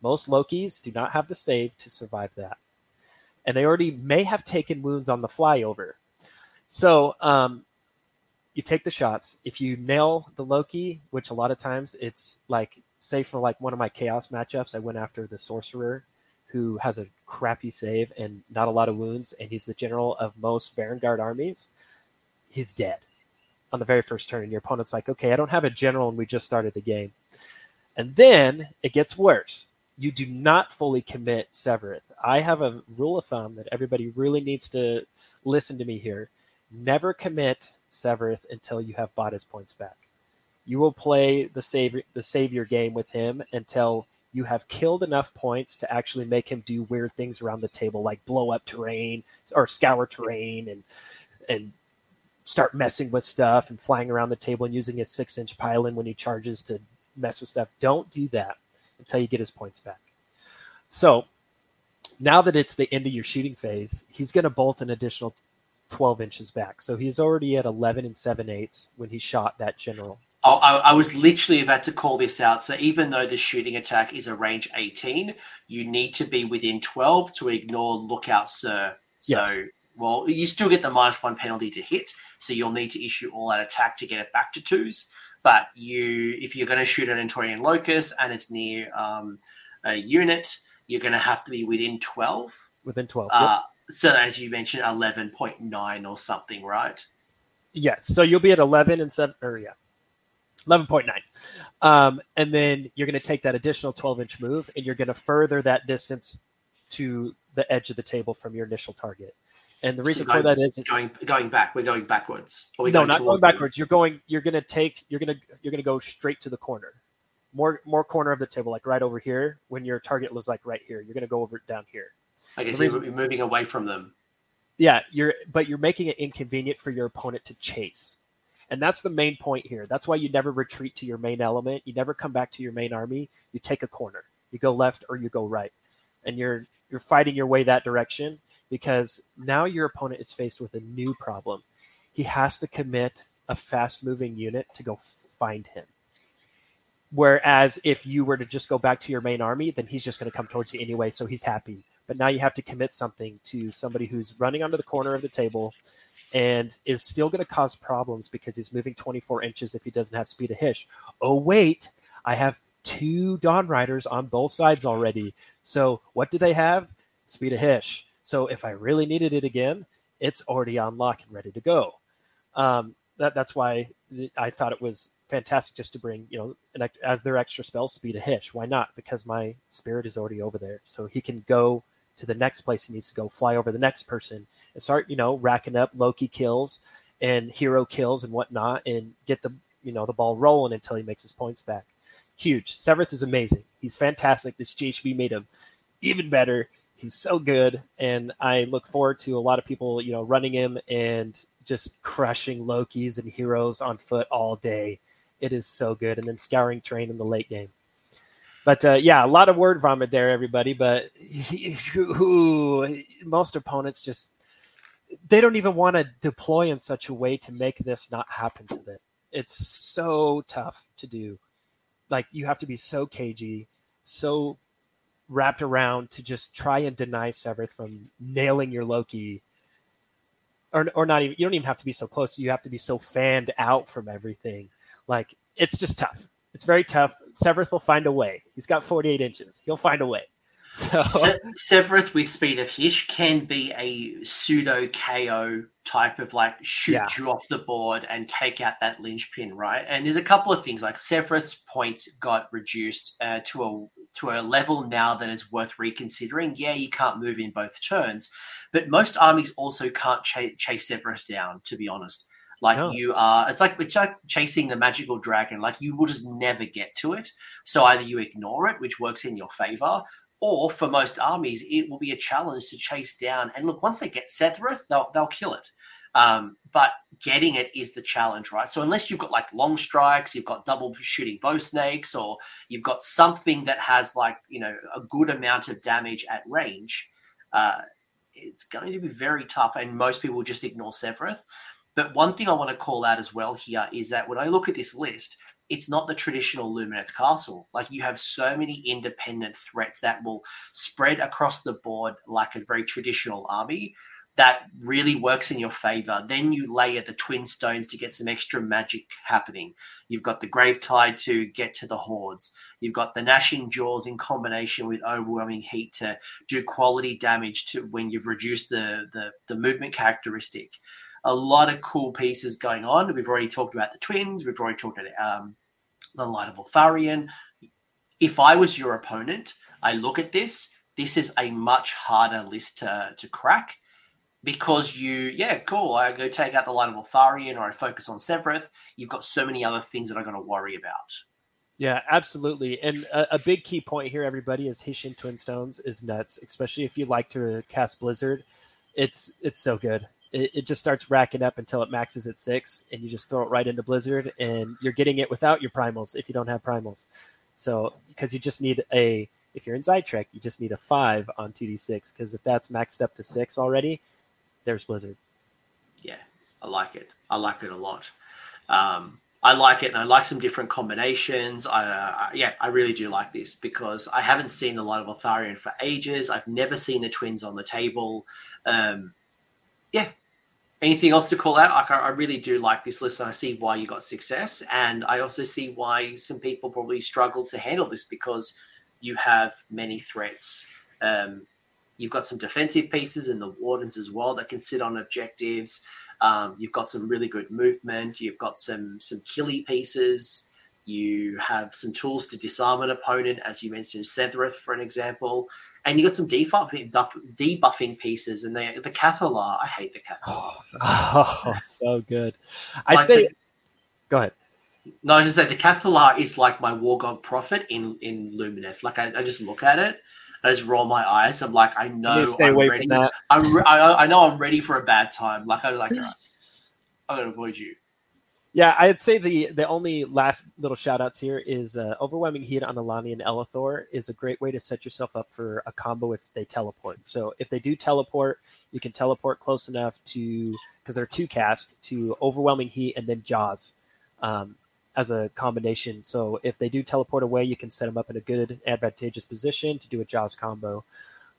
Most Lokis do not have the save to survive that. And they already may have taken wounds on the flyover. So, you take the shots. If you nail the Loki, which a lot of times it's like, say for like one of my chaos matchups, I went after the sorcerer who has a crappy save and not a lot of wounds, and he's the general of most Baron Guard armies. He's dead on the very first turn, and your opponent's like, okay, I don't have a general, and we just started the game. And then it gets worse. You do not fully commit Sevireth. I have a rule of thumb that everybody really needs to listen to me here. Never commit Sevireth until you have bought his points back. You will play the savior game with him until you have killed enough points to actually make him do weird things around the table, like blow up terrain or scour terrain and start messing with stuff and flying around the table and using his 6-inch pylon when he charges to mess with stuff. Don't do that until you get his points back. So now that it's the end of your shooting phase, he's going to bolt an additional 12 inches back. So he's already at 11 and 7/8 when he shot that general. Oh, I was literally about to call this out. So even though the shooting attack is a range 18, you need to be within 12 to ignore Lookout, Sir. So, yes. Well, you still get the -1 penalty to hit. So you'll need to issue all that attack to get it back to 2s. But if you're going to shoot an Antorian Locust and it's near a unit, you're going to have to be within 12. Within 12, yep. So as you mentioned, 11.9 or something, right? Yes. So you'll be at 11.9. And then you're going to take that additional 12-inch move, and you're going to further that distance to the edge of the table from your initial target. And the reason for that is going back. We're going backwards. No, not going backwards. You're gonna go straight to the corner. More corner of the table, like right over here. When your target was like right here, you're gonna go over down here. I guess you're moving away from them. Yeah, but you're making it inconvenient for your opponent to chase. And that's the main point here. That's why you never retreat to your main element. You never come back to your main army. You take a corner. You go left or you go right. And you're fighting your way that direction because now your opponent is faced with a new problem. He has to commit a fast-moving unit to go find him. Whereas if you were to just go back to your main army, then he's just going to come towards you anyway, so he's happy. But now you have to commit something to somebody who's running onto the corner of the table and is still going to cause problems because he's moving 24 inches if he doesn't have Speed of Hysh. Oh, wait, I have 2 Dawn Riders on both sides already. So what do they have? Speed of Hysh. So if I really needed it again, it's already on lock and ready to go. That's why I thought it was fantastic just to bring, as their extra spell, Speed of Hysh. Why not? Because my spirit is already over there. So he can go to the next place he needs to go, fly over the next person, and start, racking up Loki kills and hero kills and whatnot, and get the ball rolling until he makes his points back. Huge. Sevireth is amazing. He's fantastic. This GHB made him even better. He's so good, and I look forward to a lot of people, running him and just crushing Lokis and heroes on foot all day. It is so good, and then scouring terrain in the late game. But, a lot of word vomit there, everybody. But most opponents just, they don't even want to deploy in such a way to make this not happen to them. It's so tough to do. Like, you have to be so cagey, so wrapped around to just try and deny Sevireth from nailing your Loki. Or not even, you don't even have to be so close. You have to be so fanned out from everything. Like, it's just tough. It's very tough. Sevireth will find a way. He's got 48 inches. He'll find a way. So Sevireth with Speed of Hysh can be a pseudo KO type of you off the board and take out that linchpin, right? And there's a couple of things, like Sevireth's points got reduced to a level now that it's worth reconsidering. Yeah, you can't move in both turns, but most armies also can't chase Sevireth down, to be honest. It's like chasing the magical dragon. Like, you will just never get to it. So either you ignore it, which works in your favor, or for most armies, it will be a challenge to chase down. And look, once they get Sevireth, they'll kill it. But getting it is the challenge, right? So unless you've got long strikes, you've got double shooting bow snakes, or you've got something that has a good amount of damage at range, it's going to be very tough. And most people just ignore Sevireth. But one thing I want to call out as well here is that when I look at this list, it's not the traditional Lumineth Castle. Like, you have so many independent threats that will spread across the board like a very traditional army that really works in your favor. Then you layer the Twin Stones to get some extra magic happening. You've got the Grave Tide to get to the Hordes. You've got the Gnashing Jaws in combination with Overwhelming Heat to do quality damage to when you've reduced the movement characteristic. A lot of cool pieces going on. We've already talked about the Twins. We've already talked about the Light of Eltharion. If I was your opponent, I look at this. This is a much harder list to crack because I go take out the Light of Eltharion, or I focus on Sevireth. You've got so many other things that I'm going to worry about. Yeah, absolutely. And a big key point here, everybody, is Hysh in Twin Stones is nuts, especially if you like to cast Blizzard. It's so good. It just starts racking up until it maxes at 6, and you just throw it right into Blizzard, and you're getting it without your primals if you don't have primals. So, because you just need if you're in Zaitrek, you just need a 5 on 2d6, because if that's maxed up to 6 already, there's Blizzard. Yeah, I like it. I like it a lot. I like it, and I like some different combinations. I really do like this because I haven't seen the Light of Eltharion for ages. I've never seen the Twins on the table. Yeah. Anything else to call out? Like, I really do like this list, and I see why you got success. And I also see why some people probably struggled to handle this because you have many threats. You've got some defensive pieces in the Wardens as well that can sit on objectives. You've got some really good movement. You've got some killy pieces. You have some tools to disarm an opponent, as you mentioned, Sevireth, for an example. And you got some debuffing pieces, and the Cathallar. I hate the Cathallar. Oh, so good. Like I say... Go ahead. No, I was just saying, the Cathallar is like my War God Prophet in Lumineth. Like, I just look at it. I just roll my eyes. I'm like, I know I'm ready. I know I'm ready for a bad time. Like, I'm like, I'm going to avoid you. Yeah, I'd say the only last little shout-outs here is Overwhelming Heat on Eliana and Ellathor is a great way to set yourself up for a combo if they teleport. So if they do teleport, you can teleport close enough to, because they're two cast, to Overwhelming Heat and then Jaws as a combination. So if they do teleport away, you can set them up in a good advantageous position to do a Jaws combo.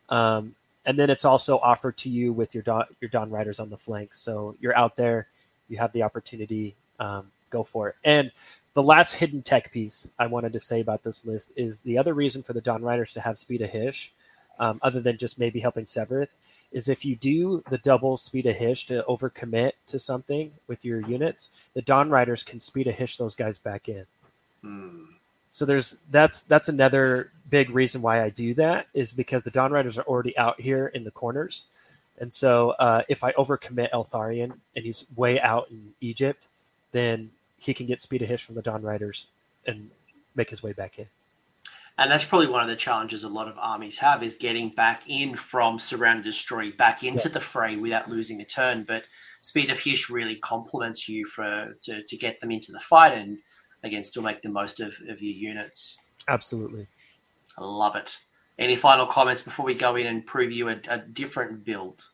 And then it's also offered to you with your Dawn Riders on the flank. So you're out there, you have the opportunity. Go for it. And the last hidden tech piece I wanted to say about this list is the other reason for the Dawn Riders to have Speed of Hysh, other than just maybe helping Sevireth, is if you do the double Speed of Hysh to overcommit to something with your units, the Dawn Riders can Speed of Hysh those guys back in. So that's another big reason why I do that, is because the Dawn Riders are already out here in the corners. And so if I overcommit Eltharion and he's way out in Egypt, then he can get Speed of Hysh from the Dawn Riders and make his way back in. And that's probably one of the challenges a lot of armies have, is getting back in from Surround and Destroy back into the fray without losing a turn. But Speed of Hysh really complements you to get them into the fight and, again, still make the most of your units. Absolutely. I love it. Any final comments before we go in and preview a different build?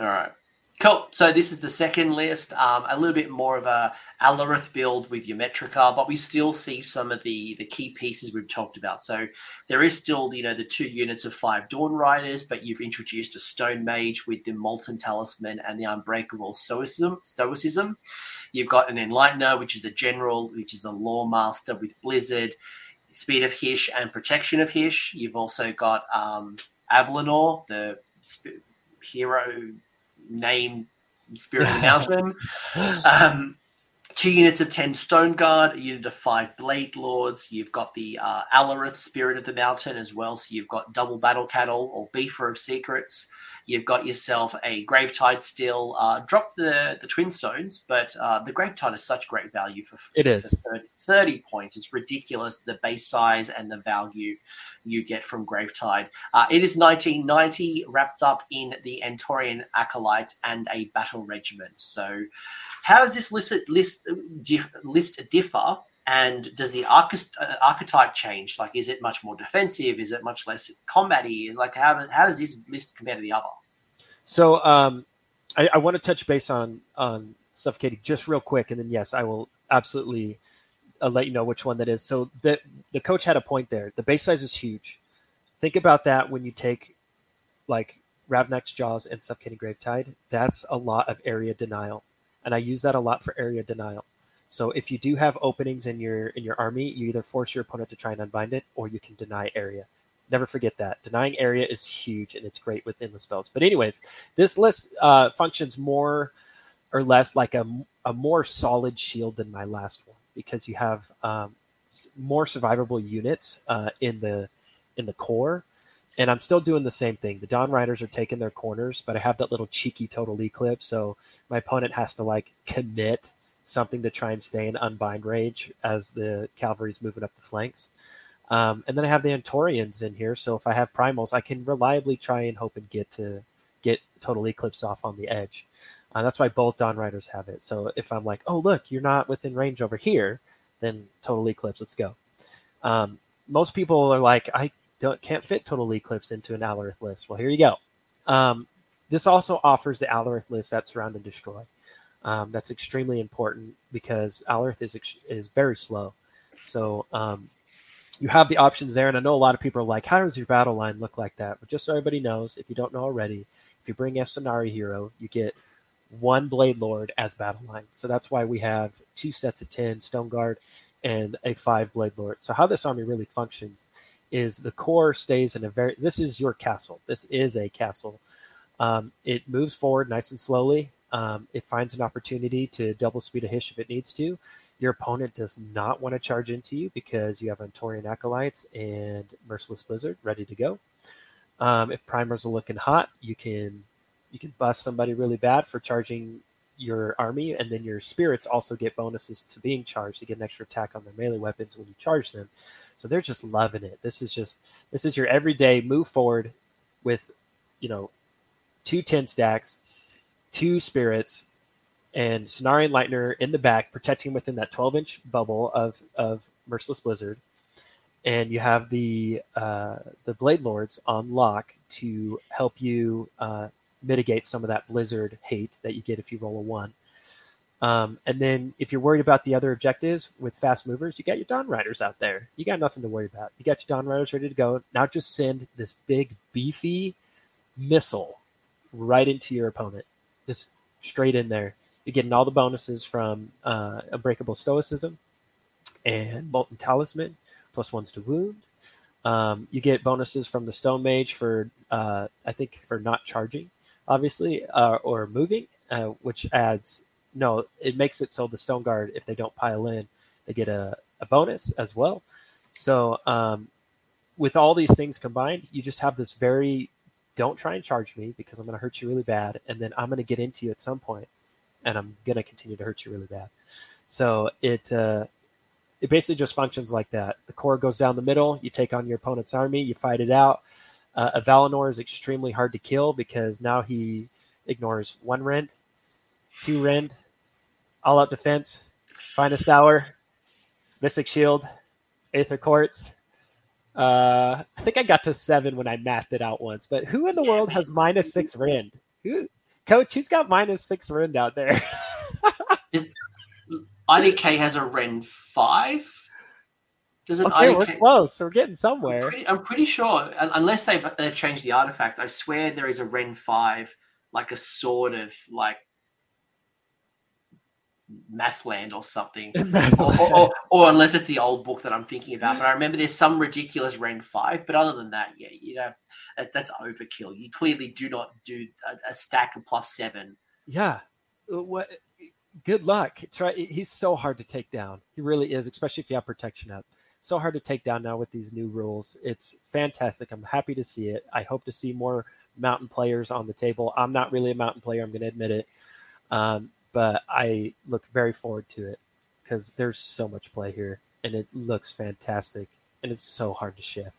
All right. Cool. So this is the second list, a little bit more of a Alarith build with Ymetrica, but we still see some of the key pieces we've talked about. So there is still, the 2 units of 5 Dawn Riders, but you've introduced a Stone Mage with the Molten Talisman and the Unbreakable Stoicism. You've got an Enlightener, which is the General, which is the Lore Master with Blizzard, Speed of Hysh and Protection of Hysh. You've also got Avlanor, the hero... name Spirit of the Mountain, 2 units of 10 Stone Guard, a unit of 5 Blade Lords. You've got the Alarith Spirit of the Mountain as well. So you've got double Battle Cattle or Beefer of Secrets. You've got yourself a Grave Tide still. Drop the Twin Stones, but the Grave Tide is such great value for 30 points. It's ridiculous, the base size and the value you get from Grave Tide. It is 1990, wrapped up in the Antorian Acolytes and a Battle Regiment. So how does this list differ? And does the archetype change? Like, is it much more defensive? Is it much less combat-y? Like, how does this list compare to the other? So I want to touch base on Suffocating just real quick, and then, yes, I will absolutely let you know which one that is. So the coach had a point there. The base size is huge. Think about that when you take, like, Ravnak's Jaws and Suffocating Gravetide. That's a lot of area denial, and I use that a lot for area denial. So if you do have openings in your army, you either force your opponent to try and unbind it, or you can deny area. Never forget that. Denying area is huge, and it's great within the spells. But anyways, this list functions more or less like a more solid shield than my last one, because you have more survivable units in the core. And I'm still doing the same thing. The Dawn Riders are taking their corners, but I have that little cheeky Total Eclipse, so my opponent has to, like, commit something to try and stay in unbind rage as the cavalry's moving up the flanks. And then I have the Antorians in here. So if I have primals, I can reliably try and hope and get Total Eclipse off on the edge. That's why both Dawn Riders have it. So if I'm like, oh, look, you're not within range over here, then Total Eclipse, let's go. Most people are like, I can't fit Total Eclipse into an Alarith list. Well, here you go. This also offers the Alarith list that Surround and Destroy. That's extremely important because Alarith is very slow. So you have the options there. And I know a lot of people are like, how does your battle line look like that? But just so everybody knows, if you don't know already, if you bring Esenari Hero, you get 1 Blade Lord as battle line. So that's why we have 2 sets of 10 Stone Guard and a 5 Blade Lord. So how this army really functions is the core stays in this is your castle. This is a castle. It moves forward nice and slowly. It finds an opportunity to double Speed of Hysh if it needs to. Your opponent does not want to charge into you because you have Antorian Acolytes and Merciless Blizzard ready to go. If primers are looking hot, you can bust somebody really bad for charging your army, and then your spirits also get bonuses to being charged. They get an extra attack on their melee weapons when you charge them. So they're just loving it. This is your everyday move forward with, 2 10 stacks, 2 spirits, and Sonari Enlightener in the back, protecting within that 12-inch bubble of Merciless Blizzard. And you have the Blade Lords on lock to help you mitigate some of that Blizzard hate that you get if you roll a 1. And then if you're worried about the other objectives with fast movers, you got your Dawn Riders out there. You got nothing to worry about. You got your Dawn Riders ready to go. Now just send this big, beefy missile right into your opponent. Just straight in there. You're getting all the bonuses from Unbreakable Stoicism and Molten Talisman, +1s to wound. You get bonuses from the Stone Mage for, for not charging, obviously, or moving, which adds... No, it makes it so the Stone Guard, if they don't pile in, they get a bonus as well. So with all these things combined, you just have this very... Don't try and charge me because I'm going to hurt you really bad, and then I'm going to get into you at some point, and I'm going to continue to hurt you really bad. So it basically just functions like that. The core goes down the middle. You take on your opponent's army. You fight it out. A Valinor is extremely hard to kill because now he ignores 1 rend, 2 rend, all-out defense, finest hour, mystic shield, Aether Quartz. I think I got to 7 when I mathed it out once, but who in the world has -6 rend? Coach, who's got -6 rend out there? IDK has a rend 5. Doesn't okay, IDK... we're close. We're getting somewhere. I'm pretty sure, unless they've changed the artifact, I swear there is a rend 5, like a sort of like Mathland or something, or unless it's the old book that I'm thinking about. But I remember there's some ridiculous rend 5. But other than that, yeah, that's overkill. You clearly do not do a stack of +7. Yeah, what? Good luck. Try. He's so hard to take down. He really is, especially if you have protection up. So hard to take down now with these new rules. It's fantastic. I'm happy to see it. I hope to see more mountain players on the table. I'm not really a mountain player. I'm going to admit it. But I look very forward to it because there's so much play here, and it looks fantastic, and it's so hard to shift.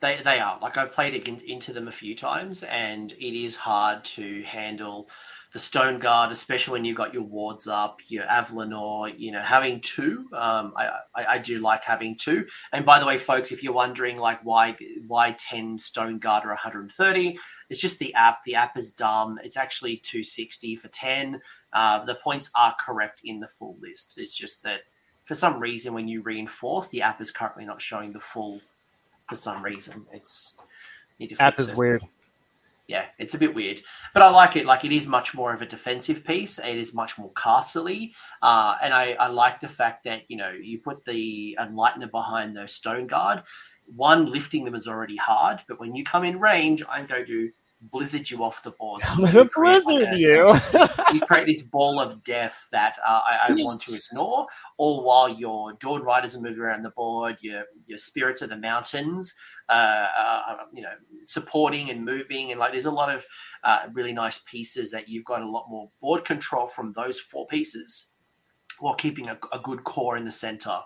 They are. Like, I've played into them a few times, and it is hard to handle the Stone Guard, especially when you've got your wards up, your Avlanor, having 2. I do like having 2. And by the way, folks, if you're wondering, like, why 10 Stone Guard or 130, it's just the app. The app is dumb. It's actually 260 for 10. The points are correct in the full list. It's just that for some reason, when you reinforce, the app is currently not showing the full for some reason. App is weird. Yeah, it's a bit weird, but I like it. Like, it is much more of a defensive piece. It is much more casterly, and I like the fact that you put the Enlightener behind those Stone Guard. One, lifting them is already hard, but when you come in range, I'm going to blizzard you off the board. I'm going to blizzard you. You create this ball of death that I want to ignore, all while your Dawn Riders are moving around the board, your Spirits of the Mountains, supporting and moving, and like there's a lot of really nice pieces that you've got a lot more board control from those 4 pieces while keeping a good core in the center.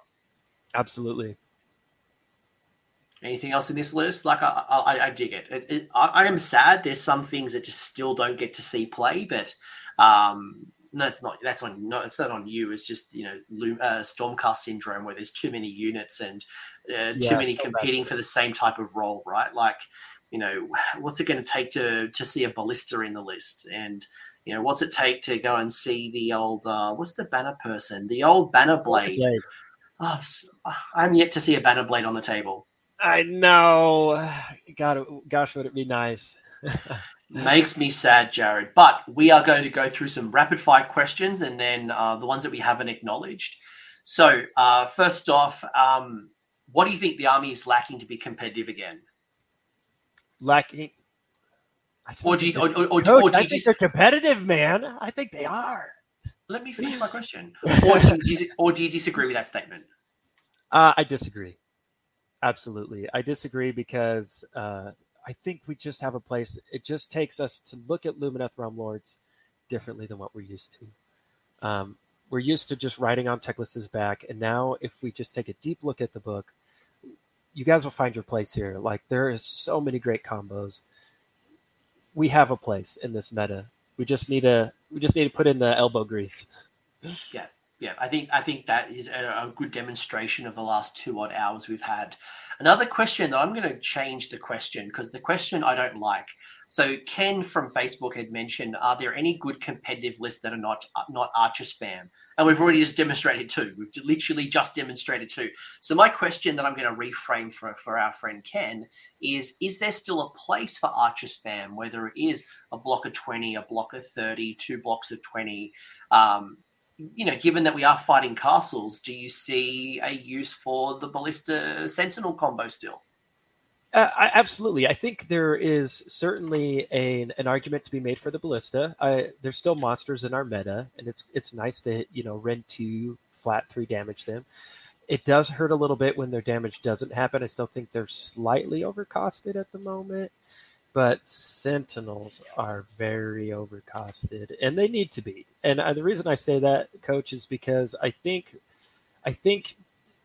Absolutely. Anything else in this list? Like, I dig it. I am sad. There's some things that just still don't get to see play, but it's not on you. It's just, Stormcast syndrome, where there's too many units and too many competing for the same type of role, right? Like, what's it going to take to see a Ballista in the list? And, what's it take to go and see the old, what's the banner person? The old Banner Blade. Oh, I'm yet to see a Banner Blade on the table. I know. God, gosh, would it be nice? Makes me sad, Jared. But we are going to go through some rapid-fire questions and then the ones that we haven't acknowledged. So first off, what do you think the army is lacking to be competitive again? Lacking? Or do you think they're competitive, man? I think they are. Let me finish my question. Or do you disagree with that statement? I disagree. Absolutely. I disagree because I think we just have a place. It just takes us to look at Lumineth Realm Lords differently than what we're used to. We're used to just riding on Teclis's back. And now if we just take a deep look at the book, you guys will find your place here. Like, there is so many great combos. We have a place in this meta. We just need to put in the elbow grease. Yeah. I think that is a good demonstration of the last 2 odd hours we've had. Another question that I'm going to change the question, because the question I don't like. So Ken from Facebook had mentioned, are there any good competitive lists that are not Archer spam? And we've already just demonstrated two. We've literally just demonstrated two. So my question that I'm going to reframe for our friend Ken is there still a place for Archer spam, whether it is a block of 20, a block of 30, 2 blocks of 20, given that we are fighting castles, do you see a use for the Ballista Sentinel combo still? Absolutely. I think there is certainly an argument to be made for the Ballista. There's still monsters in our meta, and it's nice to rend 2, flat 3 damage them. It does hurt a little bit when their damage doesn't happen. I still think they're slightly overcosted at the moment, but Sentinels are very overcosted, and they need to be. And the reason I say that, Coach, is because I think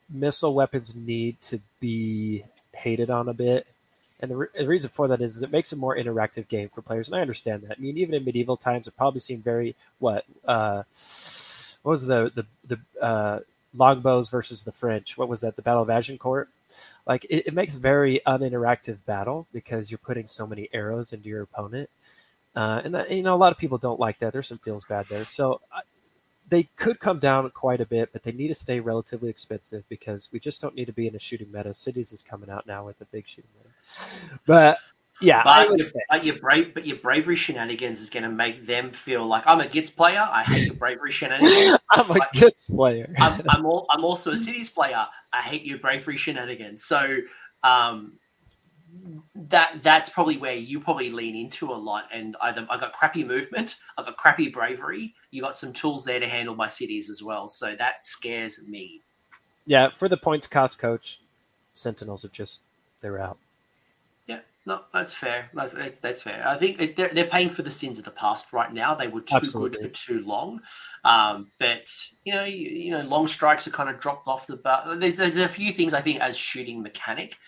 missile weapons need to be hated on a bit. And the reason for that is it makes a more interactive game for players, and I understand that. I mean, even in medieval times, it probably seemed very, what was the longbows versus the French? What was that, the Battle of Agincourt? Like, it makes very uninteractive battle because you're putting so many arrows into your opponent. And that, a lot of people don't like that. There's some feels bad there. So they could come down quite a bit, but they need to stay relatively expensive because we just don't need to be in a shooting meta. Cities is coming out now with a big shooting meta. But yeah, your bravery shenanigans is going to make them feel like, I'm a Gitz player. I hate your bravery shenanigans. I'm a Gitz player. I'm also a cities player. I hate your bravery shenanigans. So that's probably where you probably lean into a lot. And either I got crappy movement, I got crappy bravery. You got some tools there to handle my cities as well. So that scares me. Yeah, for the points cost, Coach, Sentinels are just, they're out. No, that's fair. That's fair. I think they're paying for the sins of the past right now. They were too Absolutely. Good for too long. But long strikes are kind of dropped off the bar. There's a few things I think as shooting mechanic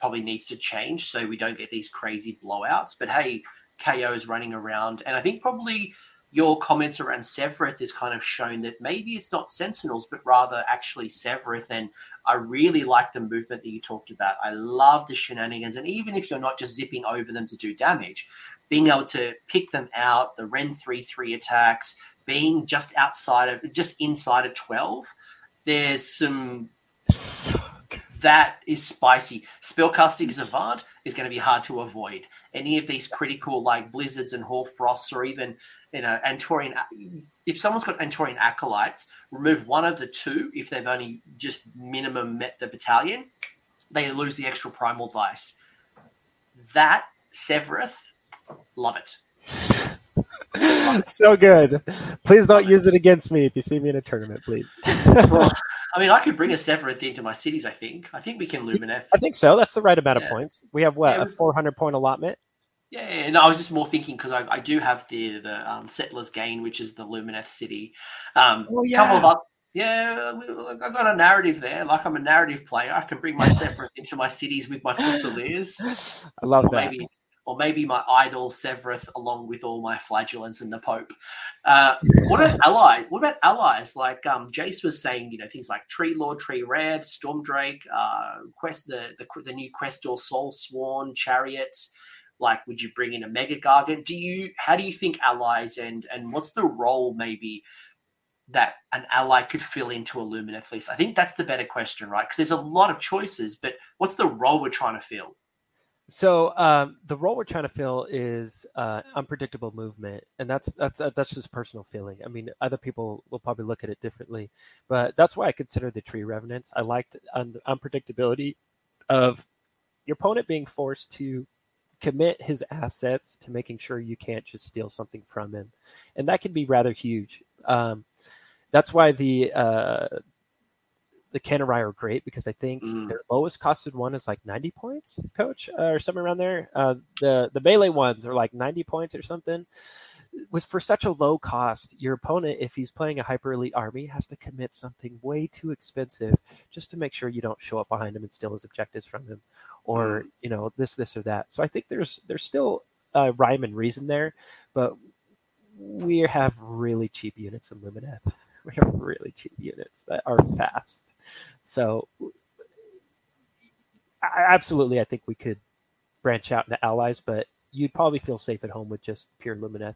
probably needs to change so we don't get these crazy blowouts. But hey, KO is running around. And I think probably your comments around Sevireth has kind of shown that maybe it's not Sentinels, but rather actually Sevireth. And I really like the movement that you talked about. I love the shenanigans. And even if you're not just zipping over them to do damage, being able to pick them out, the Ren 3-3 attacks, being just inside of 12, there's some... That is spicy. Spellcasting Savant is going to be hard to avoid. Any of these critical, like Blizzards and Hoarfrosts, or even Antorian. If someone's got Antorian Acolytes, remove one of the two. If they've only just minimum met the battalion, they lose the extra Primal Dice. That, Sevireth, love it. So good. Please don't use it against me if you see me in a tournament, please. Well, I mean, I could bring a Sevireth into my cities, I think. I think we can Lumineth. I think so. That's the right amount of points. We have, a 400-point allotment? Yeah, and no, I was just more thinking because I do have the Settler's Gain, which is the Lumineth city. I got a narrative there. Like, I'm a narrative player. I can bring my Sevireth into my cities with my Fusiliers. I love that. Or maybe my idol Sevireth, along with all my flagellants and the Pope. What about allies? Like Jace was saying, things like Tree Lord, Tree Rev, Stormdrake, Quest, the new Questor, Soul Sworn, Chariots. Like, would you bring in a Mega Gargant? How do you think allies and what's the role maybe that an ally could fill into a Lumineth list? I think that's the better question, right? Because there's a lot of choices, but what's the role we're trying to fill? So the role we're trying to fill is unpredictable movement, and that's just personal feeling. I mean, other people will probably look at it differently, but that's why I consider the Tree Revenants. I liked the unpredictability of your opponent being forced to commit his assets to making sure you can't just steal something from him, and that can be rather huge That's why the Canarai are great, because I think their lowest costed one is like 90 points, Coach, or somewhere around there. The melee ones are like 90 points or something. Was for such a low cost, your opponent, if he's playing a hyper elite army, has to commit something way too expensive just to make sure you don't show up behind him and steal his objectives from him, or you know, this or that. So I think there's still rhyme and reason there, but we have really cheap units in Lumineth. We have really cheap units that are fast. So absolutely, I think we could branch out into allies, but you'd probably feel safe at home with just pure Lumineth.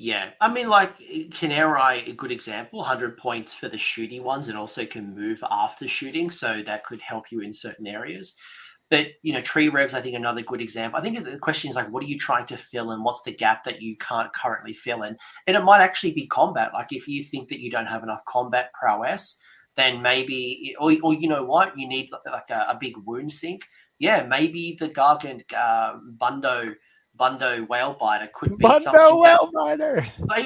Yeah. I mean, like, Canarai, a good example, 100 points for the shooty ones, and also can move after shooting, so that could help you in certain areas. But, you know, Tree Revs, I think, another good example. I think the question is, like, what are you trying to fill in? What's the gap that you can't currently fill in? And it might actually be combat. Like, if you think that you don't have enough combat prowess, then maybe, or you know what, you need like a big wound sink. Yeah, maybe the Gargant Bundo Whalebiter could be Bundo something. Bundo Whalebiter! Like,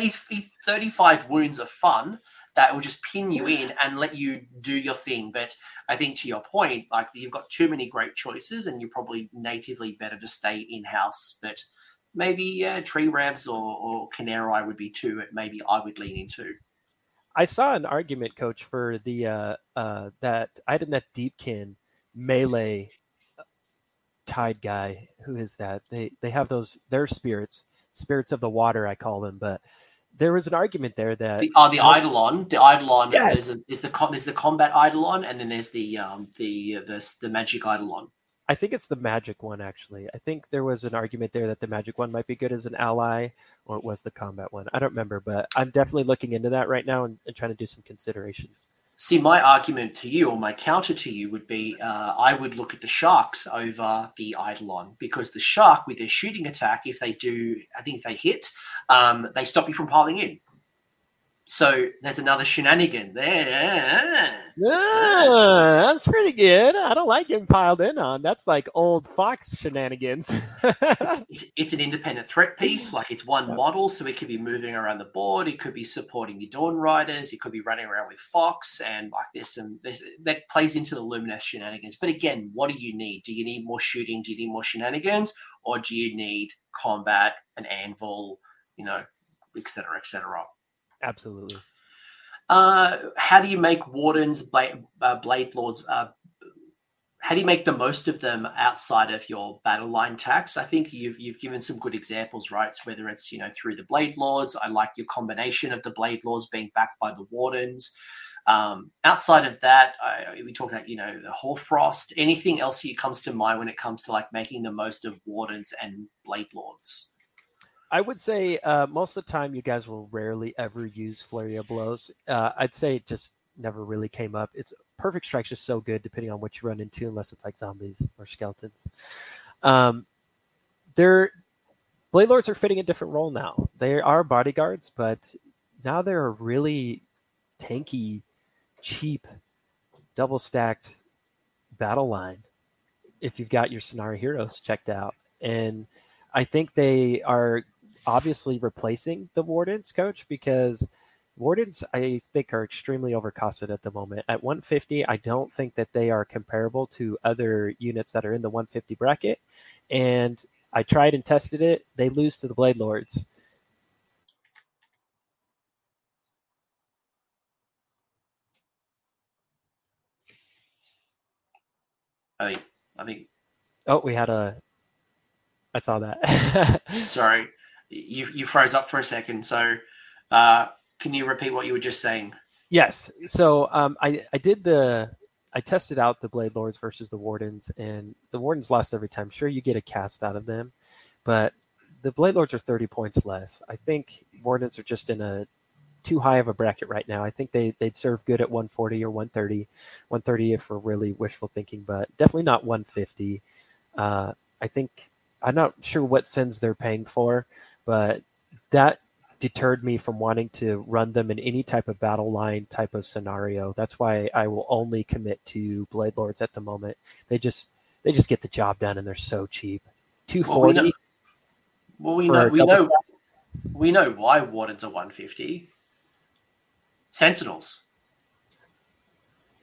he's 35 wounds of fun that will just pin you in and let you do your thing. But I think, to your point, like, you've got too many great choices, and you're probably natively better to stay in-house. But maybe Tree Revs or Canarai would be two, and maybe I would lean into. I saw an argument, Coach, for the that item that Deepkin melee Tide guy. Who is that? They have those, their spirits of the water, I call them, but there was an argument there that the Eidolon. The Eidolon, yes, is the combat Eidolon, and then there's the magic Eidolon. I think it's the magic one, actually. I think there was an argument there that the magic one might be good as an ally, or it was the combat one. I don't remember, but I'm definitely looking into that right now and trying to do some considerations. See, my argument to you, or my counter to you, would be I would look at the Sharks over the Eidolon, because the Shark, with their shooting attack, if they hit, they stop you from piling in. So there's another shenanigan there. Yeah, that's pretty good. I don't like getting piled in on. That's like old Fox shenanigans. It's an independent threat piece. Like, it's one model, so it could be moving around the board. It could be supporting your Dawn Riders. It could be running around with Fox. And like, there's that plays into the Lumineth shenanigans. But again, what do you need? Do you need more shooting? Do you need more shenanigans? Or do you need combat, an anvil, you know, et cetera, et cetera? Absolutely. How do you make Wardens, Blade Lords, how do you make the most of them outside of your battle line tax? I think you've given some good examples, right? So whether it's, you know, through the Blade Lords, I like your combination of the Blade Lords being backed by the Wardens. Outside of that, we talked about, you know, the Hoarfrost. Anything else that comes to mind when it comes to, like, making the most of Wardens and Blade Lords? I would say most of the time you guys will rarely ever use Flurry of Blows. I'd say it just never really came up. It's Perfect Strike's just so good depending on what you run into, unless it's like zombies or skeletons. Blade Lords are fitting a different role now. They are bodyguards, but now they're a really tanky, cheap, double-stacked battle line if you've got your Sonara heroes checked out. And I think they are obviously replacing the Wardens, Coach, because Wardens, I think, are extremely overcosted at the moment. At 150, I don't think that they are comparable to other units that are in the 150 bracket. And I tried and tested it. They lose to the Blade Lords. I think. Oh, we had I saw that. Sorry, you froze up for a second. So can you repeat what you were just saying? Yes. So I tested out the Blade Lords versus the Wardens, and the Wardens lost every time. Sure, you get a cast out of them, but the Blade Lords are 30 points less. I think Wardens are just in a too high of a bracket right now. I think they'd serve good at 140 or 130, 130 if we're really wishful thinking, but definitely not 150. I think. I'm not sure what sins they're paying for, but that deterred me from wanting to run them in any type of battle line type of scenario. That's why I will only commit to Blade Lords at the moment. They just get the job done, and they're so cheap. 240. Well, we know. we know why Wardens are 150. Sentinels.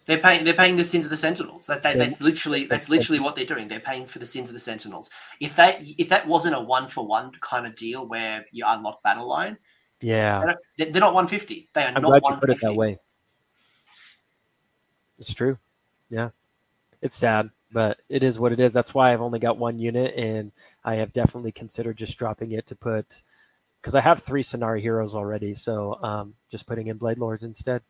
They're paying the sins of the Sentinels. That's literally what they're doing. They're paying for the sins of the Sentinels. If that wasn't a 1-for-1 kind of deal where you unlock battle line, yeah, they're not 150. They are I'm not glad 150. You put it that way. It's true. Yeah, it's sad, but it is what it is. That's why I've only got one unit, and I have definitely considered just dropping it to put because I have 3 Sonari heroes already. So just putting in Blade Lords instead.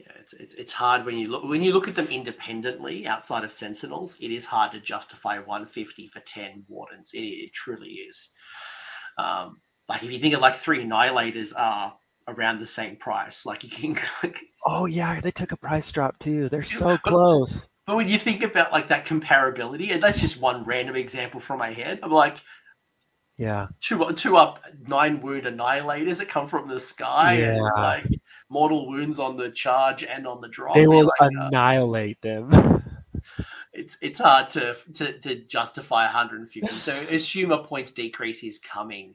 Yeah, it's hard when you look at them independently outside of Sentinels. It is hard to justify 150 for 10 Wardens. It truly is. Like if you think of like 3 Annihilators are around the same price. Like you can. Like, oh yeah, they took a price drop too. They're so close. But when you think about like that comparability, and that's just one random example from my head. I'm like, yeah, two up 9 wound Annihilators that come from the sky and like. Mortal wounds on the charge and on the drop. They will like, annihilate them. It's hard to justify 150. So assume a points decrease is coming.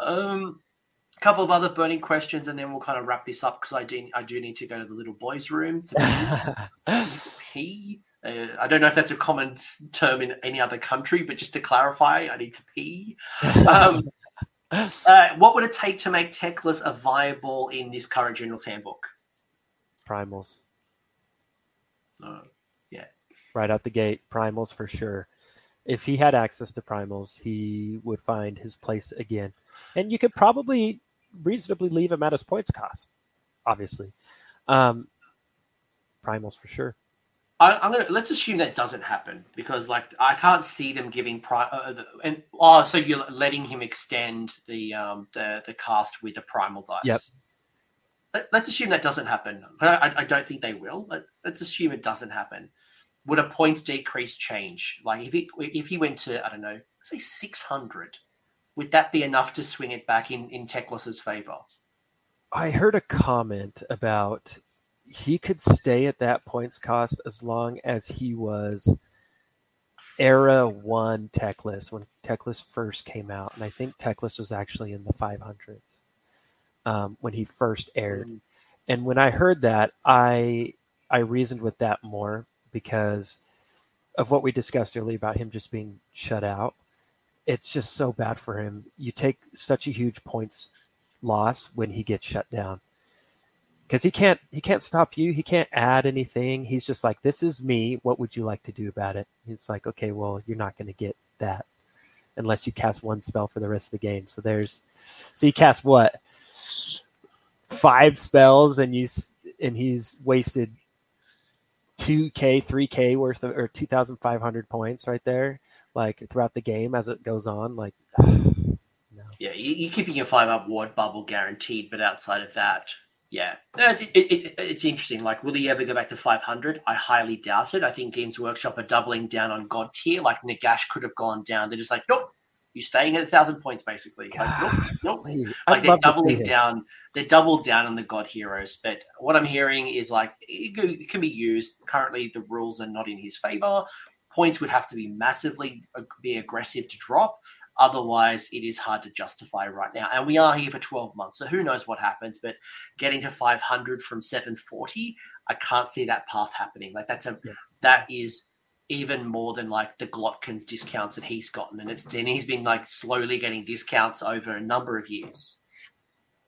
A couple of other burning questions, and then we'll kind of wrap this up because I do need to go to the little boys' room. Pee. I don't know if that's a common term in any other country, but just to clarify, I need to pee. What would it take to make Teclis a viable in this current General's Handbook? Primals. Yeah. Right out the gate, primals for sure. If he had access to primals, he would find his place again. And you could probably reasonably leave him at his points cost, obviously. Primals for sure. Let's assume that doesn't happen because, like, I can't see them giving so you're letting him extend the cast with the primal dice. Yep. Let's assume that doesn't happen. I don't think they will. Let's assume it doesn't happen. Would a points decrease change? Like, if he went to, I don't know, say 600, would that be enough to swing it back in Teclis's favor? I heard a comment about. He could stay at that points cost as long as he was Era 1 Teclis, when Teclis first came out. And I think Teclis was actually in the 500s when he first aired. Mm. And when I heard that, I reasoned with that more because of what we discussed earlier about him just being shut out. It's just so bad for him. You take such a huge points loss when he gets shut down. Because he can't stop you. He can't add anything. He's just like, this is me. What would you like to do about it? It's like, okay, well, you're not going to get that unless you cast one spell for the rest of the game. So you cast what? 5 spells and he's wasted 2K, 3K worth of, or 2,500 points right there. Like throughout the game as it goes on, like, no. Yeah, you're keeping your 5-up ward bubble guaranteed. But outside of that, yeah, it's interesting. Like, will he ever go back to 500? I highly doubt it. I think Games Workshop are doubling down on God tier. Like, Nagash could have gone down. They're just like, nope, you're staying at 1,000 points, basically. Like, nope. Like, they're doubling down. They doubled down on the God heroes. But what I'm hearing is, like, it can be used. Currently, the rules are not in his favor. Points would have to be massively be aggressive to drop. Otherwise, it is hard to justify right now. And we are here for 12 months, so who knows what happens. But getting to 500 from 740, I can't see that path happening. Like, that is even more than, like, the Glotkin's discounts that he's gotten. And he's been, like, slowly getting discounts over a number of years.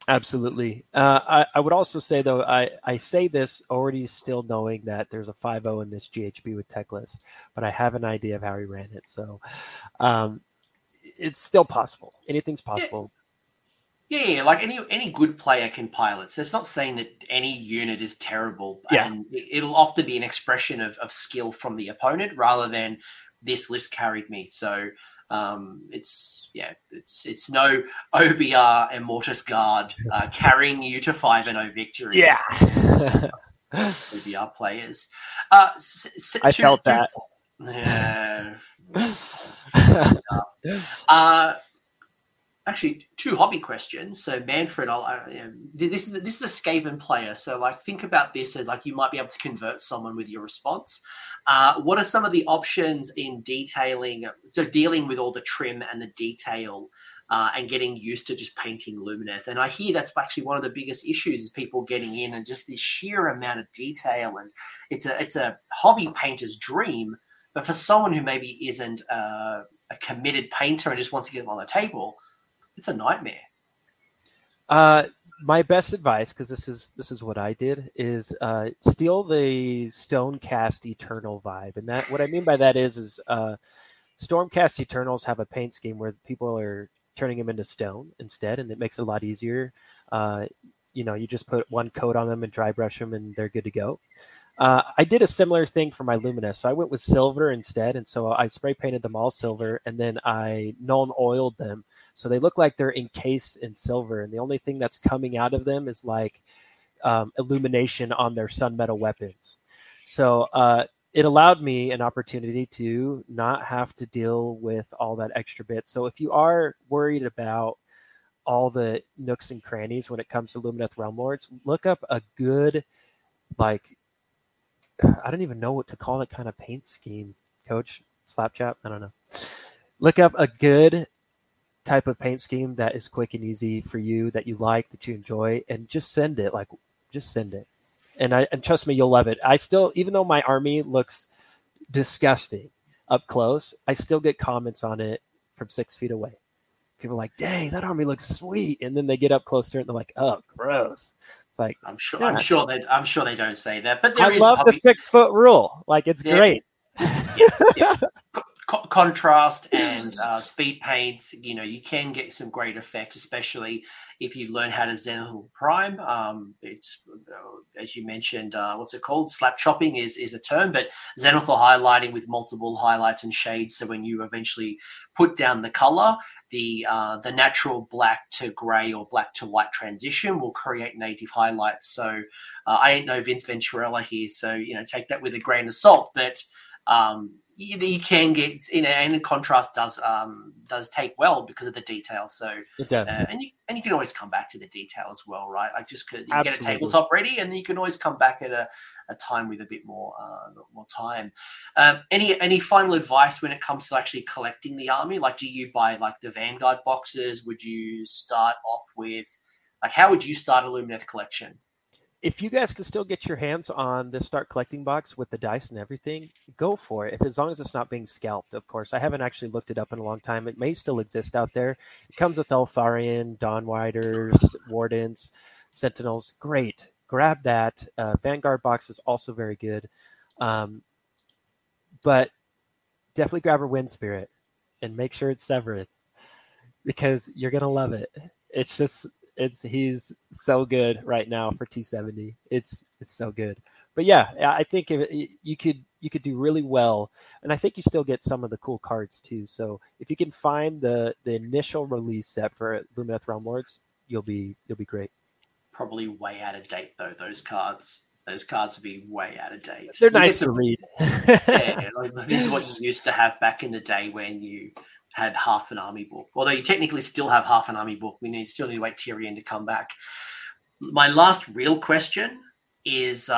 Absolutely. I would also say, though, I say this already still knowing that there's a 5-0 in this GHB with Teclis, but I have an idea of how he ran it. So, it's still possible. Anything's possible. Yeah, like any good player can pilot. So it's not saying that any unit is terrible. Yeah. And it'll often be an expression of skill from the opponent rather than this list carried me. So it's no OBR and Mortis Guard carrying you to 5-0 victory. Yeah. OBR players. I felt that. Yeah. Actually, 2 hobby questions. So Manfred, this is a Skaven player. So, like, think about this, and like you might be able to convert someone with your response. What are some of the options in detailing? So dealing with all the trim and the detail and getting used to just painting Lumineth. And I hear that's actually one of the biggest issues is people getting in and just the sheer amount of detail. And it's a hobby painter's dream, but for someone who maybe isn't a committed painter and just wants to get them on the table, it's a nightmare. My best advice, because this is what I did, is steal the Stormcast Eternal vibe. And that what I mean by that is Stormcast Eternals have a paint scheme where people are turning them into stone instead, and it makes it a lot easier. You just put one coat on them and dry brush them, and they're good to go. I did a similar thing for my Lumineth, so I went with silver instead, and so I spray painted them all silver, and then I non oiled them, so they look like they're encased in silver, and the only thing that's coming out of them is like illumination on their sun metal weapons. So it allowed me an opportunity to not have to deal with all that extra bit. So if you are worried about all the nooks and crannies when it comes to Lumineth Realm Lords, look up a good, like, I don't even know what to call that kind of paint scheme, Coach. Slapchop? I don't know. Look up a good type of paint scheme that is quick and easy for you, that you like, that you enjoy, and just send it. Like, just send it. And trust me, you'll love it. I still, even though my army looks disgusting up close, I still get comments on it from 6 feet away. People are like, dang, that army looks sweet. And then they get up close to it and they're like, oh, gross. It's like, I'm sure they don't say that, but there I love the 6 foot rule. Like, it's great. Yeah. Contrast and speed paints. You know, you can get some great effects, especially if you learn how to zenithal prime. It's as you mentioned, what's it called? Slap chopping is a term, but zenithal highlighting with multiple highlights and shades. So when you eventually put down the color, the natural black to grey or black to white transition will create native highlights. So I ain't no Vince Venturella here, so take that with a grain of salt. But you can get, and contrast does take well because of the detail. So it does, and you can always come back to the detail as well, right? Like, just because you Absolutely. Get a tabletop ready, and you can always come back at a time with a bit more time. Any final advice when it comes to actually collecting the army? Like, do you buy like the Vanguard boxes? Would you start off with, like, how would you start a Lumineth collection? If you guys can still get your hands on the Start Collecting box with the dice and everything, go for it. As long as it's not being scalped, of course. I haven't actually looked it up in a long time. It may still exist out there. It comes with Eltharion, Dawnriders, Wardens, Sentinels. Great. Grab that. Vanguard box is also very good. But definitely grab a Wind Spirit and make sure it's Sevireth, because you're going to love it. It's just... he's so good right now for 270. It's so good. But yeah, I think you could do really well, and I think you still get some of the cool cards too. So if you can find the initial release set for Lumineth Realm Lords, you'll be great. Probably way out of date though. Those cards would be way out of date. They're nice to read. Yeah, like, this is what you used to have back in the day when you had half an army book, although you technically still have half an army book. We still need to wait Tyrion to come back. My last real question is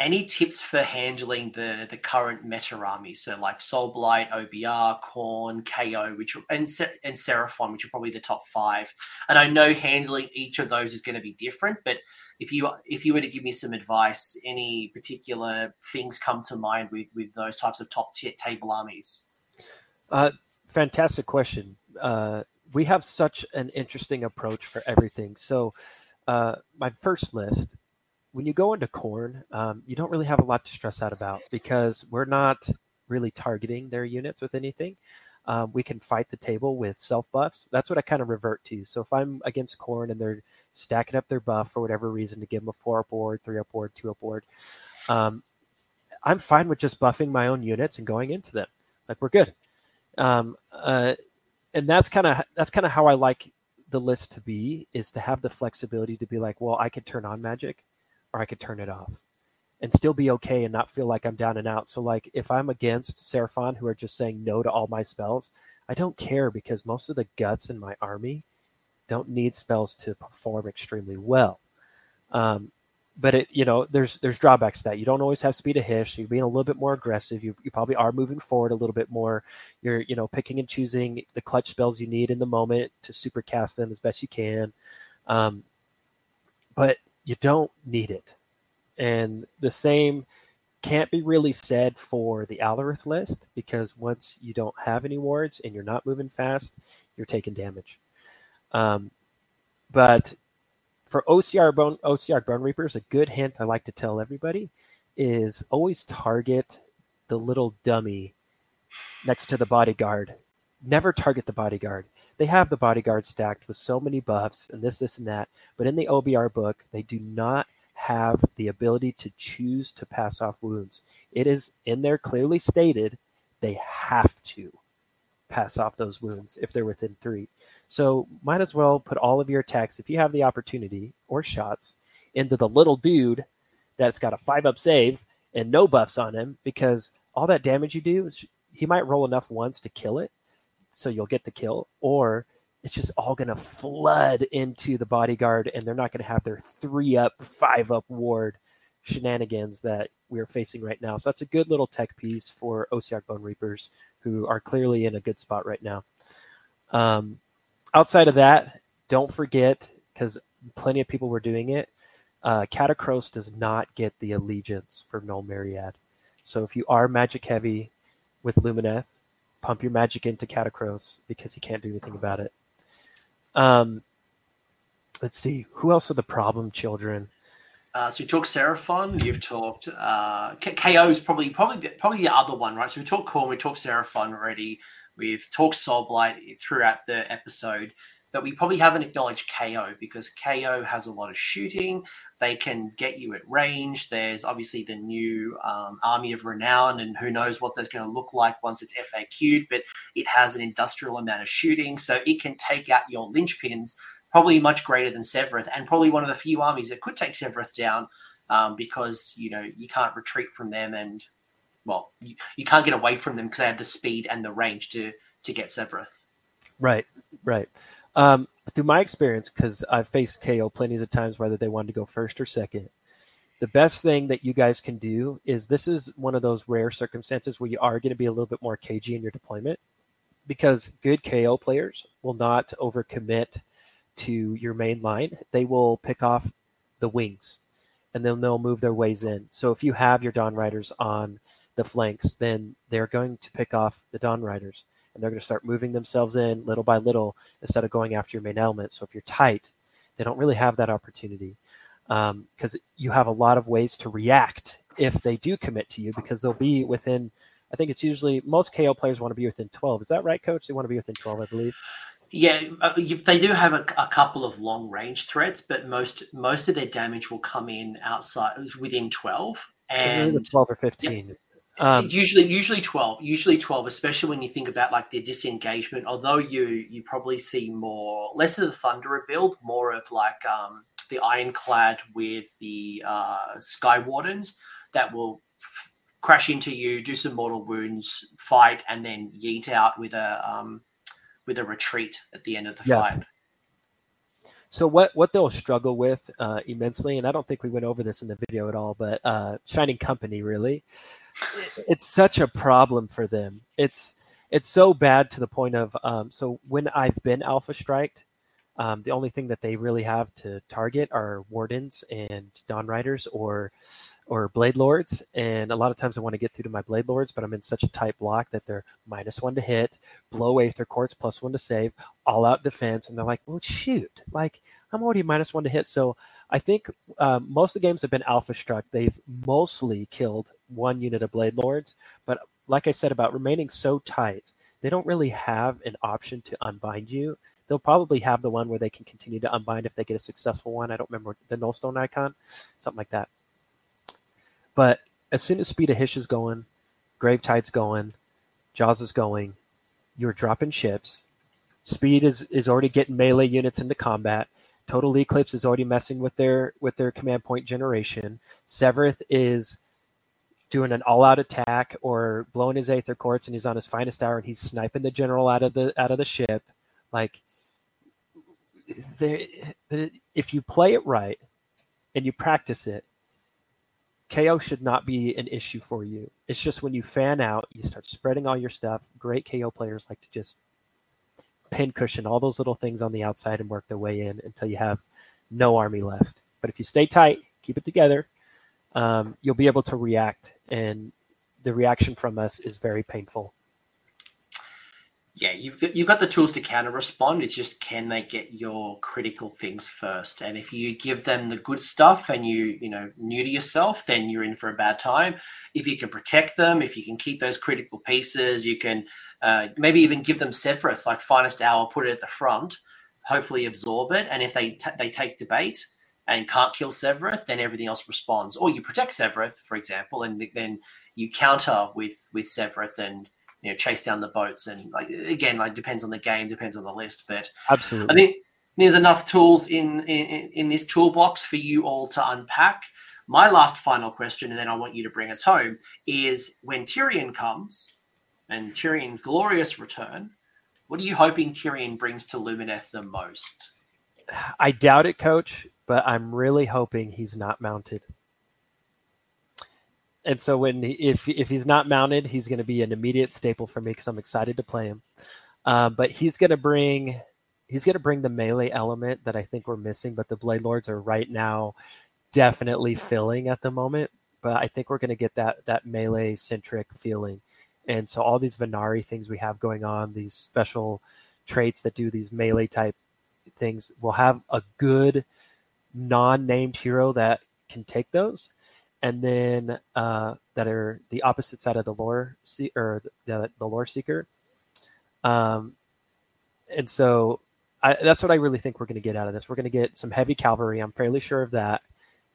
any tips for handling the current meta army? So like Soul Blight, OBR, Khorne, KO, and Seraphon, which are probably the top five. And I know handling each of those is going to be different, but if you were to give me some advice, any particular things come to mind with those types of top tier table armies? Fantastic question. We have such an interesting approach for everything. So my first list, when you go into Khorne, you don't really have a lot to stress out about, because we're not really targeting their units with anything. We can fight the table with self buffs. That's what I kind of revert to. So if I'm against Khorne and they're stacking up their buff for whatever reason to give them a 4-up ward, 3-up ward, 2-up ward, I'm fine with just buffing my own units and going into them. Like, we're good. And that's kind of how I like the list to be, is to have the flexibility to be like, well, I could turn on magic or I could turn it off and still be okay and not feel like I'm down and out. So like, if I'm against Seraphon, who are just saying no to all my spells, I don't care, because most of the guts in my army don't need spells to perform extremely well. But it, you know, there's drawbacks to that. You don't always have Speed of Hysh. You're being a little bit more aggressive. You probably are moving forward a little bit more. You're, you know, picking and choosing the clutch spells you need in the moment to super cast them as best you can. But you don't need it. And the same can't be really said for the Alarith list, because once you don't have any wards and you're not moving fast, you're taking damage. But for OCR Bone Reapers, a good hint I like to tell everybody is always target the little dummy next to the bodyguard. Never target the bodyguard. They have the bodyguard stacked with so many buffs and this and that. But in the OBR book, they do not have the ability to choose to pass off wounds. It is in there clearly stated they have to pass off those wounds if they're within 3. So might as well put all of your attacks, if you have the opportunity, or shots, into the little dude that's got a 5-up save and no buffs on him, because all that damage you do, he might roll enough ones to kill it, so you'll get the kill, or it's just all going to flood into the bodyguard, and they're not going to have their 3-up, 5-up ward shenanigans that we're facing right now. So that's a good little tech piece for OCR Bone Reapers, who are clearly in a good spot right now. Outside of that, don't forget, because plenty of people were doing it, Catacross does not get the allegiance for Null Myriad. So if you are magic heavy with Lumineth, pump your magic into Catacross, because he can't do anything about it. Let's see, who else are the problem children? So we talked Seraphon, you've talked KO is probably the other one, right? So we talked Khorne, we talked Seraphon already, we've talked Soulblight throughout the episode, but we probably haven't acknowledged KO, because KO has a lot of shooting. They can get you at range. There's obviously the new Army of Renown, and who knows what that's going to look like once it's FAQ'd, but it has an industrial amount of shooting, so it can take out your linchpins, probably much greater than Sevireth, and probably one of the few armies that could take Sevireth down, because, you know, you can't retreat from them, and, well, you can't get away from them because they have the speed and the range to get Sevireth. Right. Through my experience, because I've faced KO plenty of times, whether they wanted to go first or second, the best thing that you guys can do is, this is one of those rare circumstances where you are going to be a little bit more cagey in your deployment, because good KO players will not overcommit to your main line. They will pick off the wings, and then they'll move their ways in. So if you have your Dawn Riders on the flanks, then they're going to pick off the Dawn Riders, and they're going to start moving themselves in little by little instead of going after your main element. So if you're tight, they don't really have that opportunity, because you have a lot of ways to react if they do commit to you, because they'll be within, I think it's usually, most KO players want to be within 12. Is that right, Coach? They want to be within 12, I believe. Yeah, they do have a couple of long-range threats, but most of their damage will come in outside within 12, and 12 or 15. Yeah, usually 12, especially when you think about like their disengagement. Although you probably see less of the Thunderer build, more of like the Ironclad with the Sky Wardens that will crash into you, do some mortal wounds, fight, and then yeet out with a retreat at the end of the fight. So what they'll struggle with immensely, and I don't think we went over this in the video at all, but Shining Company, really, it's such a problem for them. It's so bad to the point of, so when I've been alpha striked, the only thing that they really have to target are Wardens and Dawn Riders or Blade Lords. And a lot of times I want to get through to my Blade Lords, but I'm in such a tight block that they're -1 to hit, blow Aether Quartz, +1 to save, all out defense. And they're like, well, shoot, like I'm already -1 to hit. So I think most of the games have been alpha struck. They've mostly killed one unit of Blade Lords. But like I said about remaining so tight, they don't really have an option to unbind you. They'll probably have the one where they can continue to unbind if they get a successful one. I don't remember the Nullstone icon, something like that. But as soon as Speed of Hysh is going, Grave Tide's going, Jaws is going, you're dropping ships. Speed is already getting melee units into combat. Total Eclipse is already messing with their command point generation. Sevireth is doing an all-out attack or blowing his Aether Quartz, and he's on his finest hour, and he's sniping the general out of the ship. Like, if you play it right and you practice it, KO should not be an issue for you. It's just when you fan out, you start spreading all your stuff. Great KO players like to just pincushion all those little things on the outside and work their way in until you have no army left. But if you stay tight, keep it together, you'll be able to react. And the reaction from us is very painful. Yeah, you've got the tools to counter-respond. It's just, can they get your critical things first? And if you give them the good stuff and you new to yourself, then you're in for a bad time. If you can protect them, if you can keep those critical pieces, you can maybe even give them Sevireth, like Finest Hour, put it at the front, hopefully absorb it. And if they take the bait and can't kill Sevireth, then everything else responds. Or you protect Sevireth, for example, and then you counter with Sevireth and chase down the boats, and depends on the game, depends on the list. But absolutely, I think there's enough tools in this toolbox for you all to unpack. My last final question, and then I want you to bring us home, is when Tyrion comes and Tyrion glorious return, what are you hoping Tyrion brings to Lumineth the most? I doubt it, Coach, but I'm really hoping he's not mounted. And so if he's not mounted, he's going to be an immediate staple for me because I'm excited to play him. But he's going to bring the melee element that I think we're missing, but the Blade Lords are right now definitely filling at the moment. But I think we're going to get that melee-centric feeling. And so all these Venari things we have going on, these special traits that do these melee-type things, we'll have a good non-named hero that can take those. And then that are the opposite side of the lore or the lore seeker. And so that's what I really think we're going to get out of this. We're going to get some heavy cavalry. I'm fairly sure of that.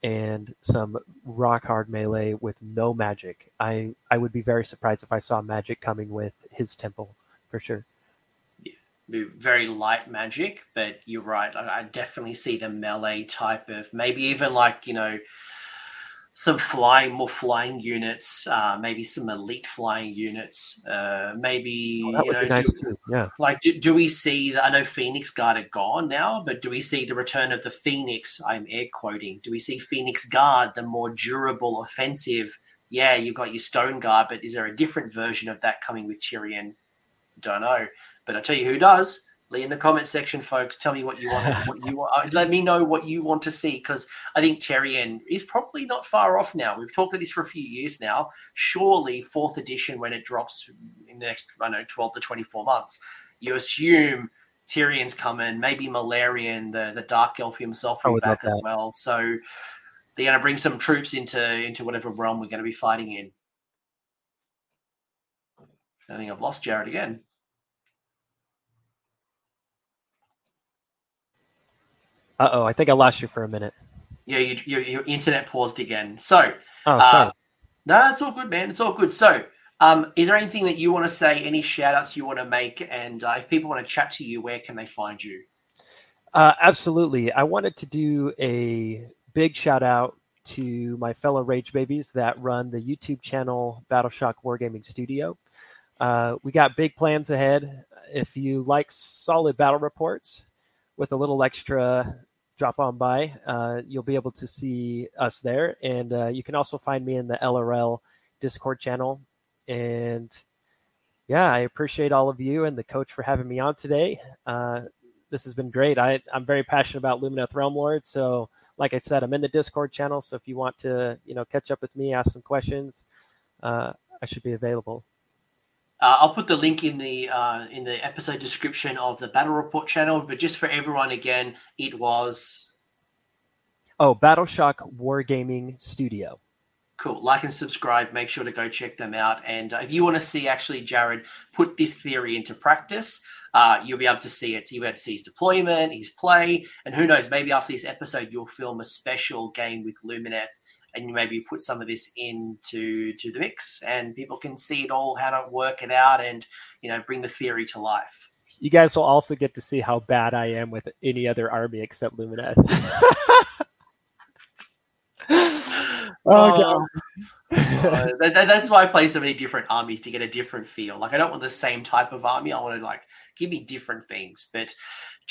And some rock hard melee with no magic. I would be very surprised if I saw magic coming with his temple for sure. Very light magic, but you're right. I definitely see the melee type of maybe even some flying units, maybe some elite flying units, do we see I know Phoenix Guard are gone now, but do we see the return of the Phoenix? I'm air quoting. Do we see Phoenix Guard, the more durable offensive? Yeah, you've got your Stone Guard, but is there a different version of that coming with Tyrion? Don't know, but I'll tell you who does. In the comment section, folks, tell me what you want. Let me know what you want to see, because I think Tyrion is probably not far off now. We've talked about this for a few years now. Surely, 4th edition, when it drops in the next, 12 to 24 months, you assume Tyrion's coming. Maybe Malarian, the Dark Elf himself, will be back as well. So they're going to bring some troops into whatever realm we're going to be fighting in. I think I've lost Jared again. Uh-oh, I think I lost you for a minute. Yeah, your internet paused again. So, no, it's all good, man. It's all good. So, is there anything that you want to say, any shout-outs you want to make? And if people want to chat to you, where can they find you? Absolutely. I wanted to do a big shout-out to my fellow Rage Babies that run the YouTube channel Battleshock Wargaming Studio. We got big plans ahead. If you like solid battle reports with a little extra... drop on by. You'll be able to see us there. And you can also find me in the LRL Discord channel. And yeah, I appreciate all of you and the coach for having me on today. This has been great. I'm very passionate about Lumineth Realm Lords. So like I said, I'm in the Discord channel. So if you want to, catch up with me, ask some questions, I should be available. I'll put the link in the episode description of the Battle Report channel, but just for everyone again, it was Battleshock Wargaming Studio. Cool. Like and subscribe. Make sure to go check them out. And if you want to see actually Jared put this theory into practice, you'll be able to see it. So you'll be able to see his deployment, his play, and who knows, maybe after this episode, you'll film a special game with Lumineth. And you maybe put some of this into the mix, and people can see it all, how to work it out, and bring the theory to life. You guys will also get to see how bad I am with any other army except Lumineth. Oh, God. That's why I play so many different armies, to get a different feel. I don't want the same type of army. I want to give me different things. But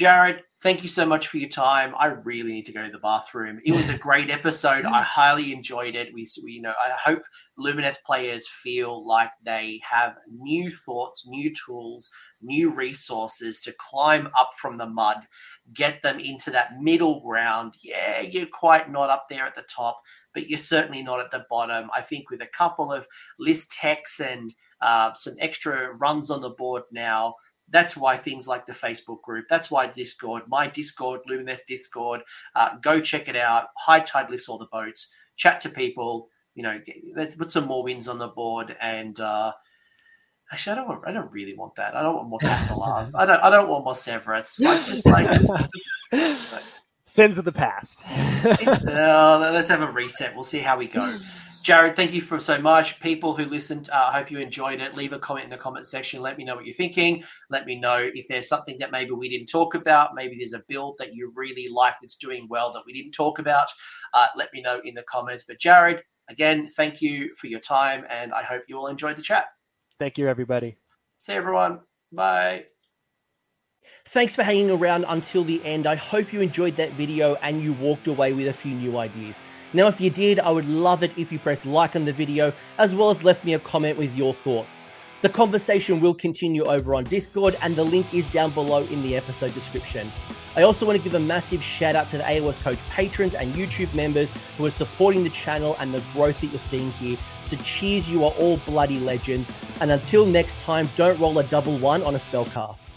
Jared, thank you so much for your time. I really need to go to the bathroom. It was a great episode. I highly enjoyed it. We you know, I hope Lumineth players feel like they have new thoughts, new tools, new resources to climb up from the mud, get them into that middle ground. Yeah, you're quite not up there at the top, but you're certainly not at the bottom. I think with a couple of list techs and some extra runs on the board now, that's why things like the Facebook group, that's why Discord, my Discord, Lumineth Discord, go check it out. High tide lifts all the boats. Chat to people. You know, let's put some more wins on the board. And actually, I don't really want that. I don't want more Cathallar. I don't want more Sevireths. I just sins of the past. Let's have a reset. We'll see how we go. Jared, thank you for so much. People who listened, I hope you enjoyed it. Leave a comment in the comment section. Let me know what you're thinking. Let me know if there's something that maybe we didn't talk about. Maybe there's a build that you really like that's doing well that we didn't talk about. Let me know in the comments. But Jared, again, thank you for your time, and I hope you all enjoyed the chat. Thank you, everybody. See you, everyone. Bye. Thanks for hanging around until the end. I hope you enjoyed that video and you walked away with a few new ideas. Now, if you did, I would love it if you pressed like on the video, as well as left me a comment with your thoughts. The conversation will continue over on Discord, and the link is down below in the episode description. I also want to give a massive shout out to the AOS Coach patrons and YouTube members who are supporting the channel and the growth that you're seeing here. So cheers, you are all bloody legends. And until next time, don't roll a double one on a spellcast.